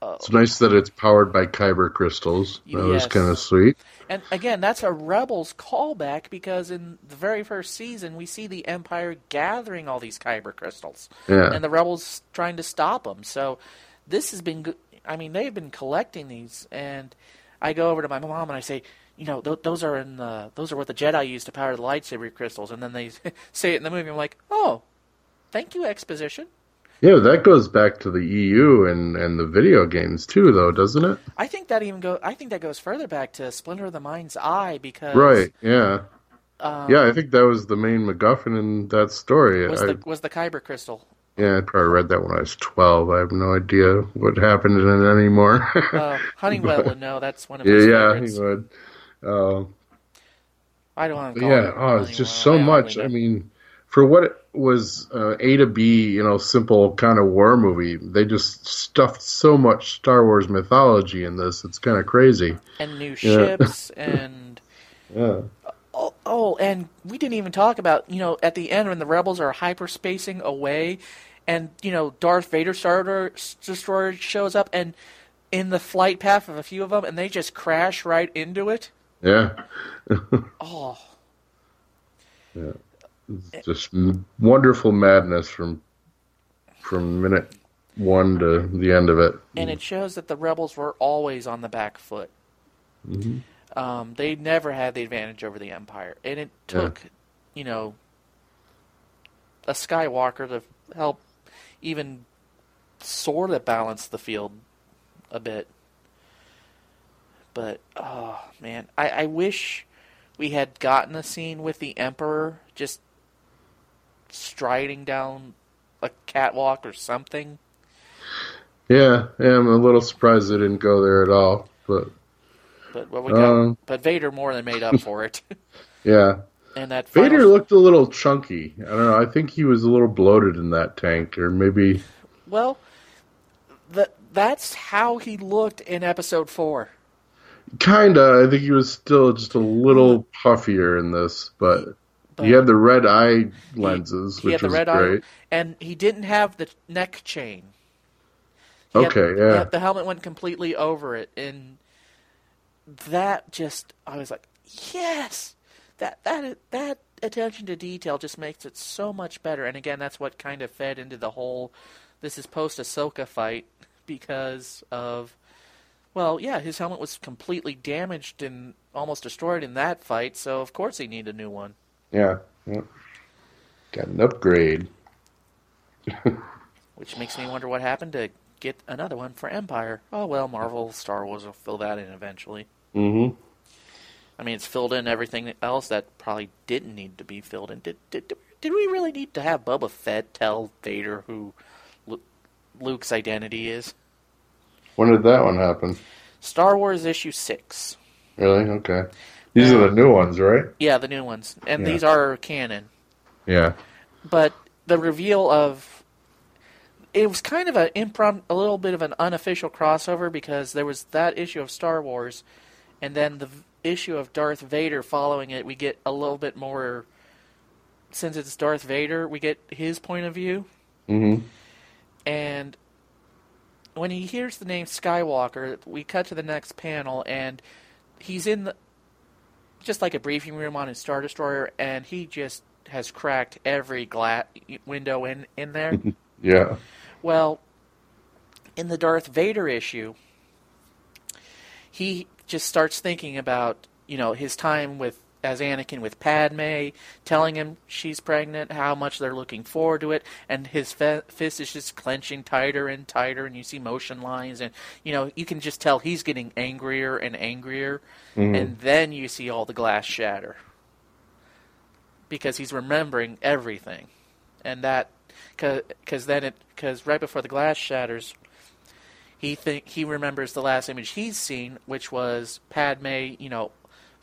Oh. It's nice that it's powered by kyber crystals. That yes. was kind of sweet. And again, that's a Rebels callback because in the very first season, we see the Empire gathering all these kyber crystals, yeah. and the Rebels trying to stop them. So this has been, I mean, they've been collecting these, and I go over to my mom and I say, you know, th- those are in the, those are what the Jedi use to power the lightsaber crystals, and then they say it in the movie. I'm like, oh, thank you, exposition. Yeah, that goes back to the E U and, and the video games too, though, doesn't it? I think that even go. I think that goes further back to Splinter of the Mind's Eye because. Right. Yeah. Um, yeah, I think that was the main MacGuffin in that story. Was the, I, was the Kyber crystal? Yeah, I probably read that when I was twelve. I have no idea what happened in it anymore. uh, Honeywell would know. That's one of his yeah, favorites. Yeah, he would. Uh, I don't want to. Call yeah. Oh, it's just so I much. I mean. For what it was uh, A to B, you know, simple kind of war movie, they just stuffed so much Star Wars mythology in this. It's kind of crazy. And new yeah. ships and... yeah. Oh, oh, and we didn't even talk about, you know, at the end when the Rebels are hyperspacing away and, you know, Darth Vader Star Destroyer shows up and in the flight path of a few of them and they just crash right into it. Yeah. oh. Yeah. Just wonderful madness from from minute one to the end of it. And it shows that the Rebels were always on the back foot. Mm-hmm. Um, they never had the advantage over the Empire. And it took, yeah. you know, a Skywalker to help even sort of balance the field a bit. But, oh, man, I, I wish we had gotten a scene with the Emperor just... striding down a catwalk or something. Yeah, yeah, I'm a little surprised they didn't go there at all. But but what we um, got, but Vader more than made up for it. yeah, and that Vader final... looked a little chunky. I don't know. I think he was a little bloated in that tank, or maybe. Well, that that's how he looked in Episode Four. Kinda. I think he was still just a little puffier in this, but. He had the red eye lenses, he, he which was great. Eye, and he didn't have the neck chain. He okay, had, yeah. Had, the helmet went completely over it, and that just, I was like, yes! That that that attention to detail just makes it so much better. And again, that's what kind of fed into the whole, this is post-Ahsoka fight, because of Well, yeah, his helmet was completely damaged and almost destroyed in that fight, so of course he needed a new one. Yeah. Yep. Got an upgrade. Which makes me wonder what happened to get another one for Empire. Oh, well, Marvel, Star Wars will fill that in eventually. Mm-hmm. I mean, it's filled in everything else that probably didn't need to be filled in. Did did did we really need to have Boba Fett tell Vader who Luke's identity is? When did that one happen? Star Wars issue six. Really? Okay. These um, are the new ones, right? Yeah, the new ones. And yeah. These are canon. Yeah. But the reveal of... It was kind of an impromptu, a little bit of an unofficial crossover because there was that issue of Star Wars, and then the issue of Darth Vader following it, we get a little bit more... Since it's Darth Vader, we get his point of view. Mm-hmm. And... when he hears the name Skywalker, we cut to the next panel, and he's in the, just like a briefing room on his Star Destroyer, and he just has cracked every glass window in, in there. Yeah. Well, in the Darth Vader issue, he just starts thinking about, you know, his time with as Anakin with Padme, telling him she's pregnant, how much they're looking forward to it, and his fe- fist is just clenching tighter and tighter, and you see motion lines, and, you know, you can just tell he's getting angrier and angrier, mm-hmm. and then you see all the glass shatter. Because he's remembering everything. And that, because then it, because right before the glass shatters, he think he remembers the last image he's seen, which was Padme, you know,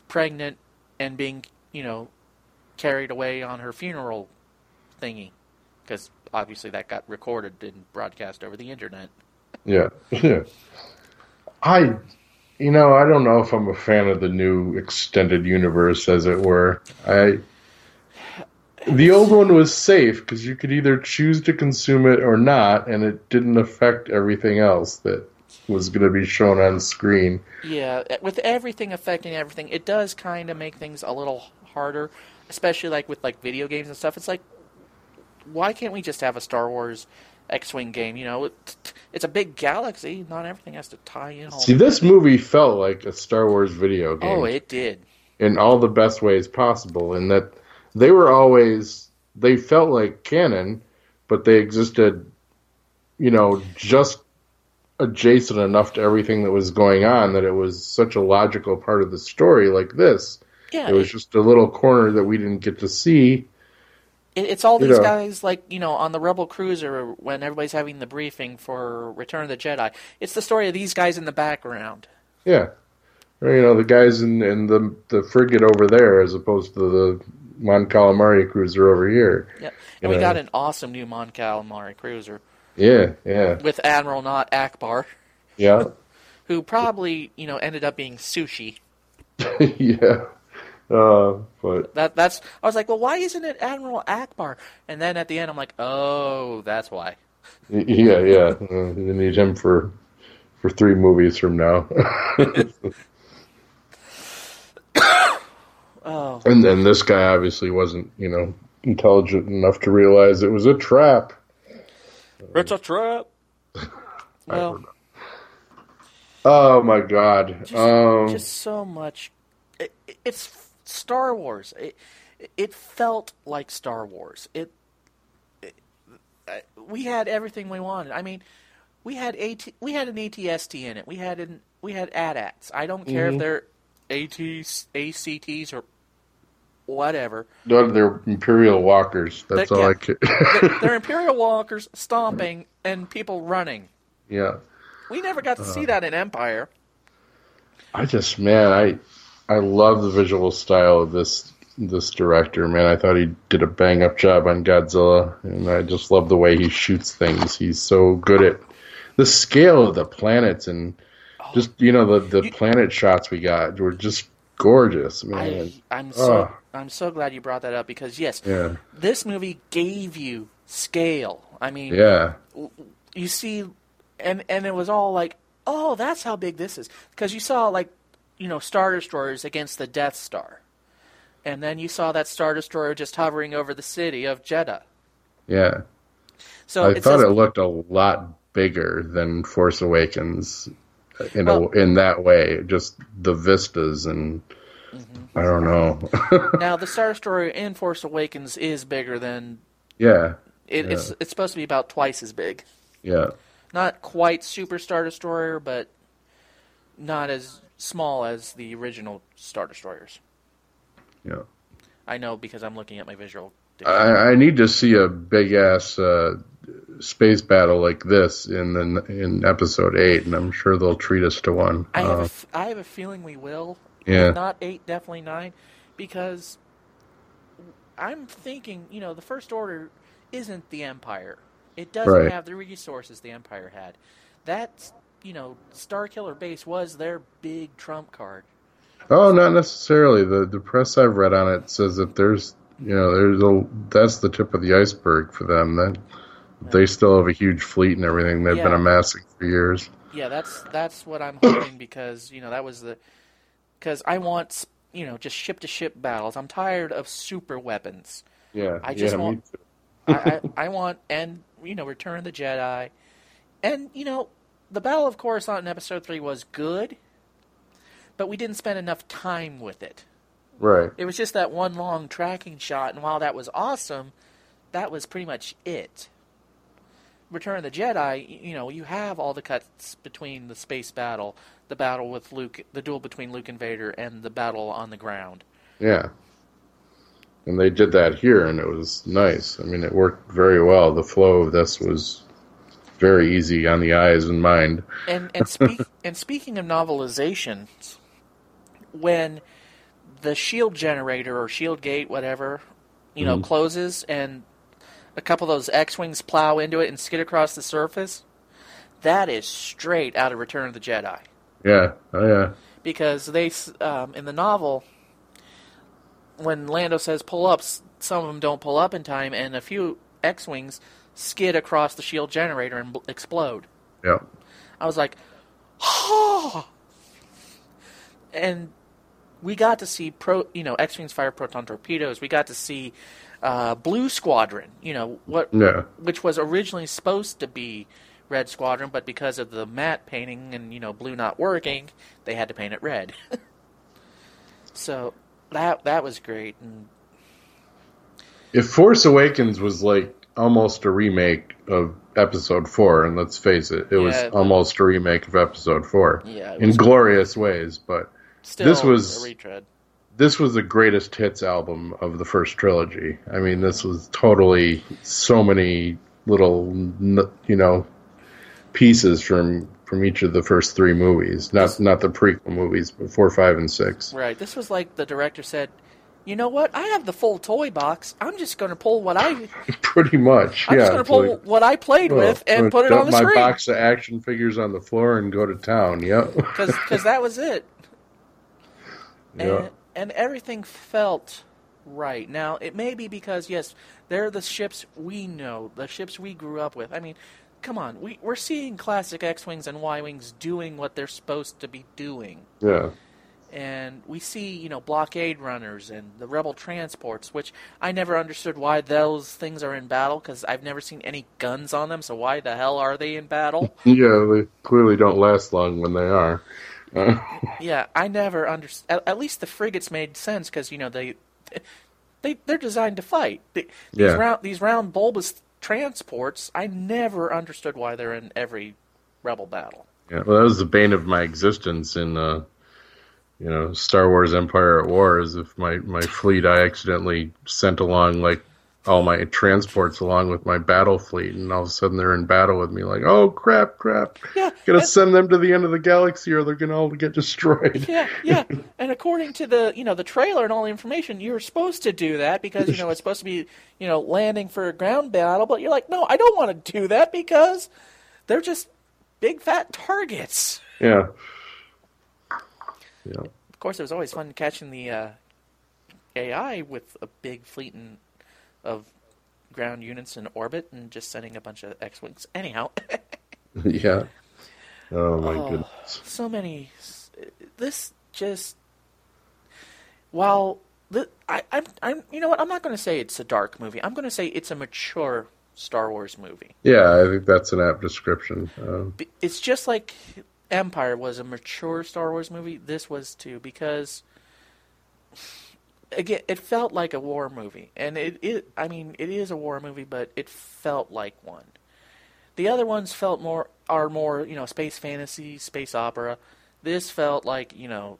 pregnant, and being, you know, carried away on her funeral thingy. Because obviously that got recorded and broadcast over the internet. Yeah. Yeah. I, you know, I don't know if I'm a fan of the new extended universe, as it were. I The old one was safe, because you could either choose to consume it or not, and it didn't affect everything else that was going to be shown on screen. Yeah, with everything affecting everything, it does kind of make things a little harder, especially like with like video games and stuff. It's like, why can't we just have a Star Wars X-Wing game? You know, it, it's a big galaxy. Not everything has to tie in. See, this movie felt like a Star Wars video game. Oh, it did. In all the best ways possible, in that they were always, they felt like canon, but they existed, you know, just adjacent enough to everything that was going on that it was such a logical part of the story like this. Yeah, it was it, just a little corner that we didn't get to see. It, it's all you these know. guys, like, you know, on the Rebel Cruiser when everybody's having the briefing for Return of the Jedi. It's the story of these guys in the background. Yeah. Or, you know, the guys in, in the the frigate over there as opposed to the Mon Calamari cruiser over here. Yeah, and we know. got an awesome new Mon Calamari cruiser. Yeah, yeah. With Admiral Nott Akbar. Yeah. Who probably, you know, ended up being sushi. Yeah. Uh, but that that's I was like, well, why isn't it Admiral Akbar? And then at the end I'm like, oh, that's why. Yeah, yeah. You need him for for three movies from now. Oh. And then this guy obviously wasn't, you know, intelligent enough to realize it was a trap. It's a trap. Well, oh my God! Just, um, just so much. It, it's Star Wars. It, it felt like Star Wars. It, it. We had everything we wanted. I mean, we had AT, we had an A T S T in it. We had an we had A T A Ts. I don't care mm-hmm. if they're A Ts, A C Ts, or whatever. No, they're Imperial Walkers. That's they're, all yeah. I can... they're, they're Imperial Walkers stomping and people running. Yeah. We never got to uh, see that in Empire. I just, man, I I love the visual style of this this director, man. I thought he did a bang-up job on Godzilla, and I just love the way he shoots things. He's so good at the scale of the planets, and oh, just, you know, the, the you, planet shots we got were just gorgeous, man. I, I'm so... Oh. I'm so glad you brought that up because, yes, yeah. this movie gave you scale. I mean, yeah. you see, and and it was all like, oh, that's how big this is. Because you saw, like, you know, Star Destroyers against the Death Star. And then you saw that Star Destroyer just hovering over the city of Jedha. Yeah. So I it thought says, it looked a lot bigger than Force Awakens. you know, well, in that way, just the vistas and mm-hmm. I don't know. Now, the Star Destroyer in Force Awakens is bigger than yeah. It, yeah. It's it's supposed to be about twice as big. Yeah. Not quite Super Star Destroyer, but not as small as the original Star Destroyers. Yeah. I know because I'm looking at my visual. I, I need to see a big ass uh, space battle like this in the, in episode eight, and I'm sure they'll treat us to one. I have uh, a f- I have a feeling we will. Yeah. If not eight, definitely nine, because I'm thinking, you know, the First Order isn't the Empire. It doesn't right. have the resources the Empire had. That, you know, Starkiller Base was their big trump card. Oh, not necessarily. The the press I've read on it says that there's, you know, there's a, that's the tip of the iceberg for them. That yeah. they still have a huge fleet and everything they've yeah. been amassing for years. Yeah, that's that's what I'm hoping, because, you know, that was the because I want, you know, just ship to ship battles. I'm tired of super weapons. Yeah, I just yeah, want. I, I I want and you know Return of the Jedi, and you know the Battle of Coruscant in Episode Three was good. But we didn't spend enough time with it. Right. It was just that one long tracking shot, and while that was awesome, that was pretty much it. Return of the Jedi, you know, you have all the cuts between the space battle, the battle with Luke, the duel between Luke and Vader, and the battle on the ground. Yeah. And they did that here, and it was nice. I mean, it worked very well. The flow of this was very easy on the eyes and mind. And and, speak, and speaking of novelizations, when the shield generator or shield gate, whatever, you mm-hmm. know, closes and a couple of those X-Wings plow into it and skid across the surface, that is straight out of Return of the Jedi. Yeah, oh yeah. Because they, um, in the novel, when Lando says pull up, some of them don't pull up in time, and a few X-Wings skid across the shield generator and bl- explode. Yeah. I was like, oh! And we got to see pro, you know, X-Wings fire proton torpedoes. We got to see uh, Blue Squadron, you know, what, yeah. which was originally supposed to be Red Squadron, but because of the matte painting and, you know, blue not working, they had to paint it red. So that that was great. And if Force Awakens was like almost a remake of Episode Four, and let's face it, it yeah, was it, almost a remake of Episode Four yeah, in glorious cool. ways, but still this was a retread. This was the greatest hits album of the first trilogy. I mean, this was totally so many little, you know, pieces from from each of the first three movies, not this, not the prequel movies, but four, five, and six. Right. This was like the director said, you know what? I have the full toy box. I'm just going to pull what I... Pretty much, I'm yeah. I'm just going to pull like, what I played well, with and put it on the screen. Dump my box of action figures on the floor and go to town, yep. Because that was it. And, yeah. and everything felt right. Now, it may be because, yes, they're the ships we know, the ships we grew up with. I mean, come on. We, we're seeing classic X-Wings and Y-Wings doing what they're supposed to be doing. Yeah. And we see, you know, blockade runners and the rebel transports, which I never understood why those things are in battle, because I've never seen any guns on them, so why the hell are they in battle? Yeah, they clearly don't last long when they are. Uh. Yeah, I never understood. At, at least the frigates made sense, because, you know, they, they, they're designed to fight. They, these, yeah. round, these round bulbous transports, I never understood why they're in every rebel battle. Yeah, well, that was the bane of my existence in... Uh... You know, Star Wars Empire at War is if my, my fleet, I accidentally sent along, like, all my transports along with my battle fleet, and all of a sudden they're in battle with me, like, oh, crap, crap. Yeah, Gonna and, send them to the end of the galaxy or they're gonna all get destroyed. Yeah, yeah. And according to the, you know, the trailer and all the information, you're supposed to do that because, you know, it's supposed to be, you know, landing for a ground battle, but you're like, no, I don't want to do that because they're just big, fat targets. Yeah. Yeah. Of course, it was always fun catching the uh, A I with a big fleet in, of ground units in orbit and just sending a bunch of X-Wings. Anyhow. Yeah. Oh, my oh, goodness. So many. This just... While... The, I, I'm, I'm, you know what? I'm not going to say it's a dark movie. I'm going to say it's a mature Star Wars movie. Yeah, I think that's an apt description. Um, it's just like... Empire was a mature Star Wars movie, this was too, because again, it felt like a war movie. And it, it I mean, it is a war movie, but it felt like one. The other ones felt more are more, you know, space fantasy, space opera. This felt like, you know,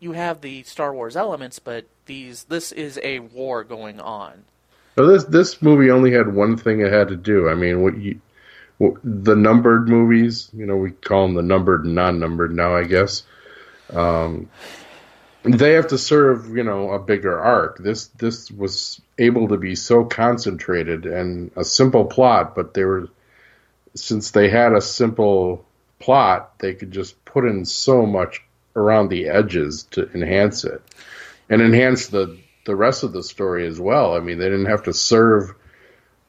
you have the Star Wars elements, but these this is a war going on. So this this movie only had one thing it had to do. I mean, what you what, the numbered movies, you know, we call them the numbered and non-numbered now, I guess. Um They have to serve, you know, a bigger arc. This this was able to be so concentrated and a simple plot, but they were, since they had a simple plot, they could just put in so much around the edges to enhance it and enhance the, the rest of the story as well. I mean, they didn't have to serve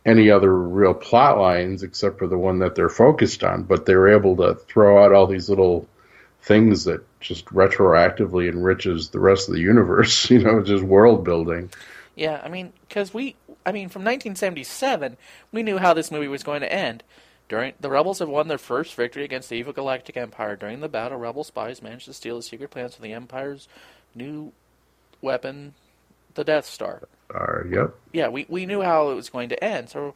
any other real plot lines except for the one that they're focused on, but they were able to throw out all these little things that just retroactively enriches the rest of the universe, you know, just world building. Yeah, I mean, because we, I mean, from nineteen seventy-seven, we knew how this movie was going to end. During the Rebels have won their first victory against the evil Galactic Empire. During the battle, Rebel spies managed to steal the secret plans for the Empire's new weapon, the Death Star. Uh, yep. Yeah, we, we knew how it was going to end. So,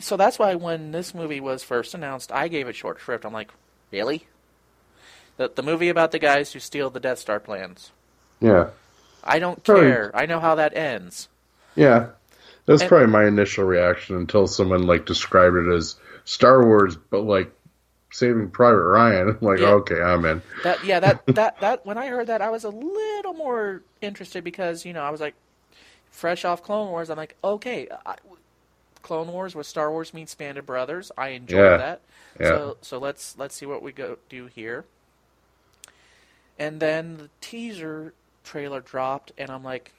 so that's why when this movie was first announced, I gave it short shrift. I'm like, really? The, the movie about the guys who steal the Death Star plans. Yeah. I don't probably, care. I know how that ends. Yeah. That's and, probably my initial reaction until someone, like, described it as Star Wars, but, like, Saving Private Ryan. I'm like, yeah. Okay, I'm in. That, yeah, that, that, that, when I heard that, I was a little more interested because, you know, I was like, fresh off Clone Wars, I'm like, okay, I, Clone Wars was Star Wars meets Band of Brothers. I enjoyed yeah. that. Yeah. So, so let's, let's see what we go do here. And then the teaser trailer dropped, and I'm like,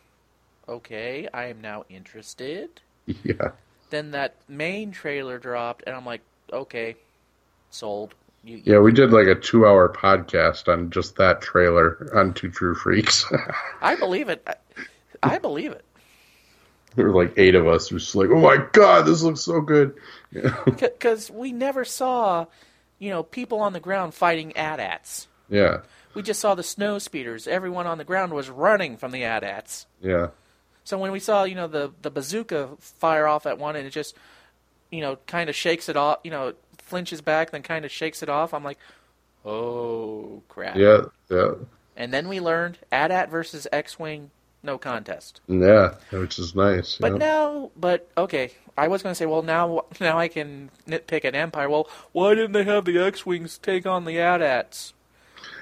okay, I am now interested. Yeah. Then that main trailer dropped, and I'm like, okay, sold. You, you yeah, we did like a two-hour podcast on just that trailer on Two True Freaks. I believe it. I, I believe it. There were like eight of us who were just like, oh my God, this looks so good. Because yeah. we never saw, you know, people on the ground fighting AT-ATs. Yeah. We just saw the snow speeders. Everyone on the ground was running from the AT-ATs. Yeah. So when we saw, you know, the, the bazooka fire off at one and it just, you know, kind of shakes it off, you know, it flinches back, then kind of shakes it off. I'm like, oh, crap. Yeah, yeah. And then we learned AT-AT versus X-Wing, no contest. Yeah, which is nice. But yeah. now, but, okay, I was going to say, well, now now I can nitpick at Empire. Well, why didn't they have the X-Wings take on the AT-ATs?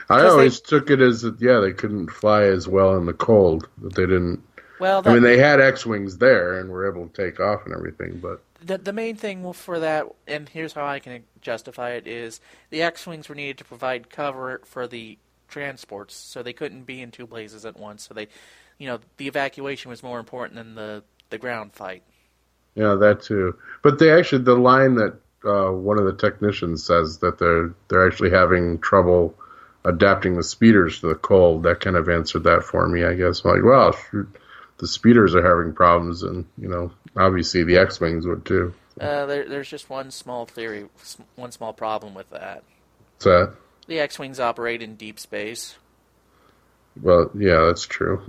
I always they, took it as that, yeah, they couldn't fly as well in the cold. That they didn't. Well, that, I mean, they had X-Wings there and were able to take off and everything, but the the main thing for that, and here's how I can justify it, is the X-Wings were needed to provide cover for the transports, so they couldn't be in two places at once. So they, you know, the evacuation was more important than the, the ground fight. Yeah, that too. But they actually, the line that uh, one of the technicians says that they're they're actually having trouble adapting the speeders to the cold, that kind of answered that for me, I guess. I'm like, well, shoot, the speeders are having problems, and, you know, obviously the X-Wings would too. Uh, there, there's just one small theory, one small problem with that. What's that? The X-Wings operate in deep space. Well, yeah, that's true.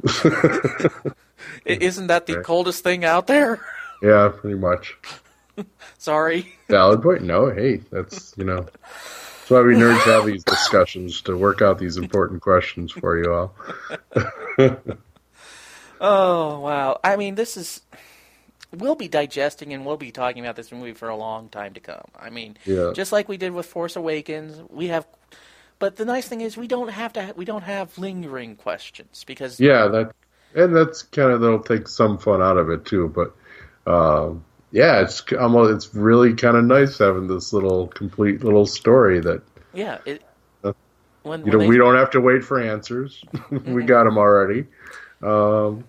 Isn't that the okay. coldest thing out there? Yeah, pretty much. Sorry. Valid point. No, hey, that's, you know... That's why we nerds have these discussions to work out these important questions for you all. Oh, wow. I mean, this is... We'll be digesting and we'll be talking about this movie for a long time to come. I mean, yeah. just like we did with Force Awakens, we have... But the nice thing is we don't have to. We don't have lingering questions because... Yeah, that, and that's kind of... That'll take some fun out of it, too, but... Uh, Yeah, it's almost it's really kind of nice having this little complete little story that yeah, it, uh, when, you when know they, we don't have to wait for answers. Mm-hmm. We got them already, um,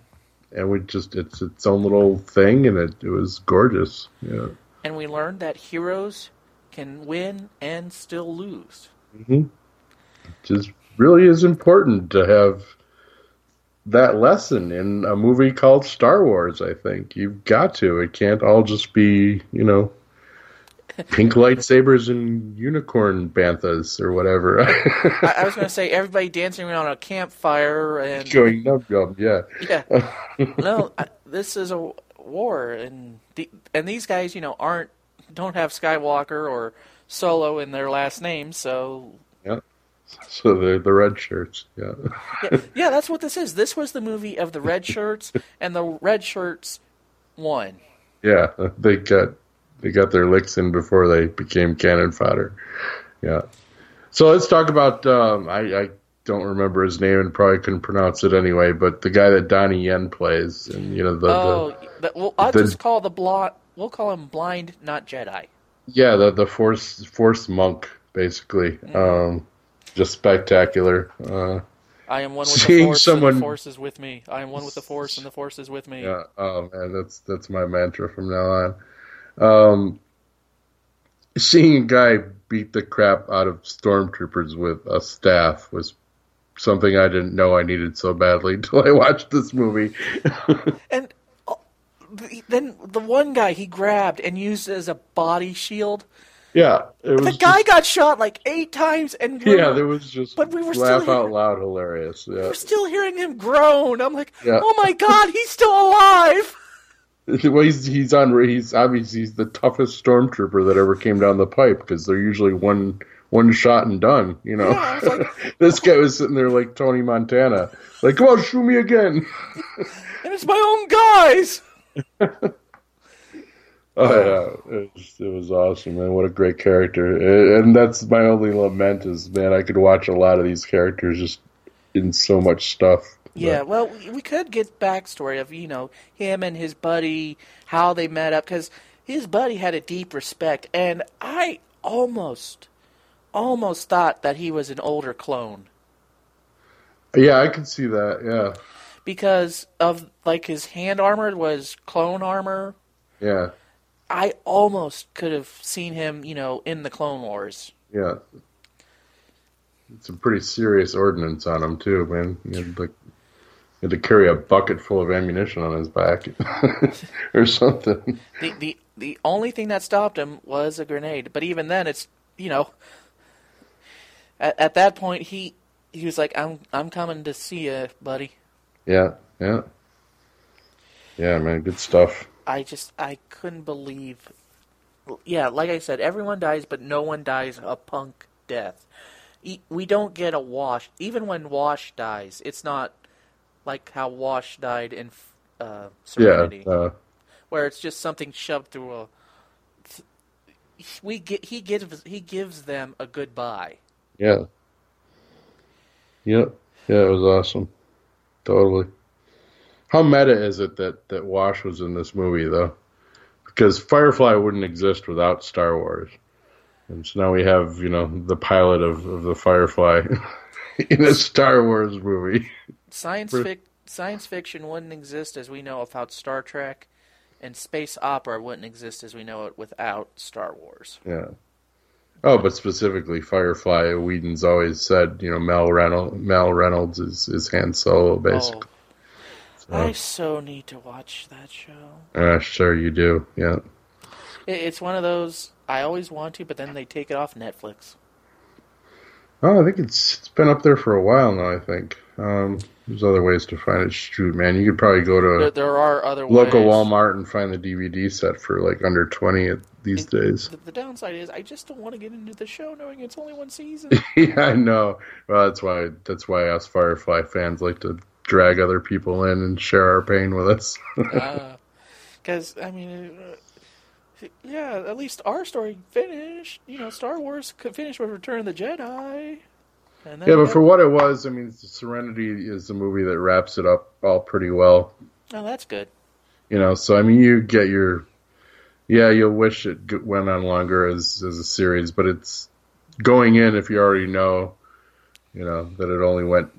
and we just it's its own little thing, and it, it was gorgeous. Yeah, and we learned that heroes can win and still lose. Mm-hmm. Just really is important to have that lesson in a movie called Star Wars, I think. You've got to. It can't all just be, you know, Pink lightsabers and unicorn banthas or whatever. I, I was going to say everybody dancing around a campfire and going nub nub. Yeah, yeah. No, I, this is a war, and the, and these guys, you know, aren't don't have Skywalker or Solo in their last name, so yeah. So the the red shirts, yeah. yeah, yeah. That's what this is. This was the movie of the red shirts, and the red shirts won. Yeah, they got. They got their licks in before they became cannon fodder. Yeah. So let's talk about, um, I, I don't remember his name and probably couldn't pronounce it anyway, but the guy that Donnie Yen plays. And, you know, the, oh, the, the, well, I'll the, just call the blind, we'll call him blind, not Jedi. Yeah, the, the force, force monk, basically. Mm. Um, just spectacular. Uh, I am one with the force, someone, and the force is with me. I am one with the force, and the force is with me. Yeah. Oh, man, that's, that's my mantra from now on. Um, seeing a guy beat the crap out of stormtroopers with a staff was something I didn't know I needed so badly until I watched this movie. And uh, then the one guy he grabbed and used as a body shield. Yeah, it was the guy just, got shot like eight times, and we yeah, were, there was just but we were laugh still out hearing, loud hilarious. Yeah. We we're still hearing him groan. I'm like, yeah. Oh my god, he's still alive. Well, he's he's on. He's obviously he's the toughest stormtrooper that ever came down the pipe because they're usually one one shot and done. You know, yeah, like, this guy was sitting there like Tony Montana, like, "Come on, shoot me again!" And it's my own guys. Oh yeah, it was, it was awesome, man! What a great character! And that's my only lament is, man, I could watch a lot of these characters just in so much stuff. Yeah, well, we could get backstory of, you know, him and his buddy, how they met up, because his buddy had a deep respect, and I almost, almost thought that he was an older clone. Yeah, I could see that, yeah. Because of, like, his hand armor was clone armor. Yeah. I almost could have seen him, you know, in the Clone Wars. Yeah. It's a pretty serious ordinance on him, too, man. You know, like... He had to carry a bucket full of ammunition on his back or something. The, the the only thing that stopped him was a grenade. But even then, it's, you know, at, at that point, he he was like, I'm I'm coming to see you, buddy. Yeah, yeah. Yeah, man, good stuff. I just, I couldn't believe. Yeah, like I said, everyone dies, but no one dies a punk death. We don't get a Wash. Even when Wash dies, it's not... Like how Wash died in uh, Serenity, yeah, uh, where it's just something shoved through a. We get he gives he gives them a goodbye. Yeah. Yep. Yeah, it was awesome. Totally. How meta is it that, that Wash was in this movie though? Because Firefly wouldn't exist without Star Wars, and so now we have you know the pilot of, of the Firefly in a Star Wars movie. Science, fic- science fiction wouldn't exist as we know without Star Trek, and space opera wouldn't exist as we know it without Star Wars. Yeah. Oh, but specifically Firefly, Whedon's always said, you know, Mal, Reynolds, Mal Reynolds is, is Han Solo, basically. Oh, so. I so need to watch that show. Uh, sure you do, yeah. It's one of those, I always want to, but then they take it off Netflix. Oh, I think it's it's been up there for a while now, I think. Um, there's other ways to find it. Shoot, man, you could probably go to there, there are other local ways. Walmart and find the D V D set for like under twenty these and days. The, the downside is I just don't want to get into the show knowing it's only one season. Yeah, I know. Well, that's why that's why us Firefly fans like to drag other people in and share our pain with us. Because uh, I mean, uh, yeah, at least our story finished. You know, Star Wars could finish with Return of the Jedi. Yeah, but for what it was, I mean, Serenity is the movie that wraps it up all pretty well. Oh, that's good. You know, so, I mean, you get your... Yeah, you'll wish it went on longer as, as a series, but it's going in if you already know, you know, that it only went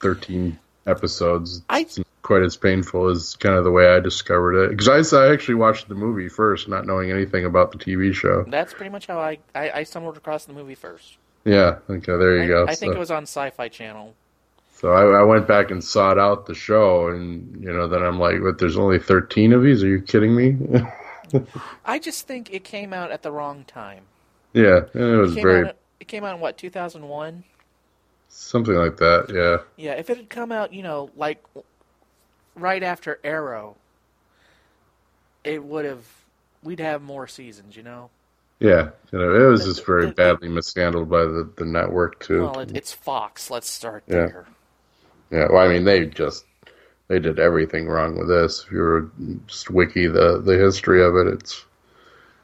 thirteen episodes. I, it's not quite as painful as kind of the way I discovered it. Because I, I actually watched the movie first, not knowing anything about the T V show. That's pretty much how I, I, I stumbled across the movie first. Yeah, okay, there you I, go. I think so, it was on Sci-Fi Channel. So I, I went back and sought out the show, and, you know, then I'm like, what, there's only thirteen of these? Are you kidding me? I just think it came out at the wrong time. Yeah, it was it very... Out, it came out in, what, two thousand one? Something like that, yeah. Yeah, if it had come out, you know, like right after Arrow, it would have... We'd have more seasons, you know? Yeah, you know, it was the, just very the, badly the, mishandled by the, the network, too. Well, it, it's Fox. Let's start yeah. there. Yeah, well, I mean, they just... They did everything wrong with this. If you were just wiki the, the history of it, it's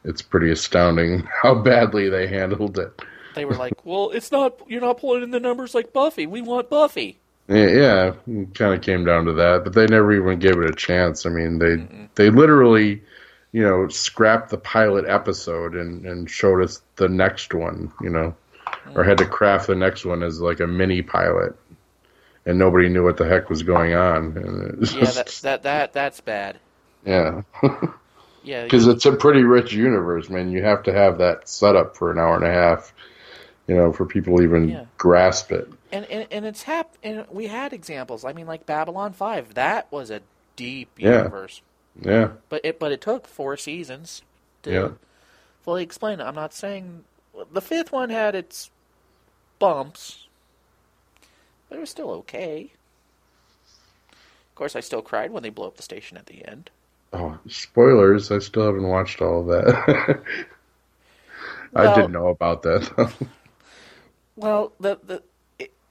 it's pretty astounding how badly they handled it. They were like, well, it's not you're not pulling in the numbers like Buffy. We want Buffy. Yeah, yeah, it kind of came down to that, but they never even gave it a chance. I mean, they Mm-mm. they literally, you know, scrapped the pilot episode and, and showed us the next one, you know, mm. or had to craft the next one as like a mini pilot. And nobody knew what the heck was going on. And was yeah, just, that, that that that's bad. Yeah. yeah. Because it's a pretty rich universe, man. You have to have that set up for an hour and a half, you know, for people to even yeah. grasp it. And and, and it's hap- and we had examples. I mean, like Babylon five. That was a deep universe. Yeah. yeah. But it but it took four seasons to yeah. fully explain it. I'm not saying the fifth one had its bumps. But it was still okay. Of course, I still cried when they blew up the station at the end. Oh, spoilers. I still haven't watched all of that. well, I didn't know about that. well, the the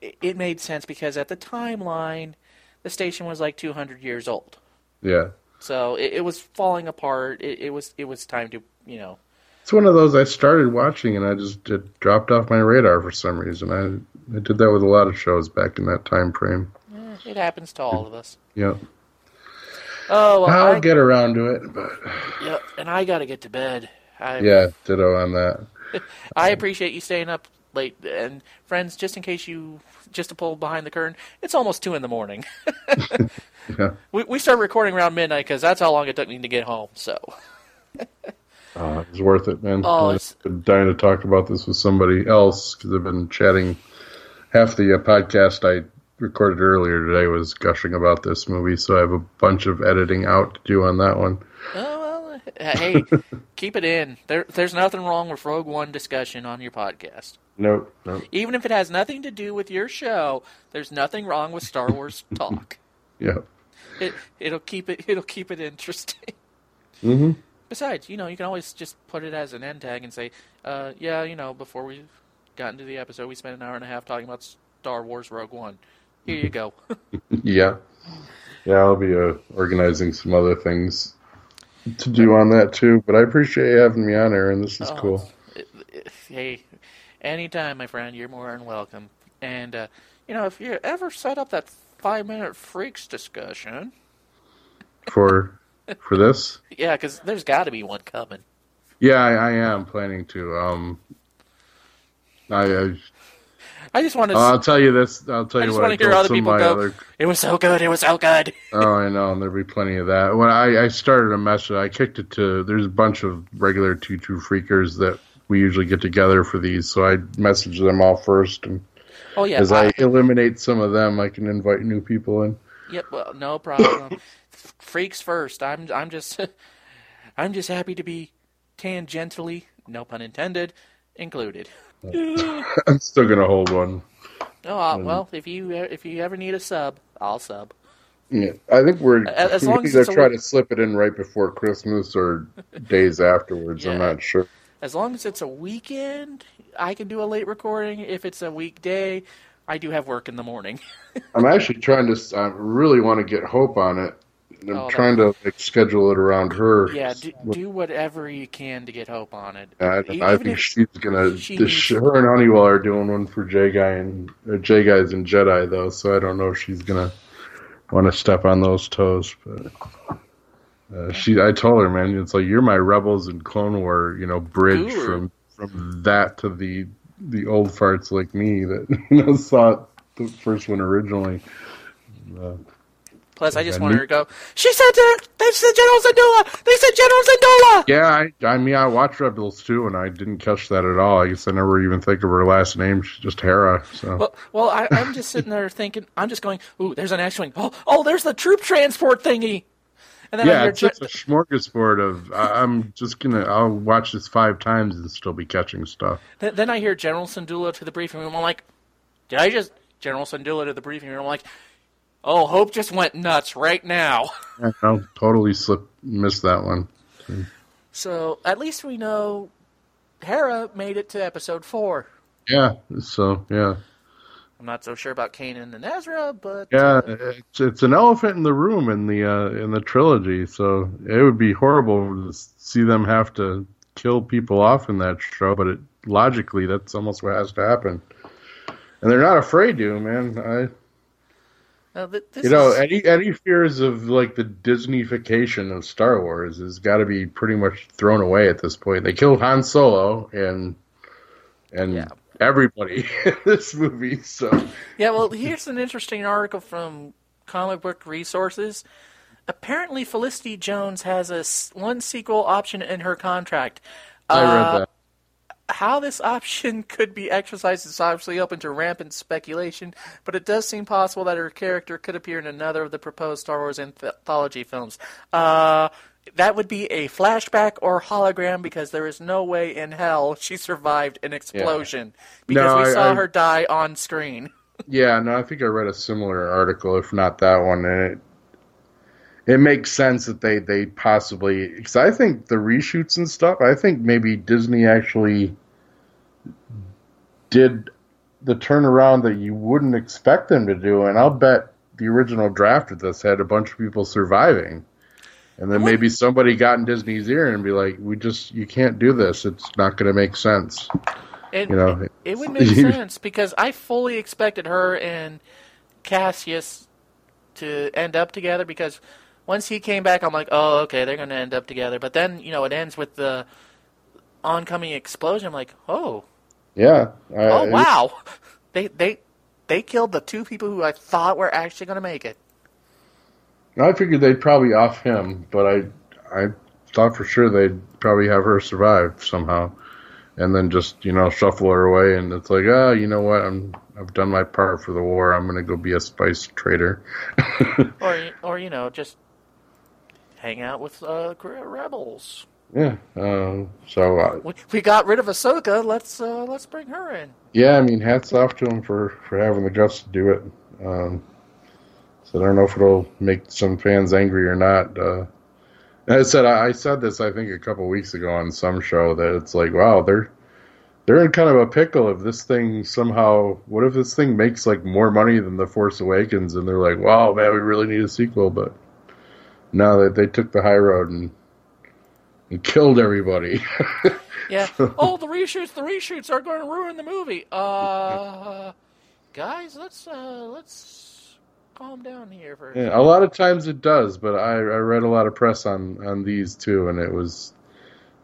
it, it made sense because at the timeline, the station was like two hundred years old. Yeah. So it, it was falling apart. It, it was it was time to, you know. It's one of those I started watching and I just it dropped off my radar for some reason. I, I did that with a lot of shows back in that time frame. Yeah, it happens to all of us. Yeah. Oh, well, I'll I, get around to it. But... Yep, and I got to get to bed. I, yeah, ditto on that. I appreciate you staying up late. And friends, just in case you, just to pull behind the curtain, it's almost two in the morning. yeah. We we started recording around midnight because that's how long it took me to get home. So. Uh, it was worth it, man. Oh, I've been dying to talk about this with somebody else because I've been chatting. Half the uh, podcast I recorded earlier today was gushing about this movie, so I have a bunch of editing out to do on that one. Oh, well, hey, keep it in. There, there's nothing wrong with Rogue One discussion on your podcast. Nope, nope. Even if it has nothing to do with your show, there's nothing wrong with Star Wars talk. yeah. It, it'll keep it. It'll keep it interesting. Mm-hmm. Besides, you know, you can always just put it as an end tag and say, uh, yeah, you know, before we got into the episode, we spent an hour and a half talking about Star Wars Rogue One. Here you go. yeah. Yeah, I'll be uh, organizing some other things to do on that, too. But I appreciate you having me on, Aaron. This is oh, cool. It, it, hey, anytime, my friend, you're more than welcome. And, uh, you know, if you ever set up that five-minute Freaks discussion... For... For this? Yeah, because there's got to be one coming. Yeah, I, I am planning to. Um, I, I, I just want to. I'll tell you this. I'll tell I you what. I just want to hear other people go. Other... It was so good. It was so good. oh, I know, and there'll be plenty of that. When I, I started a message, I kicked it to. There's a bunch of regular Two True Freakers that we usually get together for these, so I message them all first, and oh yeah, as I, I eliminate some of them, I can invite new people in. Yep. Well, no problem. Freaks first. I'm I'm just I'm just happy to be tangentially, no pun intended, included. I'm still gonna hold one. Oh uh, well, if you if you ever need a sub, I'll sub. Yeah, I think we're as long as either try to slip it in right before Christmas or days afterwards. Yeah. I'm not sure. As long as it's a weekend, I can do a late recording. If it's a weekday, I do have work in the morning. I'm actually trying to. I really want to get Hope on it. I'm oh, trying to like, schedule it around her. Yeah, do, do whatever you can to get Hope on it. I, I think she's gonna. She this, needs... Her and Honeywell are doing one for J Guy and J Guys and Jedi though, so I don't know if she's gonna want to step on those toes. But uh, she, I told her, man, it's like you're my Rebels and Clone War, you know, bridge Ooh. from from that to the the old farts like me that you know, saw the first one originally. Uh, Plus, I just want her to go, she said that, they said General Syndulla! They said General Syndulla! Yeah, I, I mean, I watched Rebels too, and I didn't catch that at all. I guess I never even think of her last name. She's just Hera. So. Well, well I, I'm just sitting there thinking, I'm just going, ooh, there's an X-Wing. Oh, oh, there's the troop transport thingy. And then yeah, it's just a smorgasbord of, I'm just going to, I'll watch this five times and still be catching stuff. Th- then I hear General Syndulla to the briefing room. I'm like, did I just, General Syndulla to the briefing room. I'm like, oh, Hope just went nuts right now. I know, totally slipped, missed that one. So. so at least we know Hera made it to episode four. Yeah, so, yeah. I'm not so sure about Kanan and Ezra, but yeah, uh, it's it's an elephant in the room in the uh, in the trilogy. So it would be horrible to see them have to kill people off in that show. But it, logically, that's almost what has to happen, and they're not afraid to, man. I, now, th- this you know, is... any any fears of like the Disneyfication of Star Wars has got to be pretty much thrown away at this point. They killed Han Solo and and. Yeah. Everybody in this movie. So yeah, well, here's an interesting article from Comic Book Resources. Apparently, Felicity Jones has a one sequel option in her contract. I read uh, that. How this option could be exercised is obviously open to rampant speculation, but it does seem possible that her character could appear in another of the proposed Star Wars anthology films. Uh... That would be a flashback or hologram because there is no way in hell she survived an explosion yeah. because no, we I, saw I, her die on screen. yeah, no, I think I read a similar article, if not that one. And it, it makes sense that they, they possibly... Because I think the reshoots and stuff, I think maybe Disney actually did the turnaround that you wouldn't expect them to do. And I'll bet the original draft of this had a bunch of people surviving. And then maybe somebody got in Disney's ear and be like, "We just you can't do this. It's not going to make sense." It, you know, it, it would make sense because I fully expected her and Cassius to end up together. Because once he came back, I'm like, "Oh, okay, they're going to end up together." But then you know it ends with the oncoming explosion. I'm like, "Oh, yeah, uh, oh wow, they they they killed the two people who I thought were actually going to make it." I figured they'd probably off him, but I I thought for sure they'd probably have her survive somehow, and then just you know shuffle her away. And it's like, oh, you know what? I'm I've done my part for the war. I'm gonna go be a spice trader. or or you know just hang out with uh, rebels. Yeah. Uh, so uh, we, we got rid of Ahsoka. Let's uh, let's bring her in. Yeah, I mean, hats off to him for, for having the guts to do it. Um, So I don't know if it'll make some fans angry or not. Uh, I said I, I said this I think a couple weeks ago on some show that it's like, wow, they're they're in kind of a pickle if this thing somehow. What if this thing makes like more money than The Force Awakens, and they're like, wow, man, we really need a sequel. But now that they, they took the high road and and killed everybody. yeah. Oh, the reshoots, the reshoots are going to ruin the movie. Uh, guys, let's uh, let's. calm down here for a, yeah, a lot of times it does, but I, I read a lot of press on, on these too, and it was,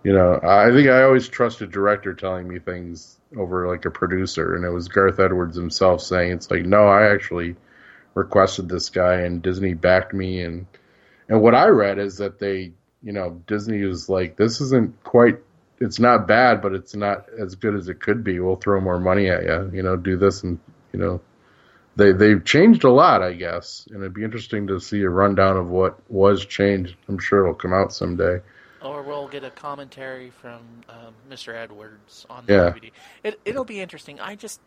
you know, I think I always trust a director telling me things over like a producer, and it was Garth Edwards himself saying it's like, no, I actually requested this guy, and Disney backed me, and and what I read is that they, you know, Disney was like, this isn't quite, it's not bad, but it's not as good as it could be. We'll throw more money at you, you know, do this, and you know. They, they've changed a lot, I guess, and it'd be interesting to see a rundown of what was changed. I'm sure it'll come out someday. Or we'll get a commentary from um, Mister Edwards on the yeah. D V D. It, it'll be interesting. I just...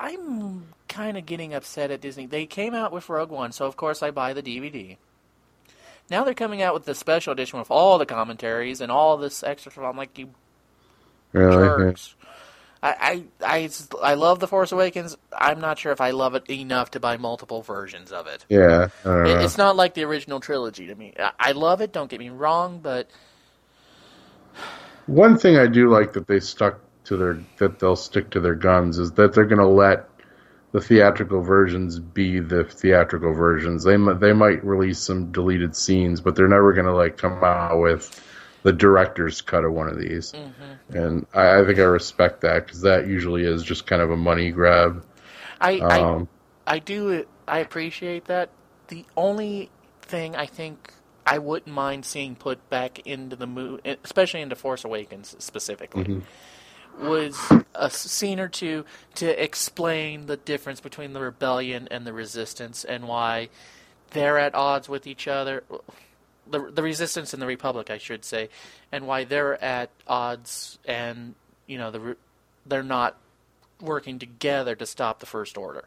I'm kind of getting upset at Disney. They came out with Rogue One, so of course I buy the D V D. Now they're coming out with the special edition with all the commentaries and all this extra stuff. I'm like, you really? jerks. Yeah. I, I, I, I love The Force Awakens. I'm not sure if I love it enough to buy multiple versions of it. Yeah. It, it's not like the original trilogy to me. I, I love it, don't get me wrong, but... One thing I do like that they stuck to their... that they'll stick to their guns is that they're going to let the theatrical versions be the theatrical versions. They, they might release some deleted scenes, but they're never going to, like, come out with... the director's cut of one of these. Mm-hmm. And I, I think I respect that because that usually is just kind of a money grab. I, um, I I do I appreciate that. The only thing I think I wouldn't mind seeing put back into the movie, especially into Force Awakens specifically, mm-hmm. was a scene or two to explain the difference between the rebellion and the resistance and why they're at odds with each other, the the Resistance and the Republic, I should say, and why they're at odds, and you know the they're not working together to stop the First Order.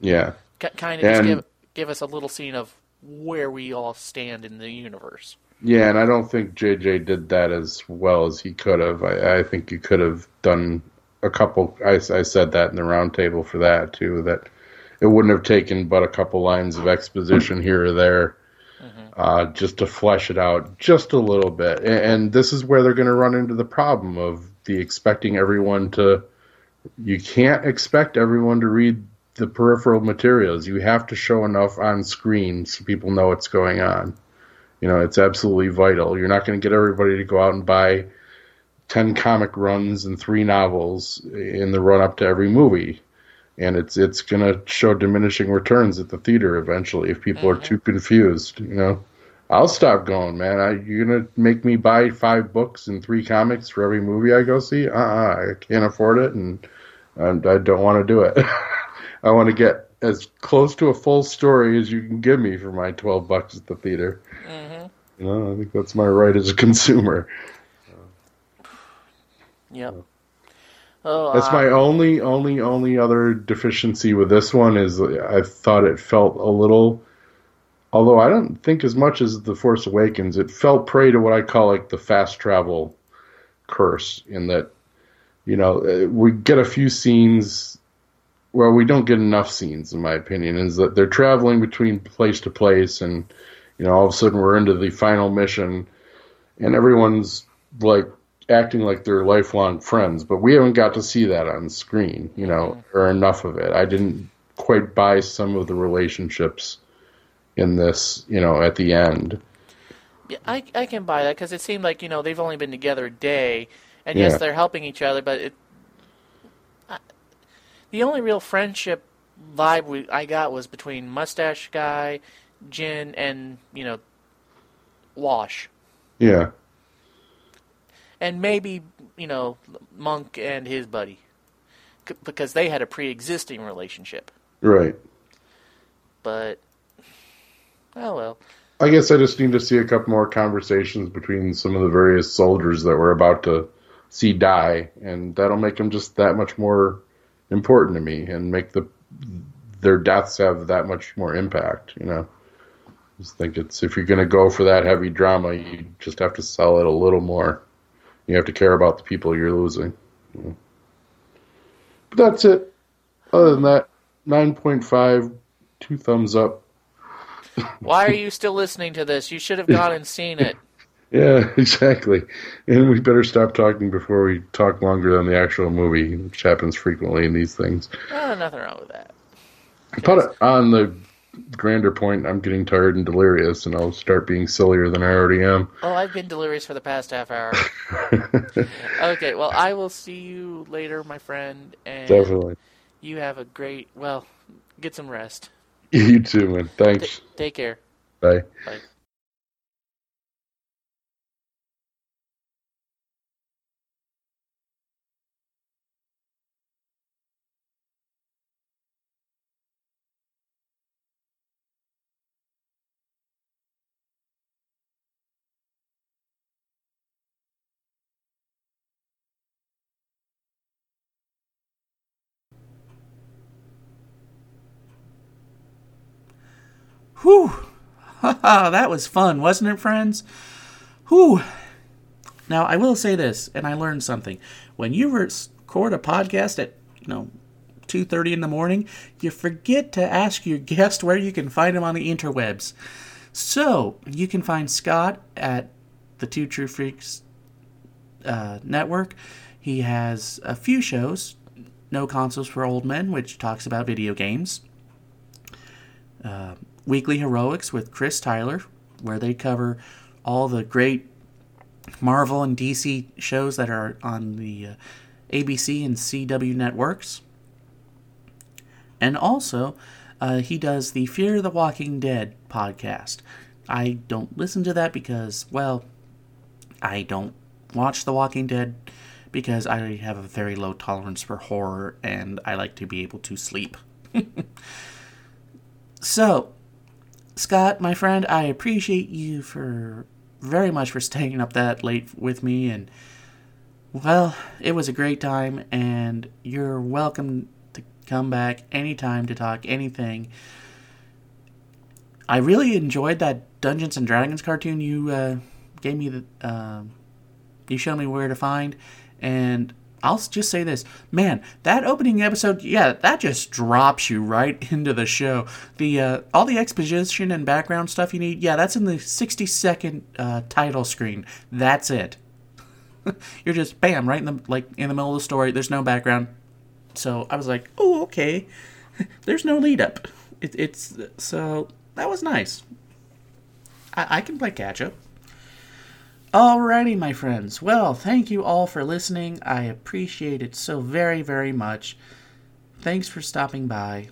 Yeah, C- kind of and, just give give us a little scene of where we all stand in the universe. Yeah, and I don't think J J did that as well as he could have. I, I think you could have done a couple. I, I said that in the roundtable for that too. That it wouldn't have taken but a couple lines of exposition here or there, mm-hmm. uh, just to flesh it out just a little bit. And, and this is where they're going to run into the problem of the expecting everyone to. You can't expect everyone to read the peripheral materials. You have to show enough on screen so people know what's going on. You know, it's absolutely vital. You're not going to get everybody to go out and buy ten comic runs and three novels in the run-up to every movie. And it's it's going to show diminishing returns at the theater eventually if people mm-hmm. are too confused, you know. I'll stop going, man. I, you're going to make me buy five books and three comics for every movie I go see? Uh-uh, I can't afford it, and, and I don't want to do it. I want to get as close to a full story as you can give me for my twelve bucks at the theater. Mm-hmm. You know, I think that's my right as a consumer. Yep. Oh, that's uh, my only, only, only other deficiency with this one is I thought it felt a little, although I don't think as much as The Force Awakens, it fell prey to what I call like the fast travel curse in that, you know, we get a few scenes. Well, we don't get enough scenes, in my opinion, is that they're traveling between place to place and, you know, all of a sudden we're into the final mission and everyone's, like, acting like they're lifelong friends, but we haven't got to see that on screen, you know, or enough of it. I didn't quite buy some of the relationships in this, you know, at the end. Yeah, I, I can buy that because it seemed like, you know, they've only been together a day, and yes, yeah. they're helping each other, but it... The only real friendship vibe we, I got was between Mustache Guy, Jyn, and, you know, Wash. Yeah. And maybe, you know, Monk and his buddy. C- because they had a pre-existing relationship. Right. But, oh well. I guess I just need to see a couple more conversations between some of the various soldiers that we're about to see die, and that'll make them just that much more important to me and make the their deaths have that much more impact, you know. I just think it's if you're going to go for that heavy drama, you just have to sell it a little more. You have to care about the people you're losing. You know. But that's it. Other than that, nine point five, two thumbs up. Why are you still listening to this? You should have gone and seen it. Yeah, exactly. And we better stop talking before we talk longer than the actual movie, which happens frequently in these things. Oh, nothing wrong with that. But on the grander point, I'm getting tired and delirious, and I'll start being sillier than I already am. Oh, I've been delirious for the past half hour. Okay, well, I will see you later, my friend. And definitely. You have a great, well, get some rest. You too, man. Thanks. T- take care. Bye. Bye. Whew, that was fun, wasn't it, friends? Whew. Now, I will say this, and I learned something. When you record a podcast at, you know, two thirty in the morning, you forget to ask your guest where you can find him on the interwebs. So, you can find Scott at the Two True Freaks uh, Network. He has a few shows, No Consoles for Old Men, which talks about video games. Um... Uh, Weekly Heroics with Chris Tyler, where they cover all the great Marvel and D C shows that are on the uh, A B C and C W networks. And also, uh, he does the Fear the Walking Dead podcast. I don't listen to that because, well, I don't watch The Walking Dead because I have a very low tolerance for horror and I like to be able to sleep. So, Scott, my friend, I appreciate you for very much for staying up that late with me, and, well, it was a great time, and you're welcome to come back anytime to talk anything. I really enjoyed that Dungeons and Dragons cartoon you uh, gave me, the, uh, you showed me where to find, and I'll just say this, man, that opening episode, yeah, that just drops you right into the show. The uh, all the exposition and background stuff you need, yeah, that's in the sixty-second uh, title screen. That's it. You're just bam right in the like in the middle of the story. There's no background, so I was like, oh, okay. There's no lead up. It, it's so that was nice. I, I can play catch up. Alrighty, my friends. Well, thank you all for listening. I appreciate it so very, very much. Thanks for stopping by.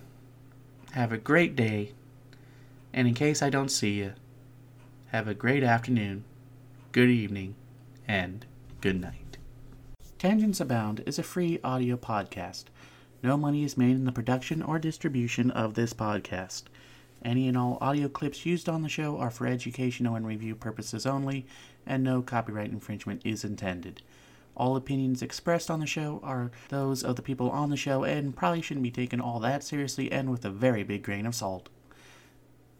Have a great day. And in case I don't see you, have a great afternoon, good evening, and good night. Tangents Abound is a free audio podcast. No money is made in the production or distribution of this podcast. Any and all audio clips used on the show are for educational and review purposes only, and no copyright infringement is intended. All opinions expressed on the show are those of the people on the show and probably shouldn't be taken all that seriously and with a very big grain of salt.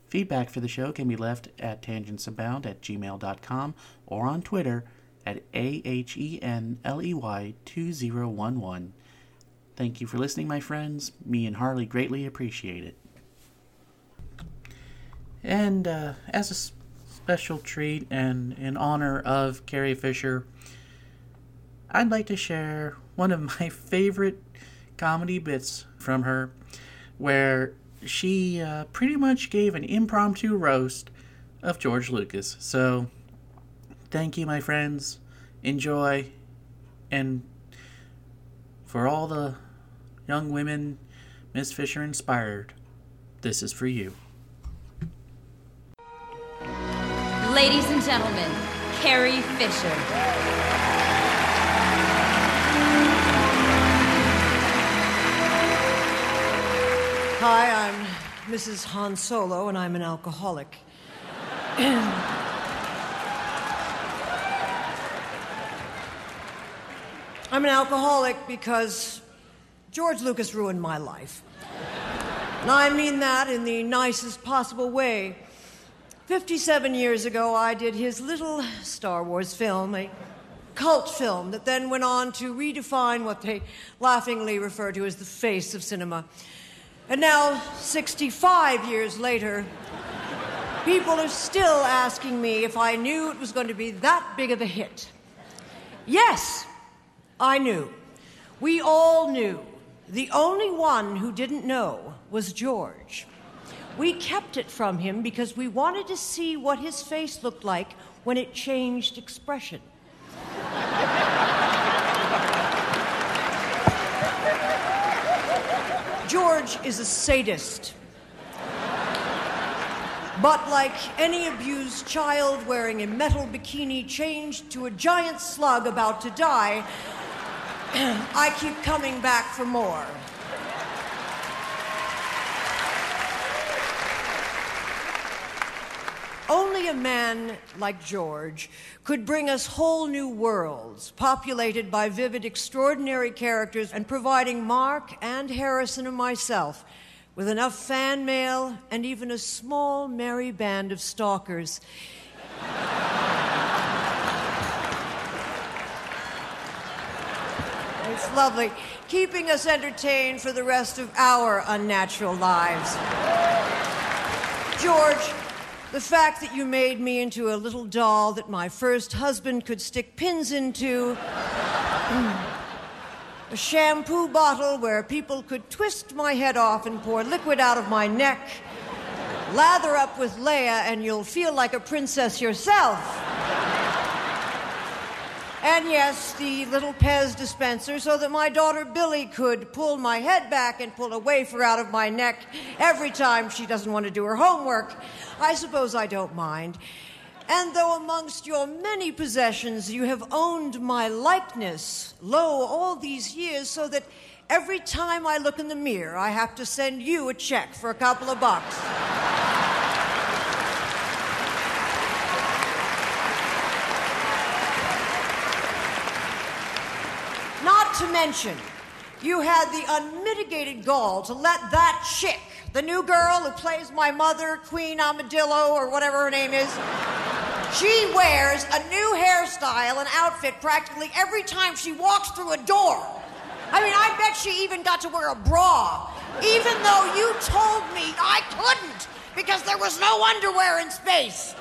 Feedback for the show can be left at tangentsabound at gmail dot com or on Twitter at A H E N L E Y two zero one one. Thank you for listening, my friends. Me and Harley greatly appreciate it. And uh, as a special treat and in honor of Carrie Fisher, I'd like to share one of my favorite comedy bits from her, where she uh, pretty much gave an impromptu roast of George Lucas. So thank you, my friends. Enjoy. And for all the young women Miz Fisher inspired, this is for you. Ladies and gentlemen, Carrie Fisher. Hi, I'm Missus Han Solo, and I'm an alcoholic. I'm an alcoholic because George Lucas ruined my life. And I mean that in the nicest possible way. fifty-seven years ago, I did his little Star Wars film, a cult film that then went on to redefine what they laughingly refer to as the face of cinema. And now, sixty-five years later, people are still asking me if I knew it was going to be that big of a hit. Yes, I knew. We all knew. The only one who didn't know was George. We kept it from him because we wanted to see what his face looked like when it changed expression. George is a sadist. But like any abused child wearing a metal bikini changed to a giant slug about to die, I keep coming back for more. Only a man like George could bring us whole new worlds, populated by vivid, extraordinary characters, and providing Mark and Harrison and myself with enough fan mail and even a small, merry band of stalkers It's lovely, keeping us entertained for the rest of our unnatural lives. George, the fact that you made me into a little doll that my first husband could stick pins into, a shampoo bottle where people could twist my head off and pour liquid out of my neck, lather up with Leia and you'll feel like a princess yourself. And yes, the little Pez dispenser so that my daughter Billie could pull my head back and pull a wafer out of my neck every time she doesn't want to do her homework. I suppose I don't mind. And though amongst your many possessions you have owned my likeness low all these years so that every time I look in the mirror I have to send you a check for a couple of bucks. to mention, you had the unmitigated gall to let that chick, the new girl who plays my mother, Queen Amadillo, or whatever her name is, she wears a new hairstyle and outfit practically every time she walks through a door. I mean, I bet she even got to wear a bra, even though you told me I couldn't because there was no underwear in space.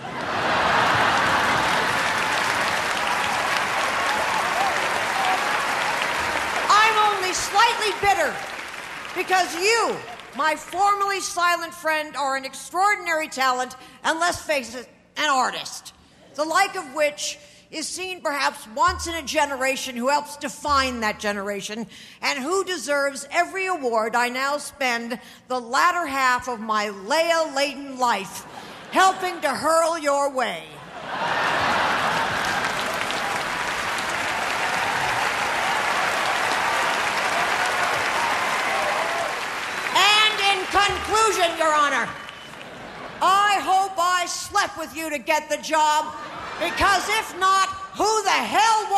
I'm only slightly bitter because you, my formerly silent friend, are an extraordinary talent, and let's face it, an artist, the like of which is seen perhaps once in a generation, who helps define that generation and who deserves every award I now spend the latter half of my Leia-laden life helping to hurl your way. And in conclusion, Your Honor, I hope I slept with you to get the job, because if not, who the hell was